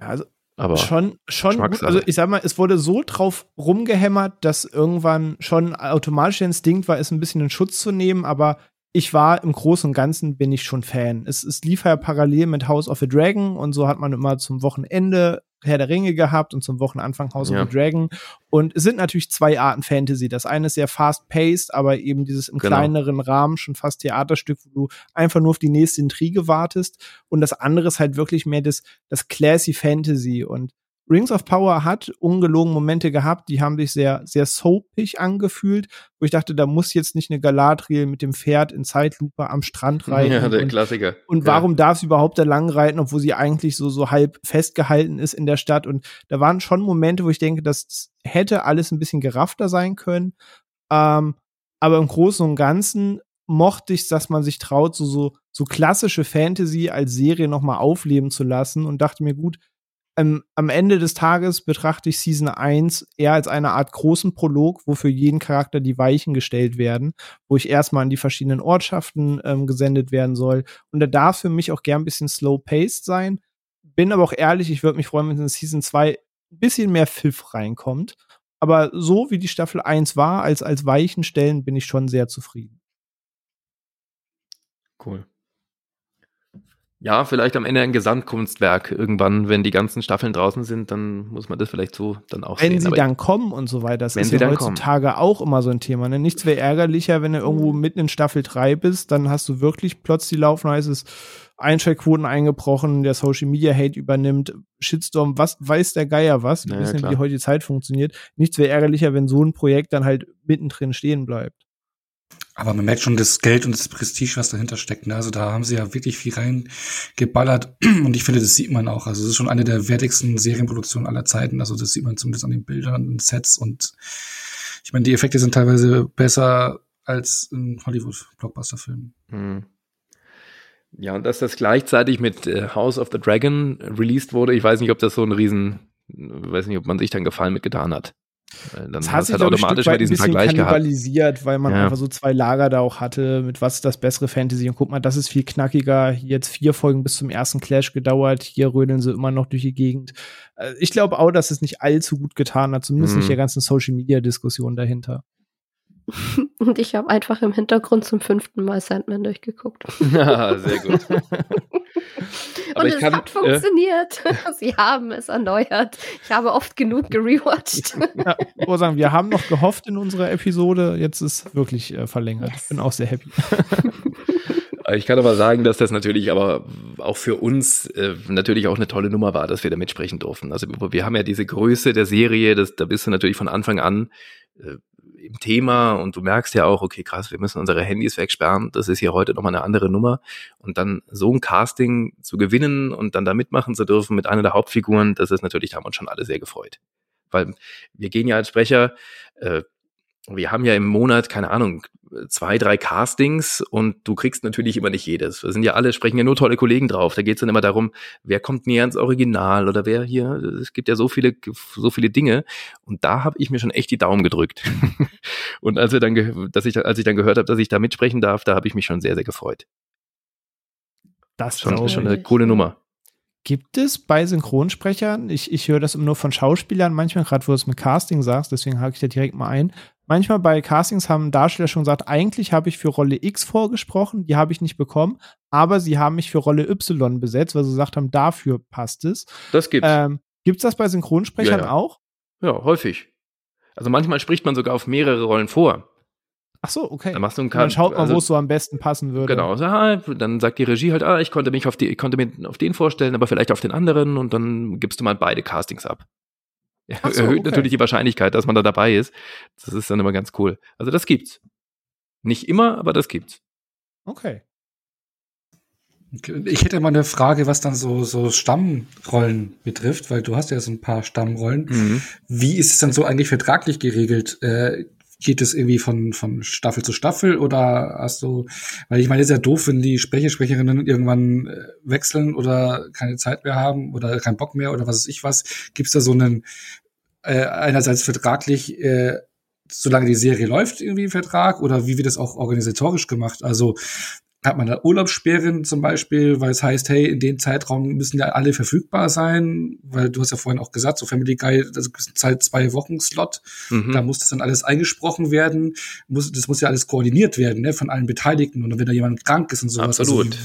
Ja, also aber schon gut. Also ich sag mal, es wurde so drauf rumgehämmert, dass irgendwann schon automatisch der Instinkt war, es ein bisschen in Schutz zu nehmen, aber ich war im Großen und Ganzen, bin ich schon Fan. Es lief ja parallel mit House of the Dragon und so hat man immer zum Wochenende Herr der Ringe gehabt und zum Wochenanfang House of the Dragon. Und es sind natürlich zwei Arten Fantasy. Das eine ist sehr fast-paced, aber eben dieses im kleineren Rahmen schon fast Theaterstück, wo du einfach nur auf die nächste Intrige wartest. Und das andere ist halt wirklich mehr das classy Fantasy. Und Rings of Power hat ungelogen Momente gehabt, die haben sich sehr, sehr soapig angefühlt, wo ich dachte, da muss jetzt nicht eine Galadriel mit dem Pferd in Zeitlupe am Strand reiten. Ja, der Klassiker. Und warum darf sie überhaupt da lang reiten, obwohl sie eigentlich so halb festgehalten ist in der Stadt? Und da waren schon Momente, wo ich denke, das hätte alles ein bisschen geraffter sein können. Aber im Großen und Ganzen mochte ich, dass man sich traut, so klassische Fantasy als Serie nochmal aufleben zu lassen und dachte mir, gut, am Ende des Tages betrachte ich Season 1 eher als eine Art großen Prolog, wo für jeden Charakter die Weichen gestellt werden, wo ich erstmal an die verschiedenen Ortschaften gesendet werden soll. Und da darf für mich auch gern ein bisschen slow-paced sein. Bin aber auch ehrlich, ich würde mich freuen, wenn in Season 2 ein bisschen mehr Pfiff reinkommt. Aber so wie die Staffel 1 war, als Weichenstellen, bin ich schon sehr zufrieden. Cool. Ja, vielleicht am Ende ein Gesamtkunstwerk irgendwann, wenn die ganzen Staffeln draußen sind, dann muss man das vielleicht so dann auch sehen. Wenn sie dann kommen und so weiter, das ist ja heutzutage auch immer so ein Thema. Ne? Nichts wäre ärgerlicher, wenn du irgendwo mitten in Staffel 3 bist, dann hast du wirklich Plots, die laufen, heißt es, Einschaltquoten eingebrochen, der Social-Media-Hate übernimmt, Shitstorm, was weiß der Geier was, ein bisschen wie heute die Zeit funktioniert. Nichts wäre ärgerlicher, wenn so ein Projekt dann halt mittendrin stehen bleibt. Aber man merkt schon das Geld und das Prestige, was dahinter steckt. Ne? Also da haben sie ja wirklich viel reingeballert. Und ich finde, das sieht man auch. Also es ist schon eine der wertigsten Serienproduktionen aller Zeiten. Also das sieht man zumindest an den Bildern und Sets. Und ich meine, die Effekte sind teilweise besser als in Hollywood-Blockbuster-Filmen. Mhm. Ja, und dass das gleichzeitig mit House of the Dragon released wurde, ich weiß nicht, ob das so ein ob man sich dann Gefallen mitgetan hat. Dann das hat sich halt automatisch bei diesem Vergleich kannibalisiert gehabt, weil man einfach so zwei Lager da auch hatte, mit was ist das bessere Fantasy und guck mal, das ist viel knackiger, jetzt 4 Folgen bis zum ersten Clash gedauert, hier rödeln sie immer noch durch die Gegend. Ich glaube auch, dass es nicht allzu gut getan hat, zumindest nicht der ganzen Social-Media-Diskussion dahinter. Und ich habe einfach im Hintergrund zum 5. Mal Sandman durchgeguckt. Ja, sehr gut. Und es hat funktioniert. Sie haben es erneuert. Ich habe oft genug gerewatcht. Ja, ich muss sagen, wir haben noch gehofft in unserer Episode. Jetzt ist wirklich verlängert. Yes. Ich bin auch sehr happy. Ich kann aber sagen, dass das natürlich aber auch für uns natürlich auch eine tolle Nummer war, dass wir da mitsprechen durften. Also wir haben ja diese Größe der Serie, da bist du natürlich von Anfang an im Thema und du merkst ja auch, okay, krass, wir müssen unsere Handys wegsperren, das ist hier heute nochmal eine andere Nummer und dann so ein Casting zu gewinnen und dann da mitmachen zu dürfen mit einer der Hauptfiguren, das ist natürlich, da haben uns schon alle sehr gefreut, weil wir gehen ja als Sprecher, wir haben ja im Monat, keine Ahnung, 2-3 Castings und du kriegst natürlich immer nicht jedes. Wir sind ja alle, sprechen ja nur tolle Kollegen drauf. Da geht's dann immer darum, wer kommt näher ans Original oder wer hier, es gibt ja so viele Dinge. Und da habe ich mir schon echt die Daumen gedrückt. Und als ich dann gehört habe, dass ich da mitsprechen darf, da habe ich mich schon sehr, sehr gefreut. Das ist schon eine coole Nummer. Gibt es bei Synchronsprechern, ich höre das immer nur von Schauspielern, manchmal, gerade wo du es mit Casting sagst, deswegen hake ich da direkt mal ein, manchmal bei Castings haben Darsteller schon gesagt, eigentlich habe ich für Rolle X vorgesprochen, die habe ich nicht bekommen, aber sie haben mich für Rolle Y besetzt, weil sie gesagt haben, dafür passt es. Das gibt's. Gibt's das bei Synchronsprechern auch? Ja, häufig. Also manchmal spricht man sogar auf mehrere Rollen vor. Ach so, okay. Dann, dann schaut man, wo es so am besten passen würde. Genau, dann sagt die Regie halt, ich konnte mich auf den vorstellen, aber vielleicht auf den anderen und dann gibst du mal beide Castings ab. Ach so, erhöht natürlich die Wahrscheinlichkeit, dass man da dabei ist. Das ist dann immer ganz cool. Also das gibt's. Nicht immer, aber das gibt's. Okay. Ich hätte mal eine Frage, was dann so Stammrollen betrifft, weil du hast ja so ein paar Stammrollen. Mhm. Wie ist es dann so eigentlich vertraglich geregelt? Geht es irgendwie von Staffel zu Staffel oder hast du, weil ich meine, es ist ja doof, wenn die Sprecherinnen irgendwann wechseln oder keine Zeit mehr haben oder keinen Bock mehr oder was weiß ich was. Gibt es da so einen, einerseits vertraglich, solange die Serie läuft, irgendwie Vertrag oder wie wird das auch organisatorisch gemacht? Also Hat man da Urlaubssperren zum Beispiel, weil es heißt, hey, in dem Zeitraum müssen ja alle verfügbar sein, weil du hast ja vorhin auch gesagt, so Family Guy, das ist halt 2-Wochen-Slot, da muss das dann alles eingesprochen werden, das muss ja alles koordiniert werden, ne, von allen Beteiligten, und wenn da jemand krank ist und sowas. Absolut.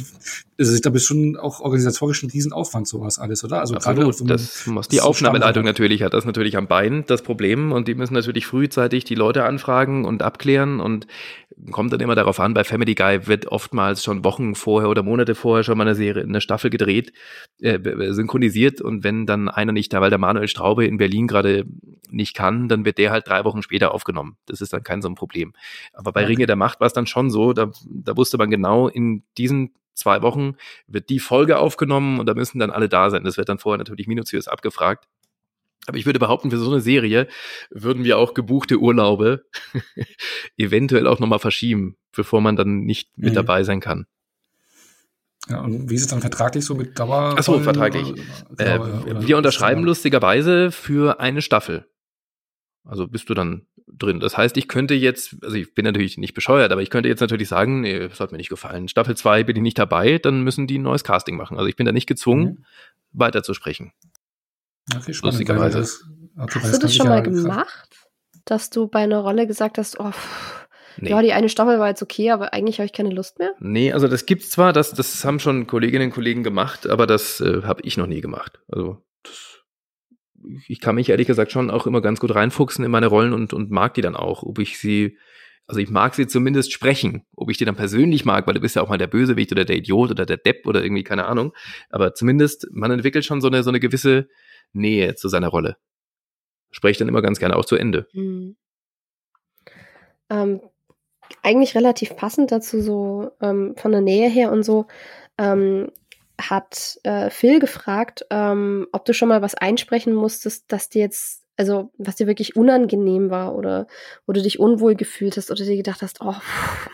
Also ich glaube, es ist schon auch organisatorisch ein Riesenaufwand, sowas alles, oder? Also absolut, gerade das muss die Aufnahmeleitung natürlich, hat das natürlich am Bein, das Problem, und die müssen natürlich frühzeitig die Leute anfragen und abklären, und kommt dann immer darauf an, bei Family Guy wird oftmals schon Wochen vorher oder Monate vorher schon mal eine Serie, eine Staffel gedreht, synchronisiert, und wenn dann einer nicht da, weil der Manuel Straube in Berlin gerade nicht kann, dann wird der halt 3 Wochen später aufgenommen. Das ist dann kein so ein Problem. Aber bei Ringe der Macht war es dann schon so, da wusste man genau, in diesen 2 Wochen wird die Folge aufgenommen und da müssen dann alle da sein. Das wird dann vorher natürlich minutiös abgefragt. Aber ich würde behaupten, für so eine Serie würden wir auch gebuchte Urlaube eventuell auch nochmal verschieben, bevor man dann nicht mit dabei sein kann. Ja, und wie ist es dann vertraglich so mit Dauer? Achso, vertraglich. Wir unterschreiben lustigerweise für eine Staffel. Also bist du dann drin. Das heißt, ich könnte jetzt, also ich bin natürlich nicht bescheuert, aber ich könnte jetzt natürlich sagen, nee, das hat mir nicht gefallen. Staffel 2 bin ich nicht dabei, dann müssen die ein neues Casting machen. Also ich bin da nicht gezwungen, weiterzusprechen. Okay, spannend. Hast du das schon mal gemacht, dass du bei einer Rolle gesagt hast, nee, ja, die eine Staffel war jetzt okay, aber eigentlich habe ich keine Lust mehr? Nee, also das gibt's zwar, das haben schon Kolleginnen und Kollegen gemacht, aber das habe ich noch nie gemacht. Also ich kann mich ehrlich gesagt schon auch immer ganz gut reinfuchsen in meine Rollen und mag die dann auch, ich mag sie zumindest sprechen, ob ich die dann persönlich mag, weil du bist ja auch mal der Bösewicht oder der Idiot oder der Depp oder irgendwie, keine Ahnung, aber zumindest, man entwickelt schon so eine gewisse Nähe zu seiner Rolle. Spreche dann immer ganz gerne auch zu Ende. Mhm. Eigentlich relativ passend dazu, so von der Nähe her und so, hat Phil gefragt, ob du schon mal was einsprechen musstest, dass dir jetzt, also was dir wirklich unangenehm war oder wo du dich unwohl gefühlt hast oder dir gedacht hast,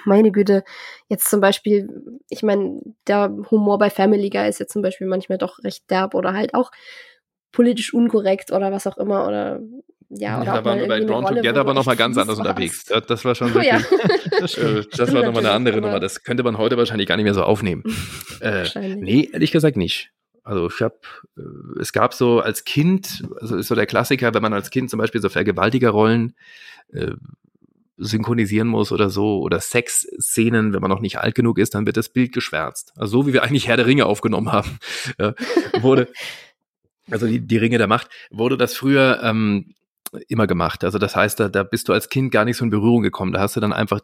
meine Güte, jetzt zum Beispiel, ich meine, der Humor bei Family Guy ist jetzt zum Beispiel manchmal doch recht derb oder halt auch politisch unkorrekt oder was auch immer, oder ja, oder da waren wir bei Drawn Together aber nochmal ganz anders unterwegs. Das war schon wirklich, das war nochmal eine andere Nummer. Das könnte man heute wahrscheinlich gar nicht mehr so aufnehmen. Nee, ehrlich gesagt nicht. Also es gab so als Kind, also ist so der Klassiker, wenn man als Kind zum Beispiel so Vergewaltigerrollen synchronisieren muss oder so, oder Sexszenen, wenn man noch nicht alt genug ist, dann wird das Bild geschwärzt. Also so wie wir eigentlich Herr der Ringe aufgenommen haben, also die Ringe der Macht, wurde das früher immer gemacht. Also das heißt, da bist du als Kind gar nicht so in Berührung gekommen. Da hast du dann einfach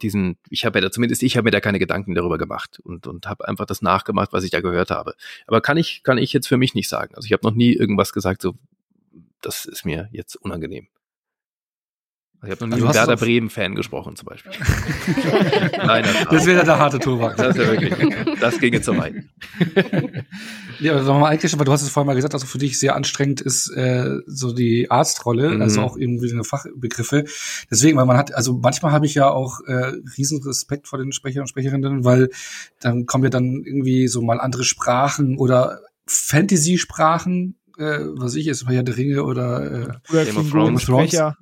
ich habe mir da keine Gedanken darüber gemacht und habe einfach das nachgemacht, was ich da gehört habe. Aber kann ich jetzt für mich nicht sagen. Also ich habe noch nie irgendwas gesagt, so, das ist mir jetzt unangenehm. Ich habe noch nie einen Werder Bremen-Fan gesprochen, zum Beispiel. Nein, das wäre der harte Tobak. Das ist ja wirklich, das ginge zu weit. Ja, aber nochmal eigentlich, weil du hast es vorhin mal gesagt, also für dich sehr anstrengend ist so die Arztrolle, also auch irgendwie eine Fachbegriffe. Deswegen, weil man hat, also manchmal habe ich ja auch riesen Respekt vor den Sprechern und Sprecherinnen, weil dann kommen ja dann irgendwie so mal andere Sprachen oder Fantasy-Sprachen, was ich ist, Herr der Ringe oder Game of Thrones. Ja,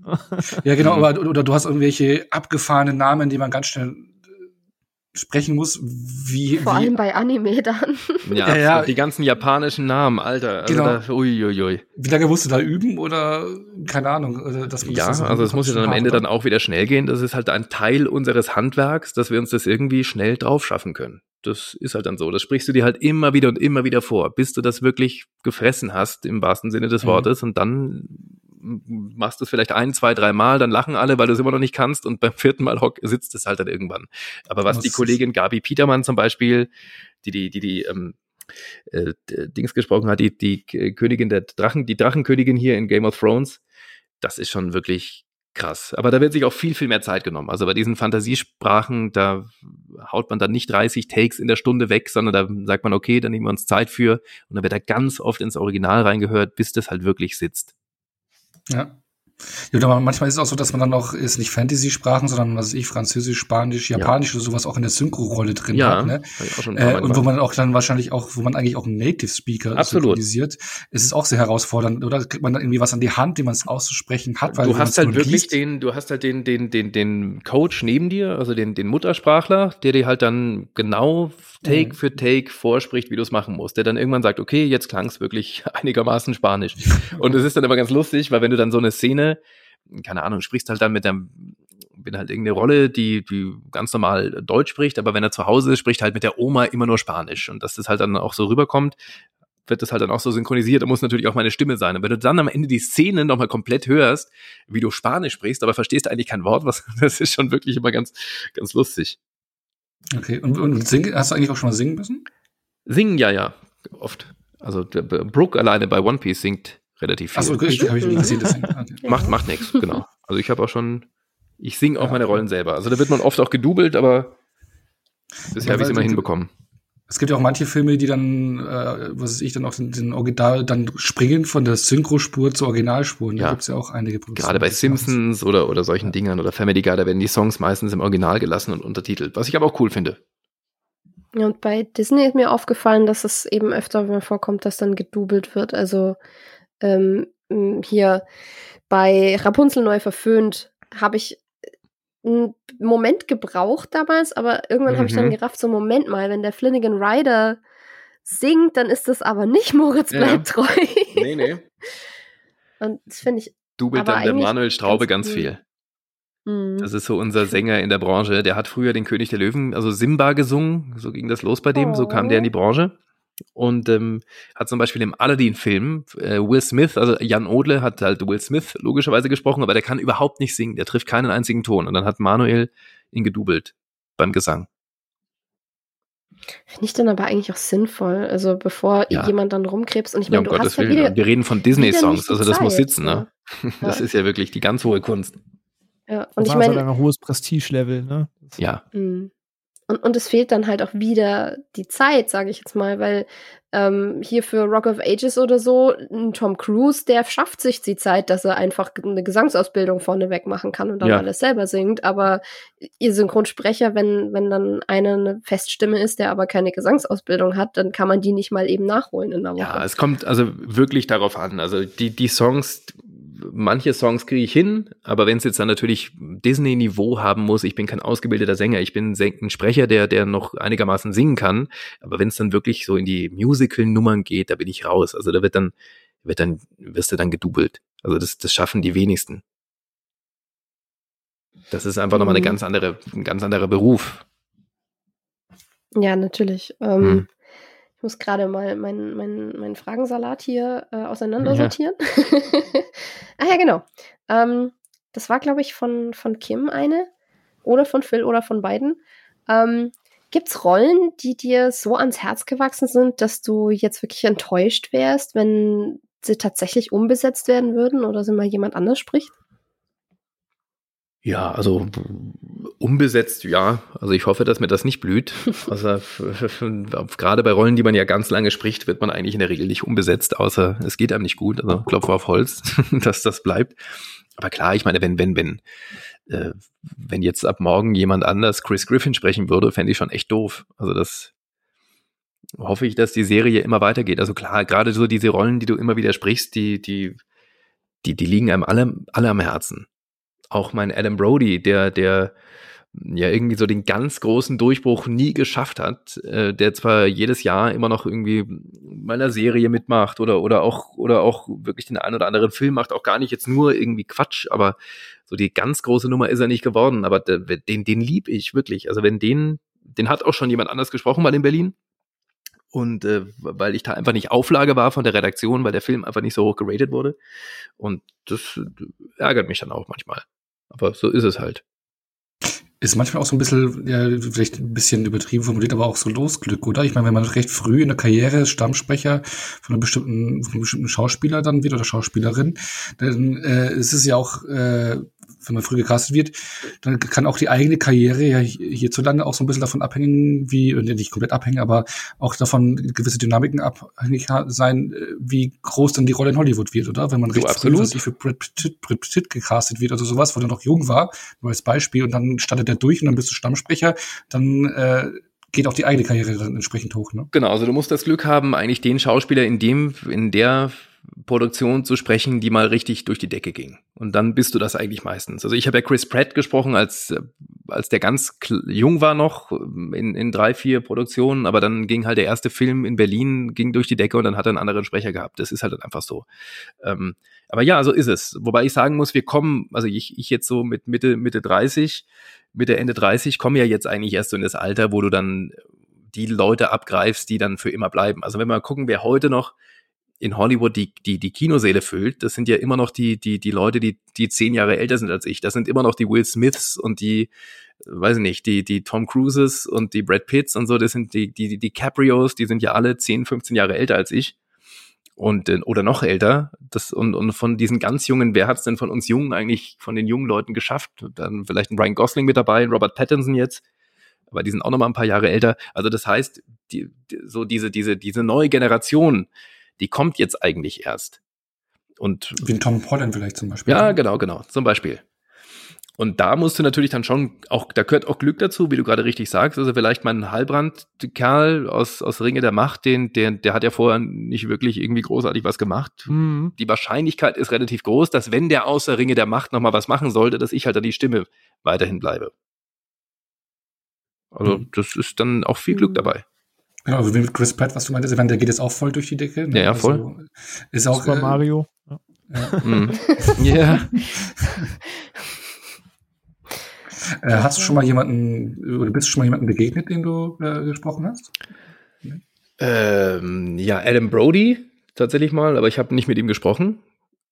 genau, aber, oder du hast irgendwelche abgefahrenen Namen, die man ganz schnell sprechen muss. Vor allem bei Anime dann. Ja, die ganzen japanischen Namen, Alter. Also genau. Wie lange musst du da üben oder keine Ahnung? Oder dass man es muss ja dann am Ende dann auch wieder schnell gehen. Das ist halt ein Teil unseres Handwerks, dass wir uns das irgendwie schnell drauf schaffen können. Das ist halt dann so. Das sprichst du dir halt immer wieder vor, bis du das wirklich gefressen hast, im wahrsten Sinne des Wortes. Und dann machst du es vielleicht 1, 2, 3 Mal, dann lachen alle, weil du es immer noch nicht kannst. Und beim 4. Mal sitzt es halt dann irgendwann. Aber was die Kollegin Gabi Petermann zum Beispiel, die Dings gesprochen hat, die Königin der Drachen, die Drachenkönigin hier in Game of Thrones, das ist schon wirklich krass. Aber da wird sich auch viel, viel mehr Zeit genommen. Also bei diesen Fantasiesprachen, da haut man dann nicht 30 Takes in der Stunde weg, sondern da sagt man, okay, dann nehmen wir uns Zeit für. Und dann wird da ganz oft ins Original reingehört, bis das halt wirklich sitzt. Ja. Ja, manchmal ist es auch so, dass man dann auch ist nicht Fantasy-Sprachen, sondern was weiß ich, Französisch, Spanisch, Japanisch oder sowas auch in der Synchro-Rolle drin hat. Ne? Und wo man auch dann wahrscheinlich auch, wo man eigentlich auch einen Native-Speaker synchronisiert, es ist auch sehr herausfordernd, oder? Kriegt man dann irgendwie was an die Hand, den man es auszusprechen hat, weil du hast halt den Coach neben dir, also den Muttersprachler, der dir halt dann genau Take für Take vorspricht, wie du es machen musst, der dann irgendwann sagt, okay, jetzt klang es wirklich einigermaßen Spanisch. Und es ist dann aber ganz lustig, weil wenn du dann so eine Szene, keine Ahnung, sprichst halt dann bin halt irgendeine Rolle, die ganz normal Deutsch spricht, aber wenn er zu Hause ist, spricht halt mit der Oma immer nur Spanisch. Und dass das halt dann auch so rüberkommt, wird das halt dann auch so synchronisiert. Da muss natürlich auch meine Stimme sein. Und wenn du dann am Ende die Szene nochmal komplett hörst, wie du Spanisch sprichst, aber verstehst eigentlich kein Wort, das ist schon wirklich immer ganz, ganz lustig. Okay, und hast du eigentlich auch schon mal singen müssen? Singen, ja, oft. Also Brooke alleine bei One Piece singt relativ viel. Achso, richtig, habe ich nicht gesehen, das singt. Okay. Macht nichts, genau. Also ich singe auch meine Rollen selber. Also da wird man oft auch gedoubelt, aber bisher habe ich es immer hinbekommen. Es gibt ja auch manche Filme, die dann, dann auch den Original, dann springen von der Synchrospur zur Originalspur. Und da gibt es ja auch einige Produktionen. Gerade bei Simpsons oder solchen Dingern oder Family Guy, da werden die Songs meistens im Original gelassen und untertitelt. Was ich aber auch cool finde. Ja, und bei Disney ist mir aufgefallen, dass es eben öfter mal vorkommt, dass dann gedoubelt wird. Also hier bei Rapunzel neu verföhnt habe ich einen Moment gebraucht damals, aber irgendwann habe ich dann gerafft, so Moment mal, wenn der Flanagan Rider singt, dann ist das aber nicht Moritz bleibt treu. Nee. Und das finde ich dubelt dann der Manuel Straube ganz viel. Das ist so unser Sänger in der Branche. Der hat früher den König der Löwen, also Simba gesungen. So ging das los bei dem. So kam der in die Branche. Und hat zum Beispiel im Aladdin-Film Will Smith, also Jan Odle hat halt Will Smith logischerweise gesprochen, aber der kann überhaupt nicht singen, der trifft keinen einzigen Ton. Und dann hat Manuel ihn gedoubelt beim Gesang. Finde ich dann aber eigentlich auch sinnvoll, also bevor jemand dann rumkrebst. Und ich meine, du hast ja wieder, wir reden von Disney-Songs, also das muss sitzen, ne? Ja. Das ist ja wirklich die ganz hohe Kunst. Ja, und ich meine, das ist halt ein hohes Prestige-Level, ne? Ja. Und es fehlt dann halt auch wieder die Zeit, sage ich jetzt mal, weil hier für Rock of Ages oder so, ein Tom Cruise, der schafft sich die Zeit, dass er einfach eine Gesangsausbildung vorneweg machen kann und dann alles selber singt, aber ihr Synchronsprecher, wenn dann einer eine Feststimme ist, der aber keine Gesangsausbildung hat, dann kann man die nicht mal eben nachholen in der Woche. Ja, es kommt also wirklich darauf an, also die Songs, manche Songs kriege ich hin, aber wenn es jetzt dann natürlich Disney-Niveau haben muss, ich bin kein ausgebildeter Sänger, ich bin ein Sprecher, der noch einigermaßen singen kann, aber wenn es dann wirklich so in die Musical-Nummern geht, da bin ich raus. Also da wirst du dann gedoubelt. Also das schaffen die wenigsten. Das ist einfach nochmal ein ganz anderer Beruf. Ja, natürlich. Ich muss gerade mal meinen Fragensalat hier auseinandersortieren. Ja. Ach ja, genau. Das war, glaube ich, von Kim eine oder von Phil oder von beiden. Gibt's Rollen, die dir so ans Herz gewachsen sind, dass du jetzt wirklich enttäuscht wärst, wenn sie tatsächlich umbesetzt werden würden oder so mal jemand anders spricht? Ja, also umbesetzt, ja. Also ich hoffe, dass mir das nicht blüht. Also gerade bei Rollen, die man ja ganz lange spricht, wird man eigentlich in der Regel nicht umbesetzt, außer es geht einem nicht gut. Also Klopfer auf Holz, dass das bleibt. Aber klar, ich meine, wenn jetzt ab morgen jemand anders Chris Griffin sprechen würde, fände ich schon echt doof. Also das hoffe ich, dass die Serie immer weitergeht. Also klar, gerade so diese Rollen, die du immer wieder sprichst, die liegen einem alle am Herzen. Auch mein Adam Brody, der ja irgendwie so den ganz großen Durchbruch nie geschafft hat, der zwar jedes Jahr immer noch irgendwie bei einer Serie mitmacht oder auch wirklich den einen oder anderen Film macht, auch gar nicht jetzt nur irgendwie Quatsch, aber so die ganz große Nummer ist er nicht geworden, aber den lieb ich wirklich. Also wenn den hat auch schon jemand anders gesprochen mal in Berlin und weil ich da einfach nicht Auflage war von der Redaktion, weil der Film einfach nicht so hoch geratet wurde und das ärgert mich dann auch manchmal, aber so ist es halt. Ist manchmal auch so ein bisschen, ja, vielleicht ein bisschen übertrieben formuliert, aber auch so Losglück, oder? Ich meine, wenn man recht früh in der Karriere Stammsprecher von einem bestimmten Schauspieler dann wird oder Schauspielerin, dann ist es ja auch wenn man früh gecastet wird, dann kann auch die eigene Karriere ja hierzulande auch so ein bisschen davon abhängen, wie, nicht komplett abhängen, aber auch davon gewisse Dynamiken abhängig sein, wie groß dann die Rolle in Hollywood wird, oder? Wenn man so recht früh für Brad Pitt gecastet wird, also sowas, wo der noch jung war, nur als Beispiel, und dann startet er durch und dann bist du Stammsprecher, dann geht auch die eigene Karriere dann entsprechend hoch, ne? Genau, also du musst das Glück haben, eigentlich den Schauspieler in der Produktion zu sprechen, die mal richtig durch die Decke ging. Und dann bist du das eigentlich meistens. Also ich habe ja Chris Pratt gesprochen, als der ganz jung war noch, in 3, 4 Produktionen, aber dann ging halt der erste Film in Berlin, ging durch die Decke und dann hat er einen anderen Sprecher gehabt. Das ist halt einfach so. Aber ja, so ist es. Wobei ich sagen muss, wir kommen, also ich jetzt so mit Ende 30, komme ja jetzt eigentlich erst so in das Alter, wo du dann die Leute abgreifst, die dann für immer bleiben. Also wenn wir mal gucken, wer heute noch in Hollywood die Kinosäle füllt, das sind ja immer noch die Leute, die 10 Jahre älter sind als ich. Das sind immer noch die Will Smiths und die, weiß ich nicht, die Tom Cruises und die Brad Pitts und so, das sind die Caprios, die sind ja alle 10, 15 Jahre älter als ich. Und, oder noch älter. Und von diesen ganz Jungen, wer hat's denn von uns Jungen eigentlich, von den jungen Leuten geschafft? Dann vielleicht ein Ryan Gosling mit dabei, Robert Pattinson jetzt. Aber die sind auch noch mal ein paar Jahre älter. Also das heißt, diese neue Generation, die kommt jetzt eigentlich erst. Und wie ein Tom Holland vielleicht zum Beispiel. Ja, genau, zum Beispiel. Und da musst du natürlich dann schon, auch da gehört auch Glück dazu, wie du gerade richtig sagst. Also vielleicht mal ein Halbrand-Kerl aus Ringe der Macht, der hat ja vorher nicht wirklich irgendwie großartig was gemacht. Mhm. Die Wahrscheinlichkeit ist relativ groß, dass wenn der außer Ringe der Macht nochmal was machen sollte, dass ich halt dann die Stimme weiterhin bleibe. Also das ist dann auch viel Glück dabei. Genau, also wie mit Chris Pratt, was du meintest, der geht jetzt auch voll durch die Decke. Ne? Ja, voll. Also, ist auch Super Mario. Ja. Mm. Yeah. Hast du schon mal jemanden, oder bist du schon mal jemanden begegnet, den du gesprochen hast? Nee? Ja, Adam Brody tatsächlich mal, aber ich habe nicht mit ihm gesprochen.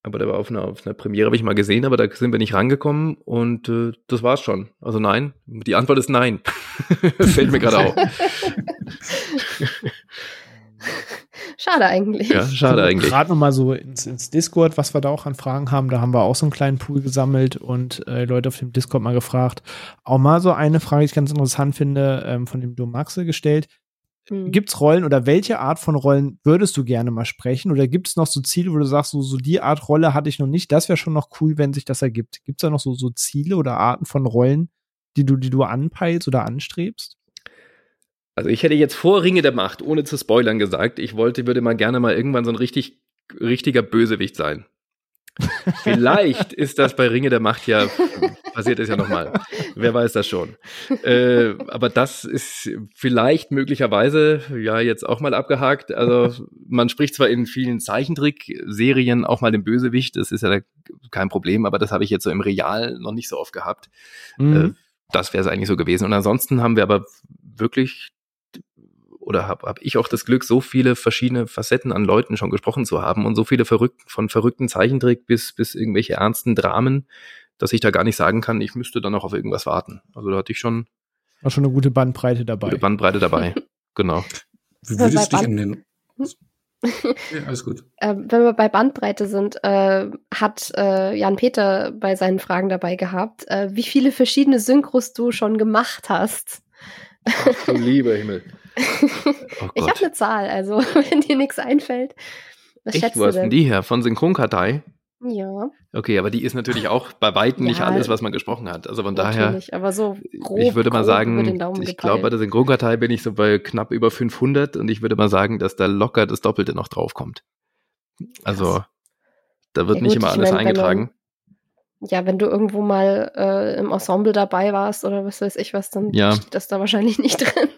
Aber der war auf einer Premiere, habe ich mal gesehen, aber da sind wir nicht rangekommen und das war's schon. Also nein, die Antwort ist nein. Fällt mir gerade auf. Schade eigentlich. Ja, schade eigentlich. Gerade nochmal so ins Discord, was wir da auch an Fragen haben, da haben wir auch so einen kleinen Pool gesammelt und Leute auf dem Discord mal gefragt. Auch mal so eine Frage, die ich ganz interessant finde, von dem Domaxe gestellt. Gibt's Rollen oder welche Art von Rollen würdest du gerne mal sprechen? Oder gibt's noch so Ziele, wo du sagst, so die Art Rolle hatte ich noch nicht, das wäre schon noch cool, wenn sich das ergibt. Gibt's da noch so Ziele oder Arten von Rollen, die du anpeilst oder anstrebst? Also ich hätte jetzt vor Ringe der Macht, ohne zu spoilern, gesagt, würde mal gerne mal irgendwann so ein richtiger Bösewicht sein. Vielleicht ist das bei Ringe der Macht ja, passiert es ja nochmal. Wer weiß das schon. Aber das ist vielleicht möglicherweise ja jetzt auch mal abgehakt. Also man spricht zwar in vielen Zeichentrickserien auch mal den Bösewicht, das ist ja kein Problem, aber das habe ich jetzt so im Real noch nicht so oft gehabt. Mhm. Das wäre es eigentlich so gewesen. Und ansonsten haben wir aber wirklich, oder hab ich auch das Glück, so viele verschiedene Facetten an Leuten schon gesprochen zu haben und so viele verrückten Zeichentrick bis irgendwelche ernsten Dramen, dass ich da gar nicht sagen kann, ich müsste dann auch auf irgendwas warten. Also da hatte ich schon... War schon eine gute Bandbreite dabei. Genau. Wie würdest du dich in den... Ja, alles gut. Wenn wir bei Bandbreite sind, hat Jan Peter bei seinen Fragen dabei gehabt, wie viele verschiedene Synchros du schon gemacht hast. Ach, lieber Himmel. Oh, ich habe eine Zahl, also wenn dir nichts einfällt. Was schätzt du denn? Wo ist denn die her? Von Synchronkartei? Ja. Okay, aber die ist natürlich auch bei Weitem nicht alles, was man gesprochen hat. Also von daher, natürlich, aber so grob, ich würde mal sagen, ich glaube, bei der Synchronkartei bin ich so bei knapp über 500 und ich würde mal sagen, dass da locker das Doppelte noch draufkommt. Also da wird nicht immer alles eingetragen. Ja, wenn du irgendwo mal im Ensemble dabei warst oder was weiß ich was, dann steht das da wahrscheinlich nicht drin.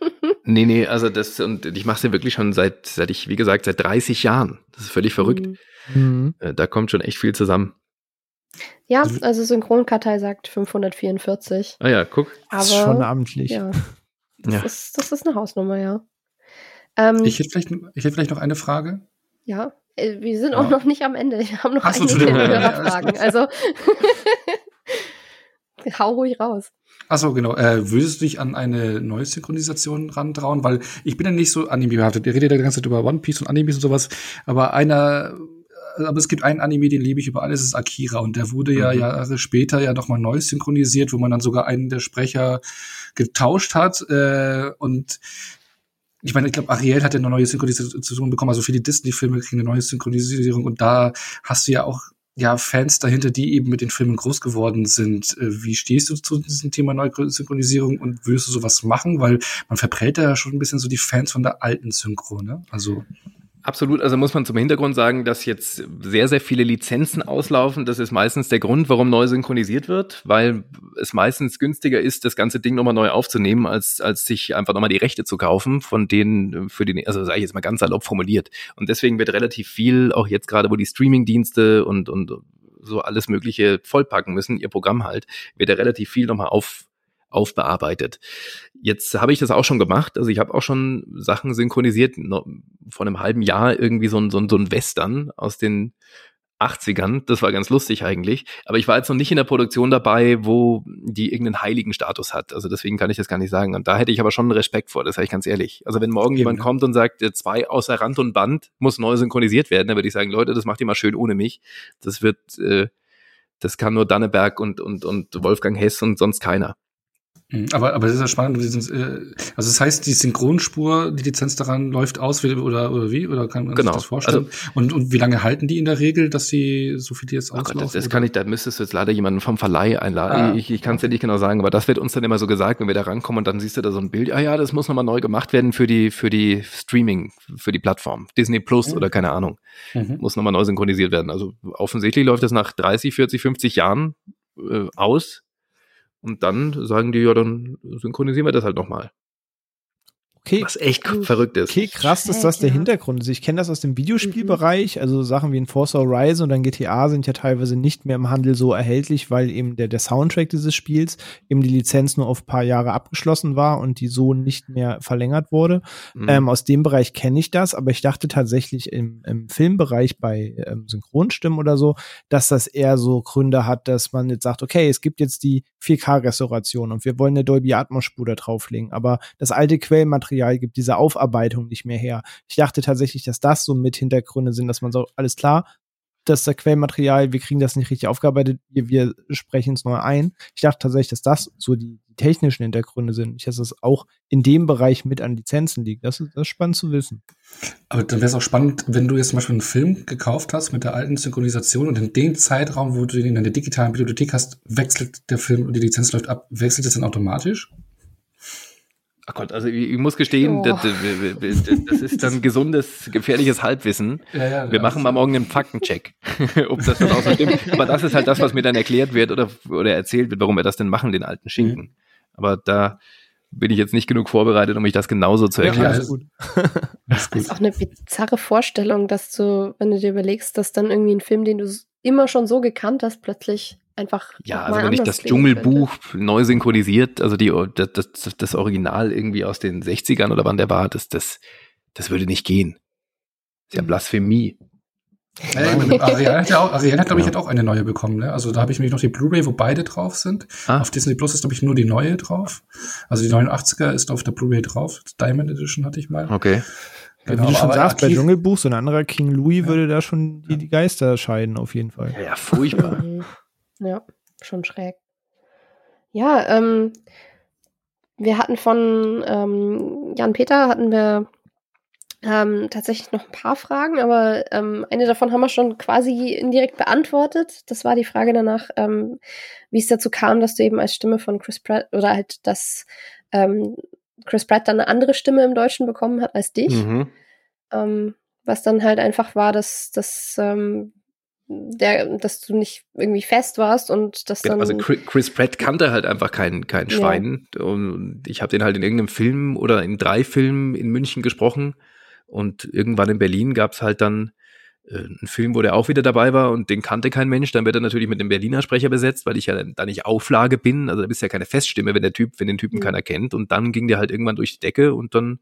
Nee, also das, und ich mache es ja wirklich schon seit 30 Jahren. Das ist völlig verrückt. Mhm. Da kommt schon echt viel zusammen. Ja, also Synchronkartei sagt 544. Ah ja, guck. Aber, das ist schon amtlich. Ja, das ist eine Hausnummer, ja. Ich hätte vielleicht noch eine Frage. Ja. Wir sind auch noch nicht am Ende. Wir haben noch einige Fragen. Also, hau ruhig raus. Achso, genau. Würdest du dich an eine neue Synchronisation rantrauen? Weil ich bin ja nicht so anime-behaftet. Ihr redet ja die ganze Zeit über One Piece und Animes und sowas. Aber aber es gibt einen Anime, den liebe ich über alles, ist Akira. Und der wurde ja Jahre später ja nochmal neu synchronisiert, wo man dann sogar einen der Sprecher getauscht hat. Und ich meine, ich glaube, Ariel hat ja eine neue Synchronisation bekommen. Also viele Disney-Filme kriegen eine neue Synchronisierung. Und da hast du ja auch Fans dahinter, die eben mit den Filmen groß geworden sind. Wie stehst du zu diesem Thema Neusynchronisierung und würdest du sowas machen? Weil man verprellt ja schon ein bisschen so die Fans von der alten Synchro, ne? Also absolut, also muss man zum Hintergrund sagen, dass jetzt sehr, sehr viele Lizenzen auslaufen. Das ist meistens der Grund, warum neu synchronisiert wird, weil es meistens günstiger ist, das ganze Ding nochmal neu aufzunehmen, als sich einfach nochmal die Rechte zu kaufen, von denen für die, also sage ich jetzt mal ganz salopp formuliert. Und deswegen wird relativ viel, auch jetzt gerade, wo die Streaming-Dienste und so alles Mögliche vollpacken müssen, ihr Programm halt, wird ja relativ viel nochmal aufbearbeitet. Jetzt habe ich das auch schon gemacht, also ich habe auch schon Sachen synchronisiert, vor einem halben Jahr irgendwie so ein Western aus den 80ern, das war ganz lustig eigentlich, aber ich war jetzt noch nicht in der Produktion dabei, wo die irgendeinen heiligen Status hat, also deswegen kann ich das gar nicht sagen und da hätte ich aber schon Respekt vor, das sage ich ganz ehrlich. Also wenn morgen jemand kommt und sagt, der 2 außer Rand und Band muss neu synchronisiert werden, dann würde ich sagen, Leute, das macht ihr mal schön ohne mich, das kann nur Danneberg und Wolfgang Hess und sonst keiner. Aber das ist ja spannend. Also das heißt, die Synchronspur, die Lizenz daran läuft aus oder wie? Oder kann man sich das vorstellen? Also, und wie lange halten die in der Regel, dass sie so viel jetzt auslaufen? Da müsstest du jetzt leider jemanden vom Verleih einladen. Ich kann es ja nicht genau sagen, aber das wird uns dann immer so gesagt, wenn wir da rankommen und dann siehst du da so ein Bild, das muss nochmal neu gemacht werden für die Streaming, für die Plattform. Disney Plus oder keine Ahnung. Muss nochmal neu synchronisiert werden. Also offensichtlich läuft das nach 30, 40, 50 Jahren aus. Und dann sagen die, ja, dann synchronisieren wir das halt nochmal. Okay. Was echt verrückt ist. Okay, krass, dass das der Hintergrund ist. Ich kenne das aus dem Videospielbereich. Also Sachen wie in Forza Horizon und dann GTA sind ja teilweise nicht mehr im Handel so erhältlich, weil eben der Soundtrack dieses Spiels eben die Lizenz nur auf ein paar Jahre abgeschlossen war und die so nicht mehr verlängert wurde. Aus dem Bereich kenne ich das, aber ich dachte tatsächlich im Filmbereich bei Synchronstimmen oder so, dass das eher so Gründe hat, dass man jetzt sagt, okay, es gibt jetzt die 4K-Restauration und wir wollen eine Dolby Atmos-Spur da drauflegen, aber das alte Quellmaterial gibt diese Aufarbeitung nicht mehr her. Ich dachte tatsächlich, dass das so mit Hintergründe sind, dass man sagt, alles klar, das ist das Quellmaterial, wir kriegen das nicht richtig aufgearbeitet, wir sprechen es neu ein. Ich dachte tatsächlich, dass das so die technischen Hintergründe sind. Nicht, dass das auch in dem Bereich mit an Lizenzen liegt. Das ist spannend zu wissen. Aber dann wäre es auch spannend, wenn du jetzt zum Beispiel einen Film gekauft hast mit der alten Synchronisation und in dem Zeitraum, wo du den in deiner digitalen Bibliothek hast, wechselt der Film und die Lizenz läuft ab, wechselt das dann automatisch? Ach Gott, also ich muss gestehen, das ist dann gesundes, gefährliches Halbwissen. Ja, wir machen mal morgen einen Faktencheck, ob das dann auch so stimmt. Aber das ist halt das, was mir dann erklärt wird oder erzählt wird, warum wir das denn machen, den alten Schinken. Aber da bin ich jetzt nicht genug vorbereitet, um mich das genauso zu erklären. Ja, das ist auch eine bizarre Vorstellung, dass du, wenn du dir überlegst, dass dann irgendwie ein Film, den du immer schon so gekannt hast, plötzlich einfach wenn ich das Dschungelbuch neu synchronisiert, also das Original irgendwie aus den 60ern oder wann der war, das würde nicht gehen. Das ist ja Blasphemie. Ariel hat, glaube ich, auch eine neue bekommen. Ne? Also da habe ich nämlich noch die Blu-ray, wo beide drauf sind. Auf Disney Plus ist, glaube ich, nur die neue drauf. Also die 89er ist auf der Blu-ray drauf. Diamond Edition hatte ich mal. Okay. Genau, wie du schon sagst, bei Dschungelbuch, so ein anderer King Louis würde da schon die Geister scheiden, auf jeden Fall. Ja, furchtbar. Ja, schon schräg. Ja, wir hatten von Jan-Peter tatsächlich noch ein paar Fragen, aber eine davon haben wir schon quasi indirekt beantwortet. Das war die Frage danach, wie es dazu kam, dass du eben als Stimme von Chris Pratt oder halt, dass Chris Pratt dann eine andere Stimme im Deutschen bekommen hat als dich. Was dann halt einfach war, dass du nicht irgendwie fest warst und das dann... Also Chris Pratt kannte halt einfach kein Schwein und ich habe den halt in irgendeinem Film oder in 3 Filmen in München gesprochen und irgendwann in Berlin gab es halt dann einen Film, wo der auch wieder dabei war und den kannte kein Mensch, dann wird er natürlich mit einem Berliner Sprecher besetzt, weil ich ja da nicht Auflage bin, also da bist ja keine Feststimme, wenn den Typen keiner kennt und dann ging der halt irgendwann durch die Decke und dann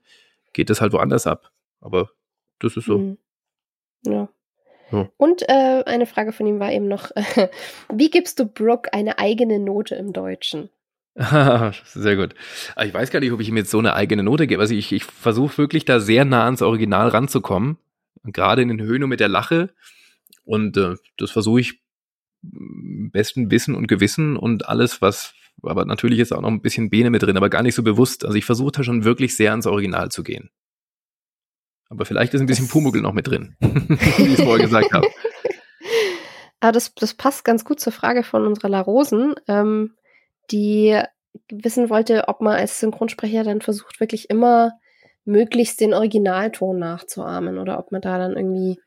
geht das halt woanders ab, aber das ist so. Ja. Und eine Frage von ihm war eben noch, wie gibst du Brooke eine eigene Note im Deutschen? Sehr gut. Ich weiß gar nicht, ob ich ihm jetzt so eine eigene Note gebe. Also ich versuche wirklich da sehr nah ans Original ranzukommen. Gerade in den Höhen mit der Lache. Und das versuche ich besten Wissen und Gewissen und alles, was, aber natürlich ist auch noch ein bisschen Bene mit drin, aber gar nicht so bewusst. Also ich versuche da schon wirklich sehr ans Original zu gehen. Aber vielleicht ist ein bisschen Pumuckl noch mit drin, wie ich es vorher gesagt habe. Aber das passt ganz gut zur Frage von unserer La Rosen, die wissen wollte, ob man als Synchronsprecher dann versucht, wirklich immer möglichst den Originalton nachzuahmen oder ob man da dann irgendwie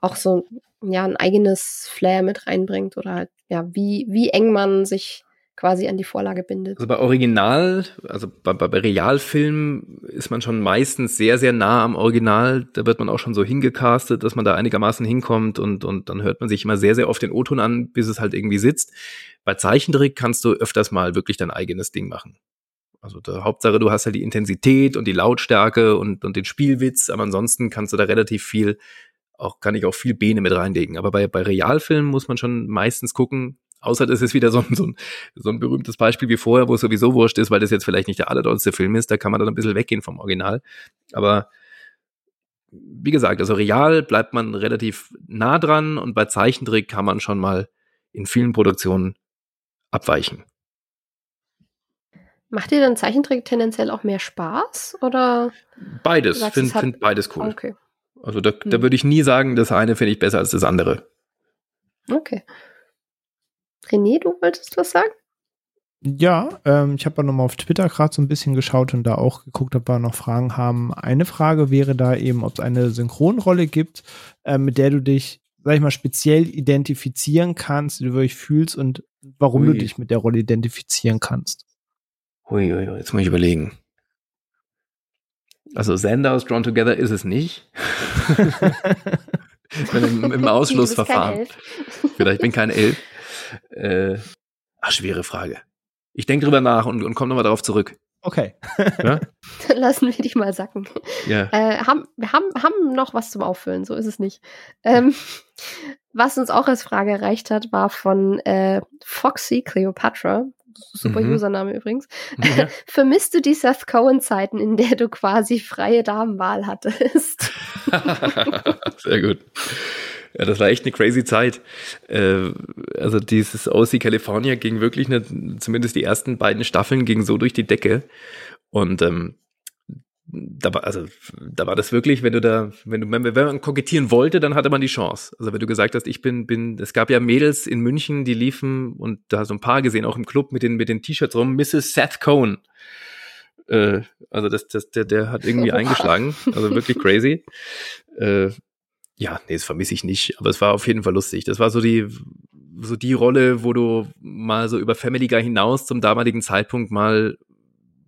auch so ja, ein eigenes Flair mit reinbringt oder halt, ja, wie eng man sich quasi an die Vorlage bindet. Also bei Original, also bei Realfilmen ist man schon meistens sehr, sehr nah am Original. Da wird man auch schon so hingecastet, dass man da einigermaßen hinkommt und dann hört man sich immer sehr, sehr oft den O-Ton an, bis es halt irgendwie sitzt. Bei Zeichentrick kannst du öfters mal wirklich dein eigenes Ding machen. Also Hauptsache, du hast halt die Intensität und die Lautstärke und den Spielwitz, aber ansonsten kannst du da relativ viel, kann ich auch viel Bene mit reinlegen. Aber bei Realfilmen muss man schon meistens gucken, außer das ist wieder so ein berühmtes Beispiel wie vorher, wo es sowieso wurscht ist, weil das jetzt vielleicht nicht der allerdollste Film ist, da kann man dann ein bisschen weggehen vom Original. Aber wie gesagt, also real bleibt man relativ nah dran und bei Zeichentrick kann man schon mal in vielen Produktionen abweichen. Macht dir dann Zeichentrick tendenziell auch mehr Spaß? Oder beides, finde beides cool. Okay. Also da würde ich nie sagen, das eine finde ich besser als das andere. Okay. René, du wolltest was sagen? Ja, ich habe ja nochmal auf Twitter gerade so ein bisschen geschaut und da auch geguckt, ob wir noch Fragen haben. Eine Frage wäre da eben, ob es eine Synchronrolle gibt, mit der du dich, sag ich mal, speziell identifizieren kannst, die du wirklich fühlst und warum du dich mit der Rolle identifizieren kannst. Uiuiui, jetzt muss ich überlegen. Also Xander aus Drawn Together ist es nicht. Ich bin im Ausschlussverfahren. Vielleicht bin ich kein Elf. Schwere Frage. Ich denke drüber nach und komme nochmal darauf zurück. Okay. Ja? Dann lassen wir dich mal sacken. Yeah. Wir haben noch was zum Auffüllen, so ist es nicht. Was uns auch als Frage erreicht hat, war von Foxy Cleopatra. Super Username übrigens. Ja. Vermisst du die Seth Cohen-Zeiten, in der du quasi freie Damenwahl hattest? Sehr gut. Ja, das war echt eine crazy Zeit. Also dieses OC California ging wirklich, zumindest die ersten beiden Staffeln gingen so durch die Decke. Und da war das wirklich, wenn man kokettieren wollte, dann hatte man die Chance. Also wenn du gesagt hast, es gab ja Mädels in München, die liefen und da hast du ein paar gesehen, auch im Club mit den T-Shirts rum, Mrs. Seth Cohen. Also der hat irgendwie eingeschlagen. Also wirklich crazy. Ja, nee, das vermisse ich nicht, aber es war auf jeden Fall lustig. Das war so die Rolle, wo du mal so über Family Guy hinaus zum damaligen Zeitpunkt mal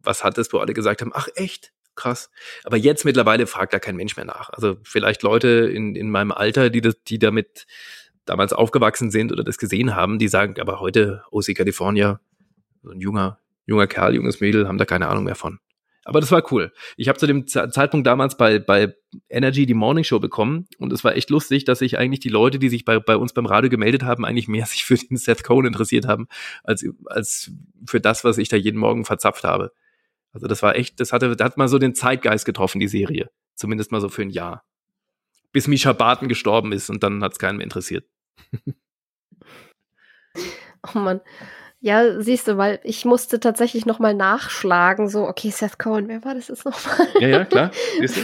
was hattest, wo alle gesagt haben, ach echt, krass. Aber jetzt mittlerweile fragt da kein Mensch mehr nach. Also vielleicht Leute in meinem Alter, die damit damals aufgewachsen sind oder das gesehen haben, die sagen, aber heute OC California, so ein junger Kerl, junges Mädel, haben da keine Ahnung mehr von. Aber das war cool. Ich habe zu dem Zeitpunkt damals bei Energy die Morning Show bekommen und es war echt lustig, dass sich eigentlich die Leute, die sich bei uns beim Radio gemeldet haben, eigentlich mehr sich für den Seth Cohen interessiert haben, als für das, was ich da jeden Morgen verzapft habe. Also das war echt, da hat mal so den Zeitgeist getroffen, die Serie. Zumindest mal so für ein Jahr. Bis Mischa Barton gestorben ist und dann hat es keinen mehr interessiert. Oh Mann. Ja, siehst du, weil ich musste tatsächlich nochmal nachschlagen, so, okay, Seth Cohen, wer war das jetzt nochmal? Ja, klar.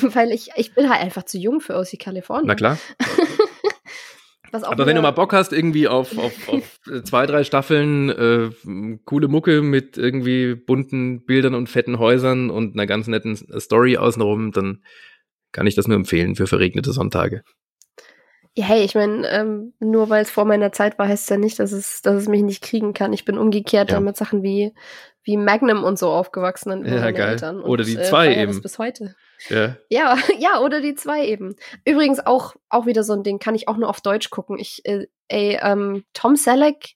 Weil ich bin halt einfach zu jung für OC California. Na klar. Aber wenn du mal Bock hast, irgendwie auf 2-3 Staffeln coole Mucke mit irgendwie bunten Bildern und fetten Häusern und einer ganz netten Story außenrum, dann kann ich das nur empfehlen für verregnete Sonntage. Ja, hey, ich meine, nur weil es vor meiner Zeit war, heißt es ja nicht, dass es mich nicht kriegen kann. Ich bin umgekehrt dann mit Sachen wie Magnum und so aufgewachsen und ja, geil. Eltern. Oder die zwei eben. Bis heute. Ja. Ja, oder die zwei eben. Übrigens auch wieder so ein Ding, kann ich auch nur auf Deutsch gucken. Tom Selleck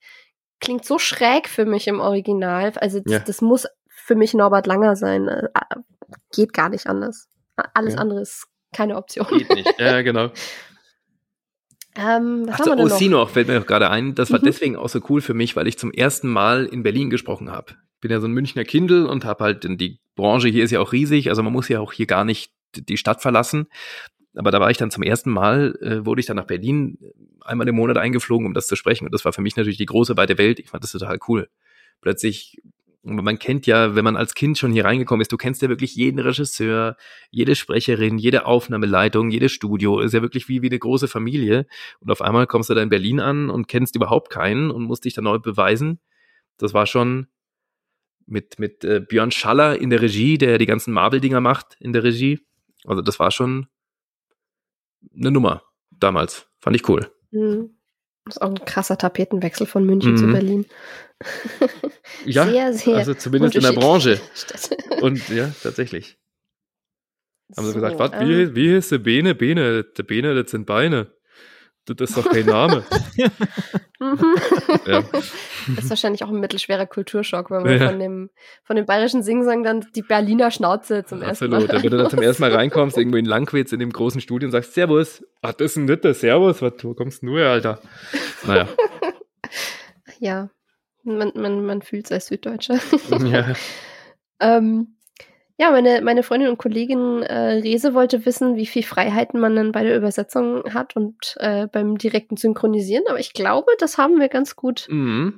klingt so schräg für mich im Original. Also das muss für mich Norbert Langer sein. Geht gar nicht anders. Alles andere ist keine Option. Geht nicht, ja genau. Was haben wir denn noch? Fällt mir noch gerade ein. Das war deswegen auch so cool für mich, weil ich zum ersten Mal in Berlin gesprochen habe. Ich bin ja so ein Münchner Kindl und habe halt die Branche hier ist ja auch riesig, also man muss ja auch hier gar nicht die Stadt verlassen. aber da war ich dann zum ersten Mal, wurde ich dann nach Berlin einmal im Monat eingeflogen, um das zu sprechen. Und das war für mich natürlich die große, weite Welt. Ich fand das total cool. Plötzlich, man kennt ja, wenn man als Kind schon hier reingekommen ist, du kennst ja wirklich jeden Regisseur, jede Sprecherin, jede Aufnahmeleitung, jedes Studio. Ist ja wirklich wie eine große Familie. Und auf einmal kommst du da in Berlin an und kennst überhaupt keinen und musst dich dann neu beweisen. Das war schon mit Björn Schaller in der Regie, der die ganzen Marvel-Dinger macht in der Regie. Also das war schon eine Nummer damals. Fand ich cool. Mhm. Das ist auch ein krasser Tapetenwechsel von München zu Berlin. Ja, sehr, sehr, also zumindest in der Branche. Und ja, tatsächlich. Haben sie so gesagt, was, wie heißt der Bene? Bene, der Bene, das sind Beine. Das ist doch kein Name. Ja. Das ist wahrscheinlich auch ein mittelschwerer Kulturschock, wenn man von dem bayerischen Singsang dann die Berliner Schnauze zum ersten Mal reinkommst. Wenn du dann zum ersten Mal reinkommst, irgendwo in Langwitz in dem großen Studio und sagst, Servus, ach, das ist ein netter Servus, wo kommst du nur, Alter? Naja. Ja, man fühlt es als Süddeutscher. Ja. Ja, meine Freundin und Kollegin Rese wollte wissen, wie viel Freiheiten man dann bei der Übersetzung hat und beim direkten Synchronisieren. Aber ich glaube, das haben wir ganz gut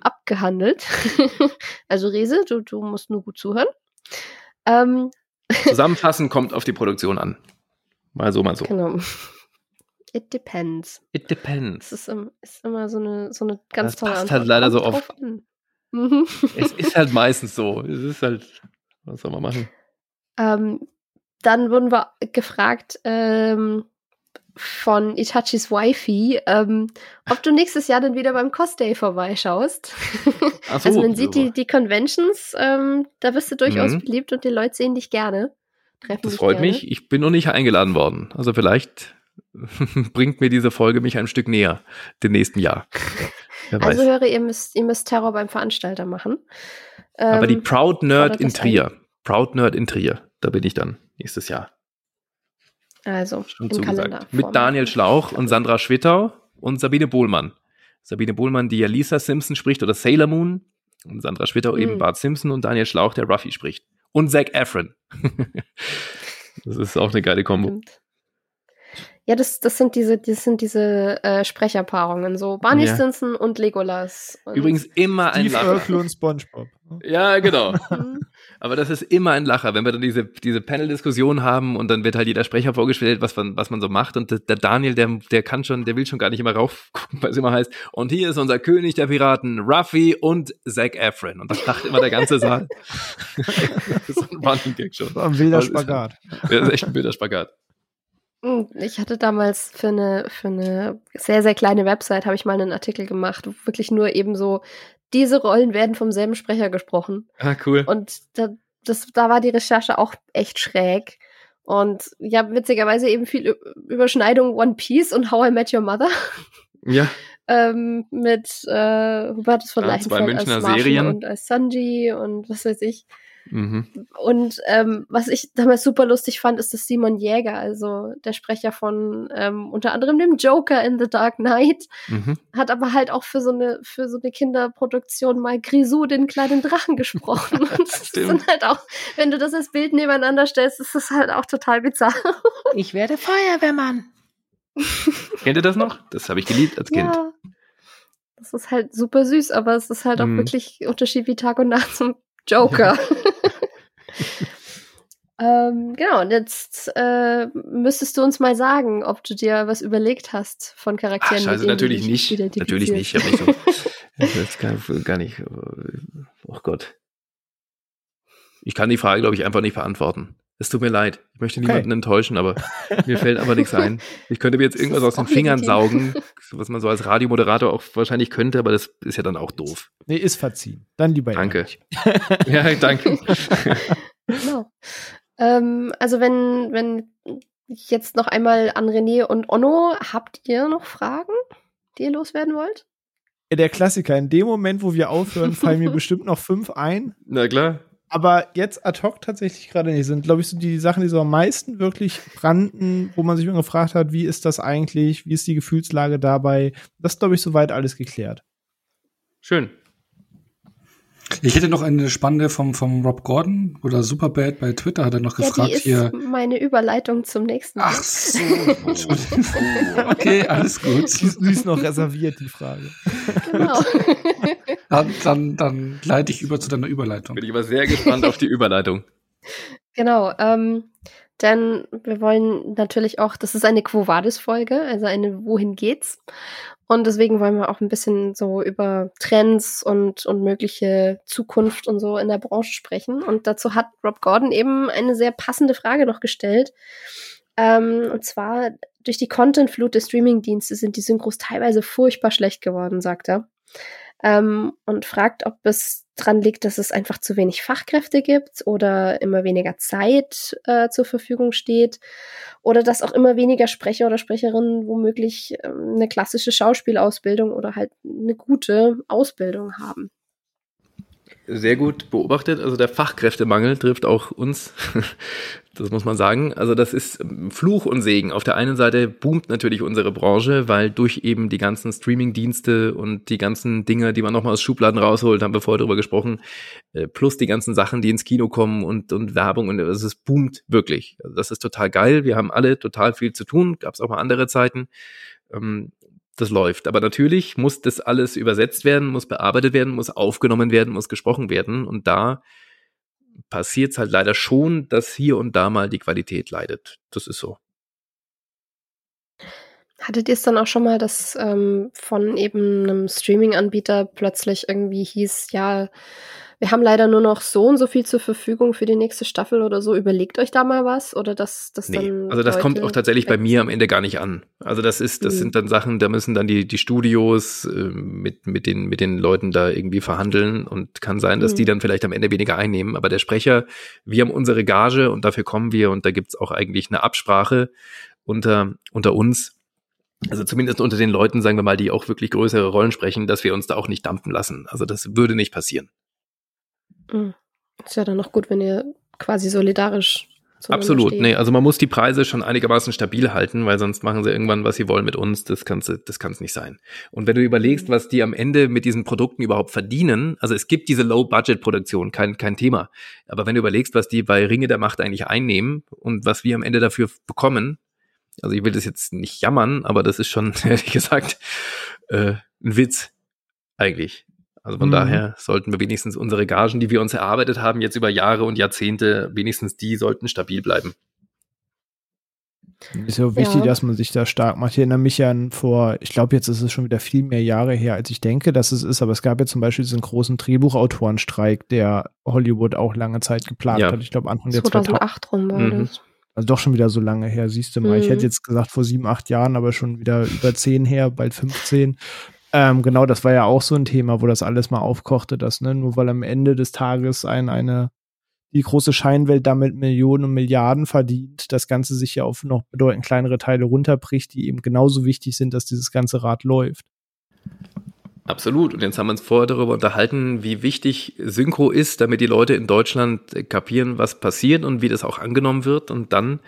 abgehandelt. Also Rese, du musst nur gut zuhören. Zusammenfassen kommt auf die Produktion an. Mal so, mal so. Genau. It depends. It depends. Das ist immer so eine ganz tolle Antwort. Das passt halt leider so oft. Es ist halt meistens so. Es ist halt, was soll man machen? Dann wurden wir gefragt von Itachis Waifi, ob du nächstes Jahr dann wieder beim Cosplay vorbeischaust. Ach so, also man sieht die Conventions, da bist du durchaus beliebt und die Leute sehen dich gerne. Das freut mich. Ich bin noch nicht eingeladen worden. Also vielleicht bringt mir diese Folge mich ein Stück näher, den nächsten Jahr. Also höre, ihr müsst Terror beim Veranstalter machen. Aber die Proud Nerd in Trier, da bin ich dann nächstes Jahr. Also, schon zugesagt. Mit Daniel Schlauch und Sandra Schwittau und Sabine Bohlmann. Sabine Bohlmann, die ja Lisa Simpson spricht oder Sailor Moon. Und Sandra Schwittau eben Bart Simpson und Daniel Schlauch, der Ruffy spricht. Und Zac Efron. Das ist auch eine geile Kombo. Stimmt. Ja, das sind diese Sprecherpaarungen, so Barney Stinson und Legolas. Und übrigens immer ein Lacher. Steve Urkel und SpongeBob. Ja, genau. Aber das ist immer ein Lacher, wenn wir dann diese Panel-Diskussion haben und dann wird halt jeder Sprecher vorgestellt, was man so macht. Und der Daniel, der will schon gar nicht immer raufgucken, weil es immer heißt, und hier ist unser König der Piraten, Ruffy und Zac Efron. Und das lacht immer der ganze Saal. Das ist ein Running-Gag schon. Ein wilder Spagat. Das ist echt ein wilder Spagat. Ich hatte damals für eine sehr, sehr kleine Website, habe ich mal einen Artikel gemacht, wirklich nur eben so, diese Rollen werden vom selben Sprecher gesprochen. Ah, cool. Und da war die Recherche auch echt schräg. Und ich habe witzigerweise eben viel Überschneidung One Piece und How I Met Your Mother. Ja. Mit Hubertus von Leichenfeld als Martian und als Sanji und was weiß ich. Mhm. Und was ich damals super lustig fand, ist, dass Simon Jäger, also der Sprecher von unter anderem dem Joker in The Dark Knight, hat aber halt auch für so eine Kinderproduktion mal Grisou, den kleinen Drachen, gesprochen. Und das sind halt auch, wenn du das als Bild nebeneinander stellst, ist das halt auch total bizarr. Ich werde Feuerwehrmann. Kennt ihr das noch? Das habe ich geliebt als Kind. Ja. Das ist halt super süß, aber es ist halt auch wirklich Unterschied wie Tag und Nacht zum Joker. Genau, und jetzt müsstest du uns mal sagen, ob du dir was überlegt hast von Charakteren. Also natürlich nicht. Natürlich nicht. Ich habe gar nicht. Oh Gott. Ich kann die Frage, glaube ich, einfach nicht beantworten. Es tut mir leid. Ich möchte niemanden enttäuschen, aber mir fällt aber nichts ein. Ich könnte mir jetzt irgendwas aus den Fingern saugen, was man so als Radiomoderator auch wahrscheinlich könnte, aber das ist ja dann auch doof. Nee, ist verziehen. Dann lieber danke. Ja, danke. Genau. Also wenn jetzt noch einmal an René und Onno, habt ihr noch Fragen, die ihr loswerden wollt? Der Klassiker. In dem Moment, wo wir aufhören, fallen mir bestimmt noch 5 ein. Na klar. Aber jetzt ad hoc tatsächlich gerade nicht, sind, glaube ich, so die Sachen, die so am meisten wirklich brannten, wo man sich immer gefragt hat, wie ist das eigentlich, wie ist die Gefühlslage dabei? Das ist, glaube ich, soweit alles geklärt. Schön. Ich hätte noch eine spannende vom Rob Gordon oder Superbad bei Twitter, hat er noch gefragt. Die ist hier meine Überleitung zum nächsten Mal. Ach so. Okay, alles gut. Sie ist noch reserviert, die Frage. Genau. Dann leite ich über zu deiner Überleitung. Bin ich aber sehr gespannt auf die Überleitung. Genau, denn wir wollen natürlich auch, das ist eine Quo Vadis-Folge, also eine Wohin geht's? Und deswegen wollen wir auch ein bisschen so über Trends und mögliche Zukunft und so in der Branche sprechen. Und dazu hat Rob Gordon eben eine sehr passende Frage noch gestellt. Und zwar, durch die Contentflut der Streamingdienste sind die Synchros teilweise furchtbar schlecht geworden, sagt er. Und fragt, ob es dran liegt, dass es einfach zu wenig Fachkräfte gibt oder immer weniger Zeit zur Verfügung steht oder dass auch immer weniger Sprecher oder Sprecherinnen womöglich eine klassische Schauspielausbildung oder halt eine gute Ausbildung haben. Sehr gut beobachtet. Also der Fachkräftemangel trifft auch uns. Das muss man sagen. Also das ist Fluch und Segen. Auf der einen Seite boomt natürlich unsere Branche, weil durch eben die ganzen Streaming-Dienste und die ganzen Dinge, die man nochmal aus Schubladen rausholt, haben wir vorher drüber gesprochen, plus die ganzen Sachen, die ins Kino kommen und Werbung. Und also es boomt wirklich. Also das ist total geil. Wir haben alle total viel zu tun. Gab es auch mal andere Zeiten. Das läuft. Aber natürlich muss das alles übersetzt werden, muss bearbeitet werden, muss aufgenommen werden, muss gesprochen werden. Und da passiert es halt leider schon, dass hier und da mal die Qualität leidet. Das ist so. Hattet ihr es dann auch schon mal, dass von eben einem Streaming-Anbieter plötzlich irgendwie hieß, ja, wir haben leider nur noch so und so viel zur Verfügung für die nächste Staffel oder so, überlegt euch da mal was? Oder das nee, dann also das Leute kommt auch tatsächlich bei mir am Ende gar nicht an. Also das sind dann Sachen, da müssen dann die Studios mit den Leuten da irgendwie verhandeln und kann sein, dass die dann vielleicht am Ende weniger einnehmen. Aber der Sprecher, wir haben unsere Gage und dafür kommen wir und da gibt's auch eigentlich eine Absprache unter uns. Also zumindest unter den Leuten, sagen wir mal, die auch wirklich größere Rollen sprechen, dass wir uns da auch nicht dampfen lassen. Also das würde nicht passieren. Ist ja dann noch gut, wenn ihr quasi solidarisch absolut, nee, also man muss die Preise schon einigermaßen stabil halten, weil sonst machen sie irgendwann, was sie wollen mit uns, das kann's nicht sein. Und wenn du überlegst, was die am Ende mit diesen Produkten überhaupt verdienen, also es gibt diese Low-Budget-Produktion, kein Thema, aber wenn du überlegst, was die bei Ringe der Macht eigentlich einnehmen und was wir am Ende dafür bekommen, also ich will das jetzt nicht jammern, aber das ist schon, ehrlich gesagt, ein Witz eigentlich. Also von daher sollten wir wenigstens unsere Gagen, die wir uns erarbeitet haben, jetzt über Jahre und Jahrzehnte, wenigstens die sollten stabil bleiben. Ist ja wichtig, dass man sich da stark macht. Ich erinnere mich an ich glaube jetzt ist es schon wieder viel mehr Jahre her, als ich denke, dass es ist, aber es gab ja zum Beispiel diesen großen Drehbuchautorenstreik, der Hollywood auch lange Zeit geplagt hat. Ich glaube Anfang der 2008 rum war das. Also doch schon wieder so lange her, siehst du mal. Ich hätte jetzt gesagt vor 7, 8 Jahren, aber schon wieder über 10 her, bald 15. Genau, das war ja auch so ein Thema, wo das alles mal aufkochte, dass, ne, nur weil am Ende des Tages die große Scheinwelt damit Millionen und Milliarden verdient, das Ganze sich ja auf noch bedeutend kleinere Teile runterbricht, die eben genauso wichtig sind, dass dieses ganze Rad läuft. Absolut. Und jetzt haben wir uns vorher darüber unterhalten, wie wichtig Synchro ist, damit die Leute in Deutschland kapieren, was passiert und wie das auch angenommen wird. Und dann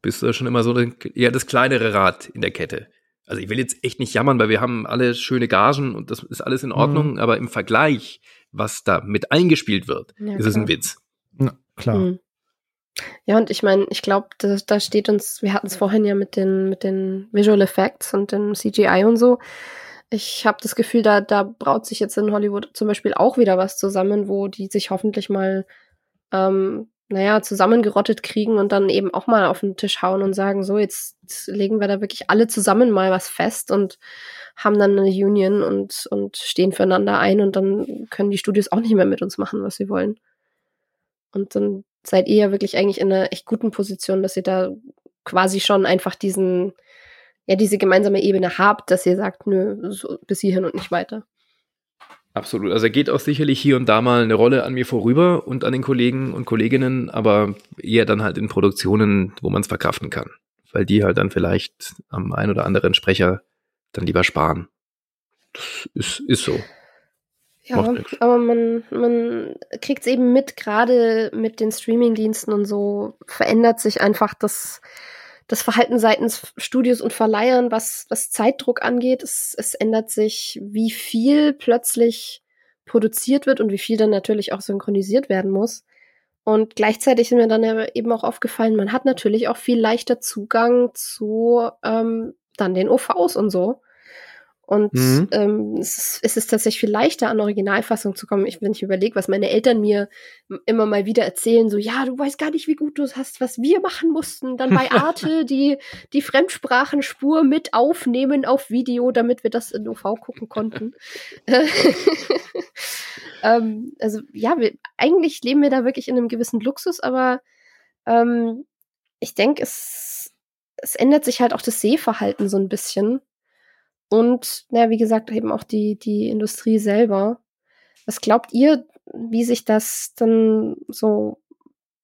bist du schon immer so eher das kleinere Rad in der Kette. Also ich will jetzt echt nicht jammern, weil wir haben alle schöne Gagen und das ist alles in Ordnung, aber im Vergleich, was da mit eingespielt wird, ist es ein Witz. Na, klar. Ja, und ich meine, ich glaube, da steht uns, wir hatten es vorhin ja mit den Visual Effects und dem CGI und so. Ich habe das Gefühl, da braut sich jetzt in Hollywood zum Beispiel auch wieder was zusammen, wo die sich hoffentlich mal zusammengerottet kriegen und dann eben auch mal auf den Tisch hauen und sagen, so, jetzt legen wir da wirklich alle zusammen mal was fest und haben dann eine Union und stehen füreinander ein und dann können die Studios auch nicht mehr mit uns machen, was sie wollen. Und dann seid ihr ja wirklich eigentlich in einer echt guten Position, dass ihr da quasi schon einfach diese gemeinsame Ebene habt, dass ihr sagt, nö, so, bis hierhin und nicht weiter. Absolut. Also geht auch sicherlich hier und da mal eine Rolle an mir vorüber und an den Kollegen und Kolleginnen, aber eher dann halt in Produktionen, wo man es verkraften kann, weil die halt dann vielleicht am einen oder anderen Sprecher dann lieber sparen. Das ist so. Ja, aber man kriegt es eben mit, gerade mit den Streamingdiensten und so verändert sich einfach das Verhalten seitens Studios und Verleihern, was Zeitdruck angeht, es ändert sich, wie viel plötzlich produziert wird und wie viel dann natürlich auch synchronisiert werden muss. Und gleichzeitig sind mir dann eben auch aufgefallen, man hat natürlich auch viel leichter Zugang zu dann den OVs und so. Und es ist tatsächlich viel leichter, an Originalfassung zu kommen. Wenn ich überlege, was meine Eltern mir immer mal wieder erzählen, so, ja, du weißt gar nicht, wie gut du es hast, was wir machen mussten. Dann bei Arte die Fremdsprachenspur mit aufnehmen auf Video, damit wir das in OV gucken konnten. Also ja, eigentlich leben wir da wirklich in einem gewissen Luxus, aber ich denke, es ändert sich halt auch das Sehverhalten so ein bisschen. Und, naja, wie gesagt, eben auch die Industrie selber. Was glaubt ihr, wie sich das dann so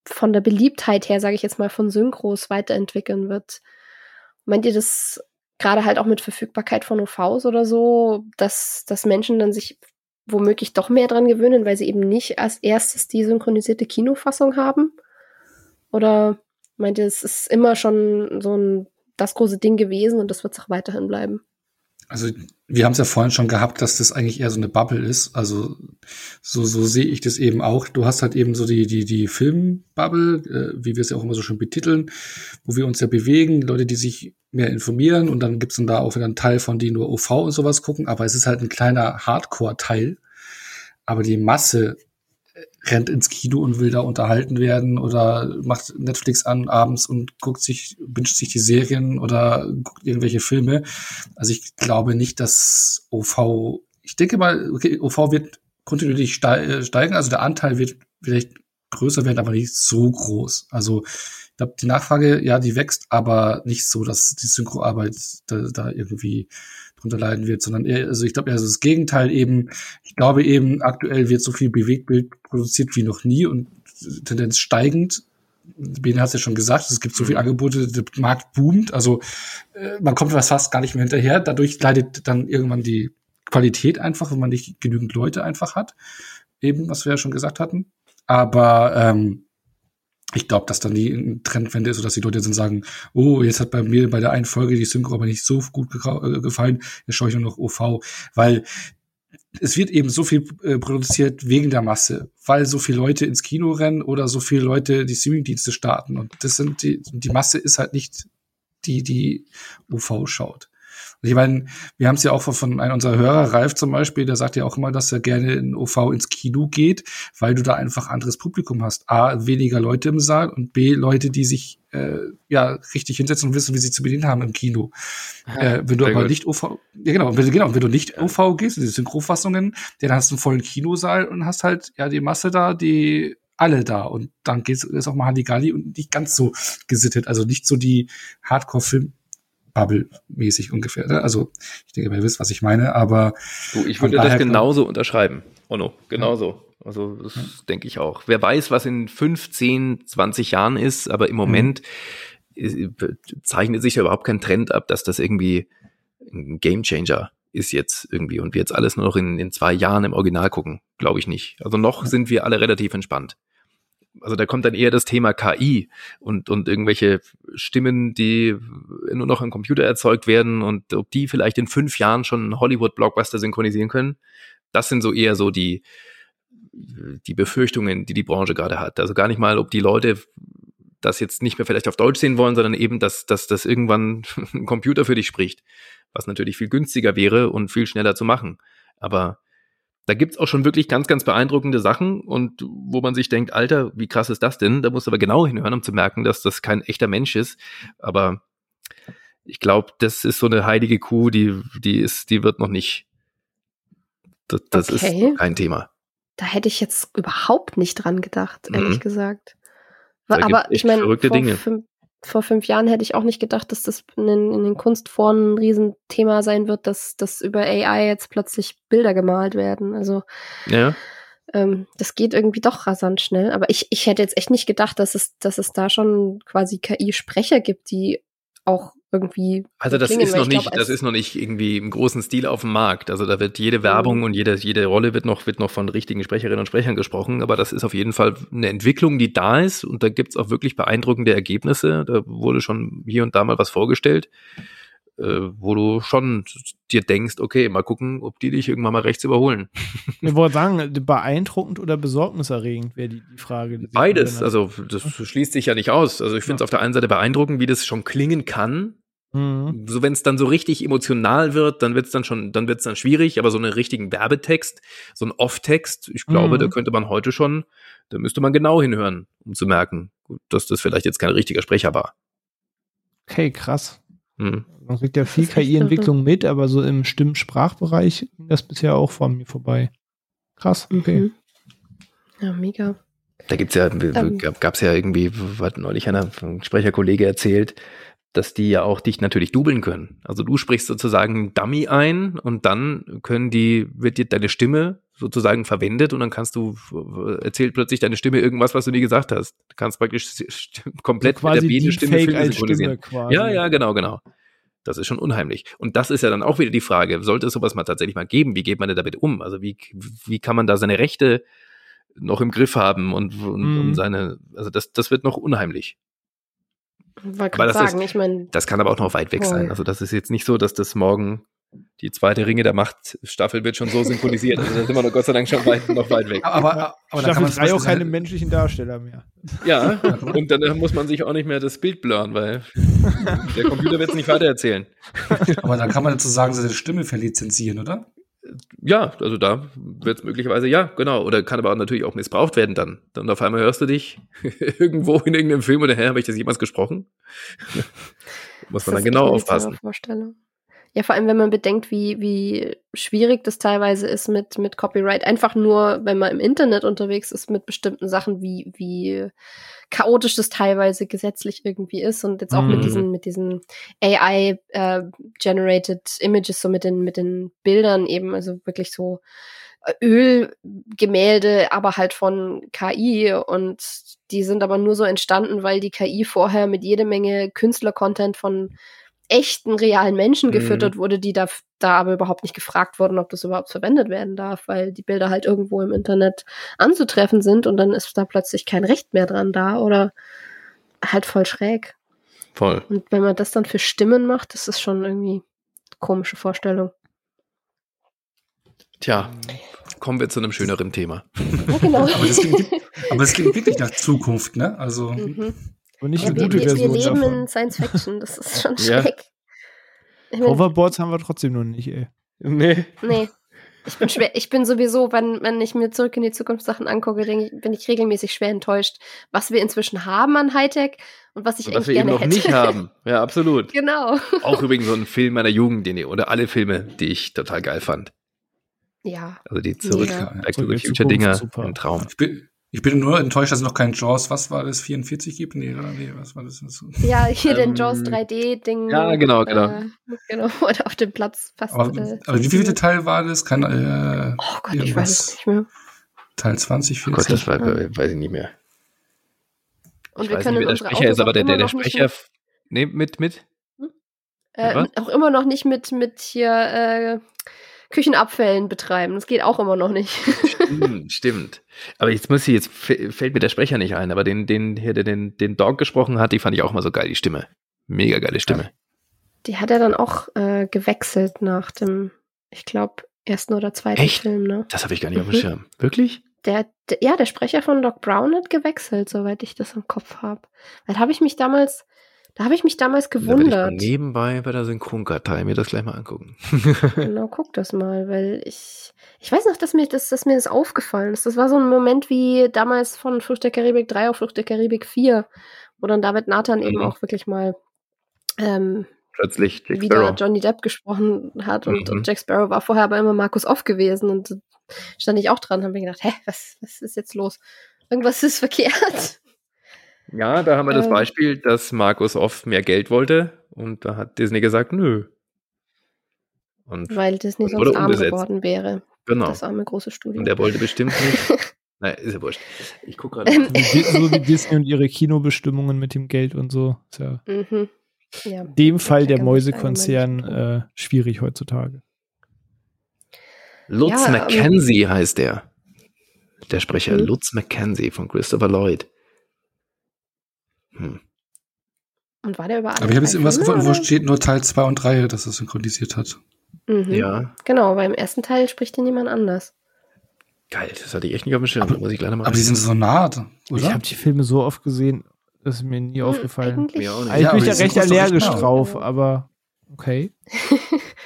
von der Beliebtheit her, sage ich jetzt mal, von Synchros weiterentwickeln wird? Meint ihr das gerade halt auch mit Verfügbarkeit von OVs oder so, dass Menschen dann sich womöglich doch mehr dran gewöhnen, weil sie eben nicht als erstes die synchronisierte Kinofassung haben? Oder meint ihr, es ist immer schon so das große Ding gewesen und das wird es auch weiterhin bleiben? Also wir haben es ja vorhin schon gehabt, dass das eigentlich eher so eine Bubble ist. Also so sehe ich das eben auch. Du hast halt eben so die Film-Bubble, wie wir es ja auch immer so schön betiteln, wo wir uns ja bewegen, Leute, die sich mehr informieren, und dann gibt's dann da auch wieder einen Teil von, die nur OV und sowas gucken, aber es ist halt ein kleiner Hardcore-Teil. Aber die Masse rennt ins Kino und will da unterhalten werden oder macht Netflix an abends und binget sich die Serien oder guckt irgendwelche Filme. Also ich glaube nicht, dass OV, ich denke mal, okay, OV wird kontinuierlich steigen, also der Anteil wird vielleicht größer werden, aber nicht so groß. Also ich glaube, die Nachfrage, ja, die wächst, aber nicht so, dass die Synchroarbeit da irgendwie drunter leiden wird, sondern eher, also ich glaube eher so das Gegenteil eben. Ich glaube eben, aktuell wird so viel Bewegtbild produziert wie noch nie und Tendenz steigend. Bene hat es ja schon gesagt, es gibt so viele Angebote, der Markt boomt, also man kommt fast gar nicht mehr hinterher. Dadurch leidet dann irgendwann die Qualität einfach, wenn man nicht genügend Leute einfach hat, eben, was wir ja schon gesagt hatten. Aber ich glaube, dass dann die Trendwende ist, so dass die Leute dann sagen, oh, jetzt hat bei mir bei der einen Folge die Synchro aber nicht so gut gefallen, jetzt schaue ich nur noch OV, weil es wird eben so viel produziert wegen der Masse, weil so viele Leute ins Kino rennen oder so viele Leute die Streamingdienste starten, und das sind die Masse ist halt nicht die OV schaut. Und ich meine, wir haben es ja auch von einem unserer Hörer, Ralf zum Beispiel, der sagt ja auch immer, dass er gerne in OV ins Kino geht, weil du da einfach anderes Publikum hast. A, weniger Leute im Saal und B, Leute, die sich richtig hinsetzen und wissen, wie sie zu bedienen haben im Kino. Wenn du aber nicht OV, ja genau, wenn du nicht OV gehst, diese Synchrofassungen, dann hast du einen vollen Kinosaal und hast halt ja die Masse da, die alle da, und dann ist auch mal Halligalli und nicht ganz so gesittet, also nicht so die Hardcore-Film- Bubble-mäßig ungefähr. Ne? Also ich denke, ihr wisst, was ich meine, aber du, ich würde das genauso unterschreiben. Oh no, genauso. Ja. Also das denke ich auch. Wer weiß, was in 15, 20 Jahren ist, aber im Moment zeichnet sich da überhaupt kein Trend ab, dass das irgendwie ein Gamechanger ist jetzt irgendwie und wir jetzt alles nur noch in 2 Jahren im Original gucken. Glaube ich nicht. Also noch sind wir alle relativ entspannt. Also da kommt dann eher das Thema KI und irgendwelche Stimmen, die nur noch am Computer erzeugt werden, und ob die vielleicht in 5 Jahren schon einen Hollywood-Blockbuster synchronisieren können. Das sind so eher so die Befürchtungen, die Branche gerade hat. Also gar nicht mal, ob die Leute das jetzt nicht mehr vielleicht auf Deutsch sehen wollen, sondern eben, dass das irgendwann ein Computer für dich spricht, was natürlich viel günstiger wäre und viel schneller zu machen. Aber da gibt's auch schon wirklich ganz, ganz beeindruckende Sachen, und wo man sich denkt, Alter, wie krass ist das denn? Da musst du aber genau hinhören, um zu merken, dass das kein echter Mensch ist. Aber ich glaube, das ist so eine heilige Kuh, die wird noch nicht. Das ist kein Thema. Da hätte ich jetzt überhaupt nicht dran gedacht, ehrlich gesagt. Aber ich meine, vor 5 Jahren hätte ich auch nicht gedacht, dass das in den Kunstforen ein Riesenthema sein wird, dass über AI jetzt plötzlich Bilder gemalt werden. Also ja. Das geht irgendwie doch rasant schnell. Aber ich hätte jetzt echt nicht gedacht, dass es da schon quasi KI-Sprecher gibt, die auch irgendwie das ist noch nicht irgendwie im großen Stil auf dem Markt. Also da wird jede Werbung und jede Rolle wird noch von richtigen Sprecherinnen und Sprechern gesprochen, aber das ist auf jeden Fall eine Entwicklung, die da ist, und da gibt's auch wirklich beeindruckende Ergebnisse. Da wurde schon hier und da mal was vorgestellt. wo du schon dir denkst, okay, mal gucken, ob die dich irgendwann mal rechts überholen. Ich wollte sagen, beeindruckend oder besorgniserregend wäre die Frage. Die beides, also das schließt sich ja nicht aus. Also ich finde es auf der einen Seite beeindruckend, wie das schon klingen kann. Mhm. So, wenn es dann so richtig emotional wird, dann wird es dann schwierig, aber so einen richtigen Werbetext, so einen Off-Text, ich glaube, da könnte man heute schon, da müsste man genau hinhören, um zu merken, dass das vielleicht jetzt kein richtiger Sprecher war. Okay, krass. Man kriegt ja viel KI-Entwicklung mit, aber so im Stimm-Sprachbereich ging das bisher auch von mir vorbei. Krass, okay. Ja, mega. Da gibt's ja, gab's ja irgendwie, hat neulich ein Sprecherkollege erzählt, dass die ja auch dich natürlich dubeln können. Also du sprichst sozusagen Dummy ein und dann wird dir deine Stimme sozusagen verwendet und dann erzählt plötzlich deine Stimme irgendwas, was du nie gesagt hast. Du kannst praktisch komplett also mit der Bienenstimme Filme synchronisieren. Ja, genau. Das ist schon unheimlich. Und das ist ja dann auch wieder die Frage, sollte es sowas mal tatsächlich mal geben, wie geht man denn damit um? Also wie kann man da seine Rechte noch im Griff haben und seine, also das wird noch unheimlich. Aber das kann aber auch noch weit weg sein. Also das ist jetzt nicht so, dass das morgen die zweite Ringe der Macht Staffel wird schon so synchronisiert. Also da sind wir noch Gott sei Dank schon weit weg. Aber da kann man auch keine menschlichen Darsteller mehr. Ja, und dann muss man sich auch nicht mehr das Bild blurren, weil der Computer wird es nicht weitererzählen. Aber dann kann man sozusagen seine Stimme verlizenzieren, oder? Ja, also da wird es möglicherweise, ja, genau. Oder kann aber natürlich auch missbraucht werden dann. Dann auf einmal hörst du dich irgendwo in irgendeinem Film oder habe ich das jemals gesprochen? Muss man dann genau aufpassen. Ja, vor allem, wenn man bedenkt, wie schwierig das teilweise ist mit Copyright. Einfach nur, wenn man im Internet unterwegs ist mit bestimmten Sachen, wie chaotisch das teilweise gesetzlich irgendwie ist. Und jetzt auch mit diesen AI-generated Images, so mit den Bildern eben, also wirklich so Ölgemälde, aber halt von KI, und die sind aber nur so entstanden, weil die KI vorher mit jede Menge Künstler-Content von echten, realen Menschen gefüttert wurde, die da aber überhaupt nicht gefragt wurden, ob das überhaupt verwendet werden darf, weil die Bilder halt irgendwo im Internet anzutreffen sind und dann ist da plötzlich kein Recht mehr dran da oder halt voll schräg. Voll. Und wenn man das dann für Stimmen macht, das ist schon irgendwie eine komische Vorstellung. Tja, kommen wir zu einem schöneren Thema. Ja, genau. aber das klingt wirklich nach Zukunft, ne? Also aber nicht eine gute Version. Wir leben davon in Science Fiction, das ist schon schräg. Ja. Hoverboards haben wir trotzdem noch nicht, ey. Nee. Ich bin sowieso, wenn ich mir zurück in die Zukunft Sachen angucke, bin ich regelmäßig schwer enttäuscht, was wir inzwischen haben an Hightech und was ich eigentlich gerne hätte. Was wir eben noch nicht haben. Ja, absolut. Genau. Auch übrigens so ein Film meiner Jugend, oder alle Filme, die ich total geil fand. Ja. Also die Zurück-Future-Dinger im Traum. Ich bin nur enttäuscht, dass es noch keinen Jaws, was war das, 44 gibt? Nee, was war das? Ja, hier den Jaws 3D-Ding. Ja, genau. Genau, oder auf den Platz passt. Aber wie viel Teil war das? Oh Gott, ich weiß es nicht mehr. Teil 20, 40. Oh Gott, das weiß ich nicht mehr. Und ich weiß nicht, wer der Sprecher ist, aber der Sprecher... Nee, mit? Auch immer noch nicht mit hier... Küchenabfällen betreiben. Das geht auch immer noch nicht. Stimmt. Aber jetzt fällt mir der Sprecher nicht ein, aber den Dog gesprochen hat, die fand ich auch mal so geil, die Stimme. Mega geile Stimme. Die hat er dann auch gewechselt nach dem, ich glaube, ersten oder zweiten Echt? Film. Ne? Das habe ich gar nicht auf dem Schirm. Wirklich? Der Sprecher von Doc Brown hat gewechselt, soweit ich das im Kopf habe. Da habe ich mich damals... gewundert. Da werde ich nebenbei bei der Synchronkartei mir das gleich mal angucken. Genau, guck das mal, weil ich weiß noch, dass mir das aufgefallen ist. Das war so ein Moment wie damals von Flucht der Karibik 3 auf Flucht der Karibik 4, wo dann David Nathan eben auch wirklich mal plötzlich wieder Johnny Depp gesprochen hat und Jack Sparrow war vorher aber immer Markus Off gewesen und stand ich auch dran und habe mir gedacht, was ist jetzt los? Irgendwas ist verkehrt. Ja, da haben wir das Beispiel, dass Markus Off mehr Geld wollte und da hat Disney gesagt, nö. Und weil Disney sonst arm geworden wäre. Genau. Das arme große Studio. Und der wollte bestimmt nicht. Naja, ist ja wurscht. Ich gucke gerade. So wie Disney und ihre Kinobestimmungen mit dem Geld und so. Tja. Ja, in dem Fall der Mäusekonzern schwierig heutzutage. Lutz McKenzie heißt der. Der Sprecher Lutz McKenzie von Christopher Lloyd. Und war der über alle? Aber ich habe jetzt irgendwas gefunden, wo steht nur Teil 2 und 3, dass es synchronisiert hat. Mhm. Ja. Genau, beim ersten Teil spricht ihn niemand anders. Geil, das hatte ich echt nicht auf dem Schirm. Aber, muss ich gleich mal aber die sind so nah, oder? Ich habe die Filme so oft gesehen, das ist mir nie aufgefallen. Eigentlich auch nicht. Also ich bin ja recht allergisch drauf, ja. Aber okay.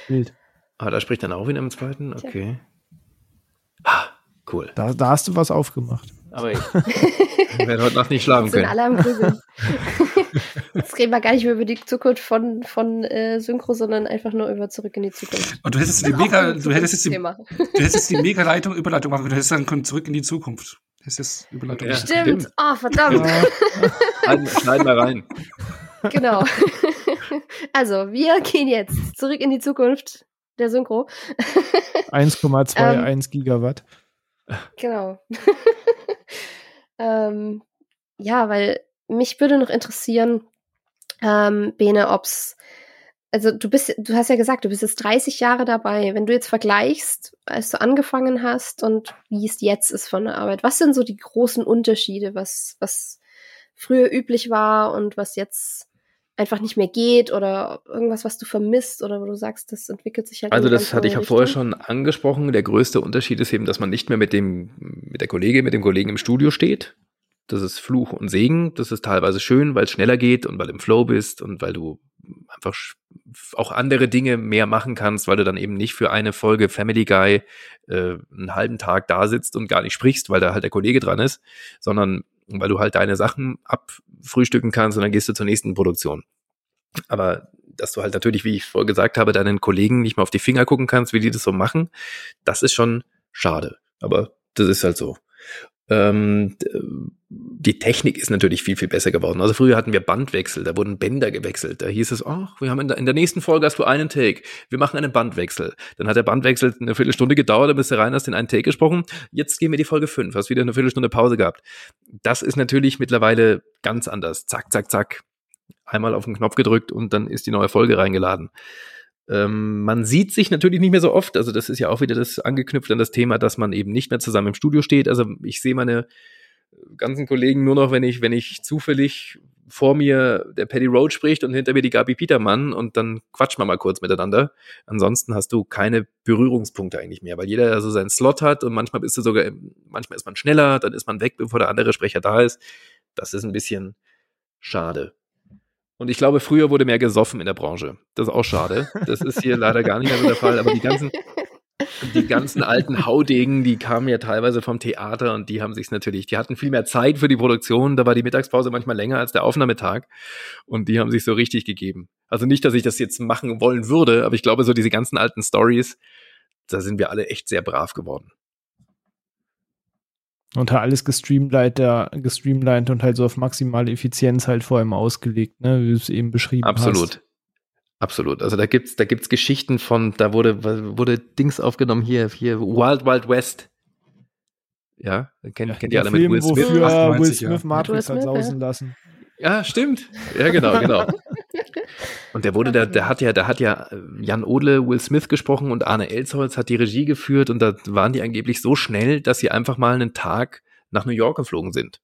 Wild. Ah, da spricht dann auch wieder im zweiten? Okay. Ah, cool. Da hast du was aufgemacht. Aber ich werde heute Nacht nicht schlafen können. Alle am Grübeln. Jetzt reden wir gar nicht mehr über die Zukunft von Synchro, sondern einfach nur über Zurück in die Zukunft. Und du hättest jetzt die Mega-Leitung Überleitung machen können. Du hättest dann können Zurück in die Zukunft. Das ist Überleitung. Ja. Stimmt. Oh, verdammt. Ja. Schneiden wir rein. Genau. Also, wir gehen jetzt zurück in die Zukunft der Synchro. 1,21 Gigawatt. Genau. Ja, weil mich würde noch interessieren, Bene, du hast ja gesagt, du bist jetzt 30 Jahre dabei. Wenn du jetzt vergleichst, als du angefangen hast und wie es jetzt ist von der Arbeit, was sind so die großen Unterschiede, was früher üblich war und was jetzt einfach nicht mehr geht oder irgendwas, was du vermisst oder wo du sagst, das entwickelt sich halt. Also das hatte ich ja vorher schon angesprochen. Der größte Unterschied ist eben, dass man nicht mehr mit dem Kollegen im Studio steht. Das ist Fluch und Segen. Das ist teilweise schön, weil es schneller geht und weil du im Flow bist und weil du einfach auch andere Dinge mehr machen kannst, weil du dann eben nicht für eine Folge Family Guy einen halben Tag da sitzt und gar nicht sprichst, weil da halt der Kollege dran ist, sondern weil du halt deine Sachen abfrühstücken kannst und dann gehst du zur nächsten Produktion. Aber dass du halt natürlich, wie ich vorher gesagt habe, deinen Kollegen nicht mal auf die Finger gucken kannst, wie die das so machen, das ist schon schade. Aber das ist halt so. Die Technik ist natürlich viel, viel besser geworden. Also früher hatten wir Bandwechsel, da wurden Bänder gewechselt. Da hieß es, wir haben in der nächsten Folge hast du einen Take. Wir machen einen Bandwechsel. Dann hat der Bandwechsel eine Viertelstunde gedauert, dann bist du rein, hast den einen Take gesprochen. Jetzt gehen wir die Folge 5, hast wieder eine Viertelstunde Pause gehabt. Das ist natürlich mittlerweile ganz anders. Zack, zack, zack. Einmal auf den Knopf gedrückt und dann ist die neue Folge reingeladen. Man sieht sich natürlich nicht mehr so oft, also das ist ja auch wieder das angeknüpft an das Thema, dass man eben nicht mehr zusammen im Studio steht, also ich sehe meine ganzen Kollegen nur noch, wenn ich zufällig vor mir der Paddy Road spricht und hinter mir die Gabi Petermann und dann quatscht man mal kurz miteinander, ansonsten hast du keine Berührungspunkte eigentlich mehr, weil jeder so seinen Slot hat und manchmal ist man schneller, dann ist man weg, bevor der andere Sprecher da ist, das ist ein bisschen schade. Und ich glaube, früher wurde mehr gesoffen in der Branche. Das ist auch schade. Das ist hier leider gar nicht mehr so der Fall. Aber die ganzen alten Haudegen, die kamen ja teilweise vom Theater und die hatten viel mehr Zeit für die Produktion. Da war die Mittagspause manchmal länger als der Aufnahmetag. Und die haben sich so richtig gegeben. Also nicht, dass ich das jetzt machen wollen würde, aber ich glaube, so diese ganzen alten Stories, da sind wir alle echt sehr brav geworden. Und halt alles gestreamlined und halt so auf maximale Effizienz halt vor allem ausgelegt, ne, wie du es eben beschrieben hast. Absolut. Absolut. Also da gibt's Geschichten von, da wurde Dings aufgenommen, hier, Wild Wild West. Ja, kennt ihr alle Film, mit Will Smith. Wofür 98, Will Smith Matrix hat sausen lassen. Ja, stimmt. Ja, genau. Und der hat ja Jan Odle Will Smith gesprochen und Arne Elsholz hat die Regie geführt und da waren die angeblich so schnell, dass sie einfach mal einen Tag nach New York geflogen sind.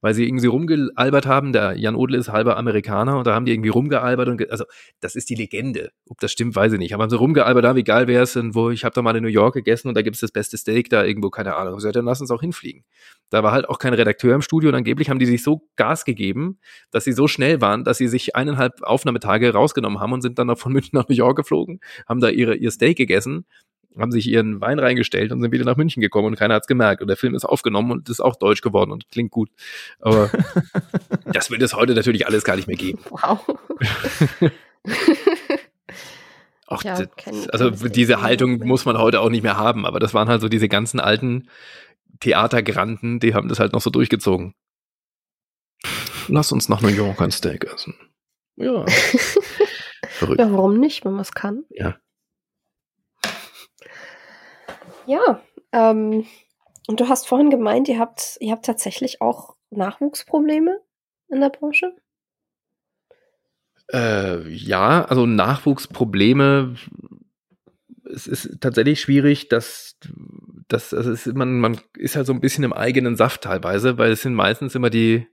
Weil sie irgendwie rumgealbert haben, der Jan Odle ist halber Amerikaner und da haben die irgendwie rumgealbert und also das ist die Legende. Ob das stimmt, weiß ich nicht. Aber haben sie rumgealbert, wie geil wäre es denn, ich habe da mal in New York gegessen und da gibt es das beste Steak da irgendwo, keine Ahnung. So, dann lass uns auch hinfliegen. Da war halt auch kein Redakteur im Studio und angeblich haben die sich so Gas gegeben, dass sie so schnell waren, dass sie sich 1,5 Aufnahmetage rausgenommen haben und sind dann noch von München nach New York geflogen, haben da ihr Steak gegessen, haben sich ihren Wein reingestellt und sind wieder nach München gekommen und keiner hat's gemerkt. Und der Film ist aufgenommen und ist auch deutsch geworden und klingt gut. Aber das wird es heute natürlich alles gar nicht mehr geben. Wow. Auch ja, diese Haltung muss man heute auch nicht mehr haben. Aber das waren halt so diese ganzen alten Theatergranten, die haben das halt noch so durchgezogen. Lass uns nach New York ein Steak essen. Ja. Verrückt. Ja, warum nicht, wenn man es kann? Ja. Ja, und du hast vorhin gemeint, ihr habt tatsächlich auch Nachwuchsprobleme in der Branche? Ja, also Nachwuchsprobleme, es ist tatsächlich schwierig, man ist halt so ein bisschen im eigenen Saft teilweise, weil es sind meistens immer die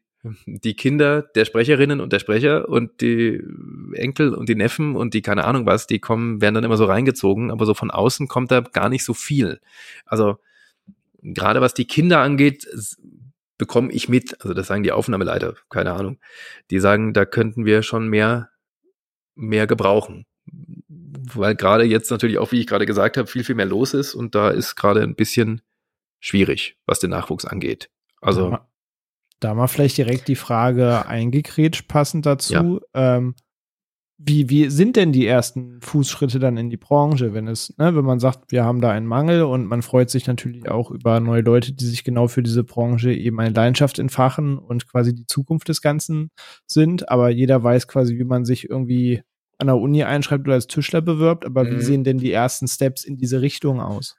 die Kinder der Sprecherinnen und der Sprecher und die Enkel und die Neffen und die keine Ahnung was, die werden dann immer so reingezogen, aber so von außen kommt da gar nicht so viel. Also gerade was die Kinder angeht, bekomme ich mit, also das sagen die Aufnahmeleiter, keine Ahnung, die sagen, da könnten wir schon mehr gebrauchen, weil gerade jetzt natürlich auch, wie ich gerade gesagt habe, viel mehr los ist und da ist gerade ein bisschen schwierig, was den Nachwuchs angeht. Also da mal vielleicht direkt die Frage eingekrätscht, passend dazu. Ja. Wie sind denn die ersten Fußschritte dann in die Branche, wenn man sagt, wir haben da einen Mangel und man freut sich natürlich auch über neue Leute, die sich genau für diese Branche eben eine Leidenschaft entfachen und quasi die Zukunft des Ganzen sind, aber jeder weiß quasi, wie man sich irgendwie an der Uni einschreibt oder als Tischler bewirbt, aber wie sehen denn die ersten Steps in diese Richtung aus?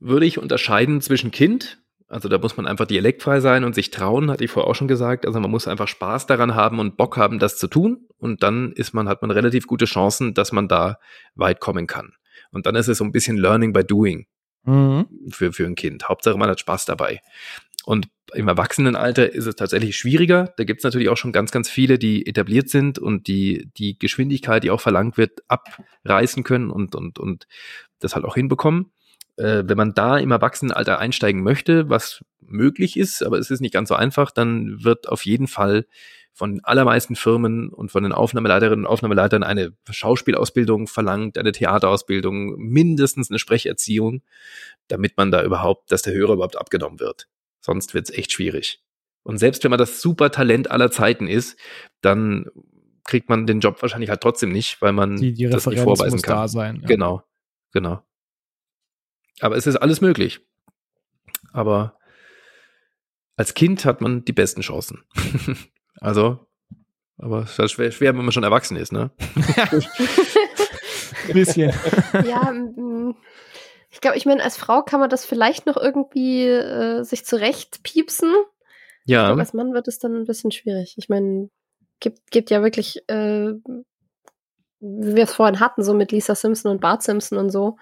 Würde ich unterscheiden zwischen Kind, also da muss man einfach dialektfrei sein und sich trauen, hatte ich vorher auch schon gesagt. Also man muss einfach Spaß daran haben und Bock haben, das zu tun. Und dann hat man relativ gute Chancen, dass man da weit kommen kann. Und dann ist es so ein bisschen Learning by Doing für ein Kind. Hauptsache man hat Spaß dabei. Und im Erwachsenenalter ist es tatsächlich schwieriger. Da gibt es natürlich auch schon ganz, ganz viele, die etabliert sind und die Geschwindigkeit, die auch verlangt wird, abreißen können und das halt auch hinbekommen. Wenn man da im Erwachsenenalter einsteigen möchte, was möglich ist, aber es ist nicht ganz so einfach, dann wird auf jeden Fall von allermeisten Firmen und von den Aufnahmeleiterinnen und Aufnahmeleitern eine Schauspielausbildung verlangt, eine Theaterausbildung, mindestens eine Sprecherziehung, damit man dass der Hörer überhaupt abgenommen wird. Sonst wird's echt schwierig. Und selbst wenn man das Supertalent aller Zeiten ist, dann kriegt man den Job wahrscheinlich halt trotzdem nicht, weil man die das nicht vorweisen muss kann. Da sein, ja. Genau. Aber es ist alles möglich. Aber als Kind hat man die besten Chancen. Also, aber es ist schwer, wenn man schon erwachsen ist, ne? Ein bisschen. Ja, ich glaube, als Frau kann man das vielleicht noch irgendwie sich zurechtpiepsen. Ja. Aber als Mann wird es dann ein bisschen schwierig. Ich meine, gibt ja wirklich, wie wir es vorhin hatten, so mit Lisa Simpson und Bart Simpson und so,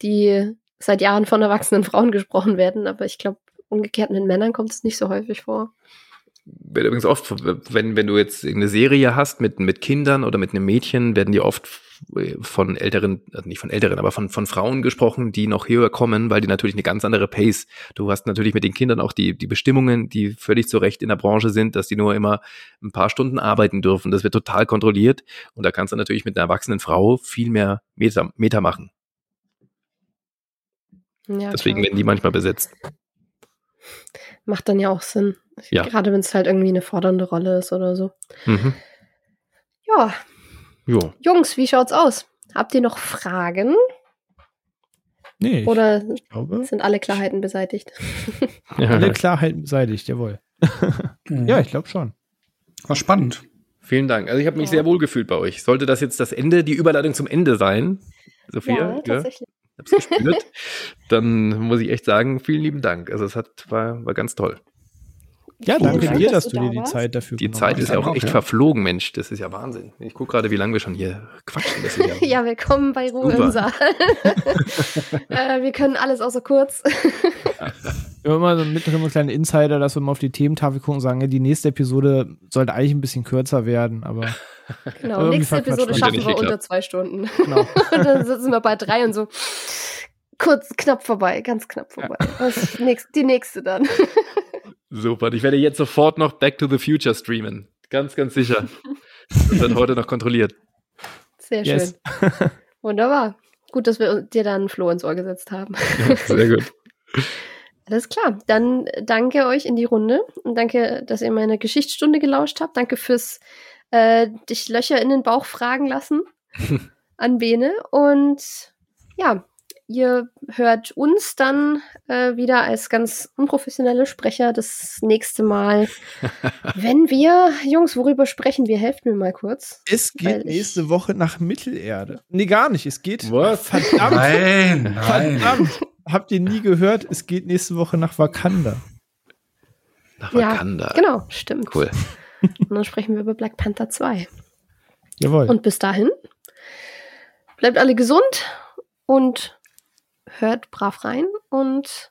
die seit Jahren von erwachsenen Frauen gesprochen werden, aber ich glaube, umgekehrt mit Männern kommt es nicht so häufig vor. Wird übrigens oft, wenn du jetzt eine Serie hast mit Kindern oder mit einem Mädchen, werden die oft von älteren, also nicht von älteren, aber von Frauen gesprochen, die noch höher kommen, weil die natürlich eine ganz andere Pace. Du hast natürlich mit den Kindern auch die Bestimmungen, die völlig zu Recht in der Branche sind, dass die nur immer ein paar Stunden arbeiten dürfen. Das wird total kontrolliert und da kannst du natürlich mit einer erwachsenen Frau viel mehr Meter machen. Ja, deswegen klar. Werden die manchmal besetzt. Macht dann ja auch Sinn. Ja. Gerade wenn es halt irgendwie eine fordernde Rolle ist oder so. Mhm. Ja. Jo. Jungs, wie schaut's aus? Habt ihr noch Fragen? Nee. Oder ich glaube, sind alle Klarheiten beseitigt? Ja. Alle Klarheiten beseitigt, jawohl. Ja, ich glaube schon. War spannend. Vielen Dank. Also ich habe mich sehr wohl gefühlt bei euch. Sollte das jetzt das Ende, die Überleitung zum Ende sein, Sophia? Ja, tatsächlich. Ja? Hab's gespürt, dann muss ich echt sagen, vielen lieben Dank. Also es war ganz toll. Ja, danke dir, dass du dir die Zeit dafür genommen hast. Die Zeit ist ja auch echt verflogen, Mensch. Das ist ja Wahnsinn. Ich gucke gerade, wie lange wir schon hier quatschen. Das ist ja, willkommen bei Ruhe im Saal. Wir können alles außer kurz. Wir haben immer so mittlerweile einen kleinen Insider, dass wir mal auf die Thementafel gucken und sagen, ja, die nächste Episode sollte eigentlich ein bisschen kürzer werden, aber genau, nächste Episode schaffen wir unter 2 Stunden. Genau. Und dann sitzen wir bei 3 und so knapp vorbei, ganz knapp vorbei. Ja. Die nächste dann. Super, ich werde jetzt sofort noch Back to the Future streamen. Ganz, ganz sicher. Das wird heute noch kontrolliert. Sehr schön. Wunderbar. Gut, dass wir dir dann einen Floh ins Ohr gesetzt haben. Ja, sehr gut. Alles klar. Dann danke euch in die Runde und danke, dass ihr meine Geschichtsstunde gelauscht habt. Danke fürs dich Löcher in den Bauch fragen lassen an Bene. Und ja, ihr hört uns dann wieder als ganz unprofessionelle Sprecher das nächste Mal. Wenn wir, Jungs, worüber sprechen wir? Helft mir mal kurz. Es geht nächste Woche nach Mittelerde. Nee, gar nicht. Es geht... Was? Verdammt. Nein. Verdammt. Habt ihr nie gehört? Es geht nächste Woche nach Wakanda. Nach Wakanda. Ja, genau, stimmt. Cool. Und dann sprechen wir über Black Panther 2. Jawohl. Und bis dahin, bleibt alle gesund und hört brav rein und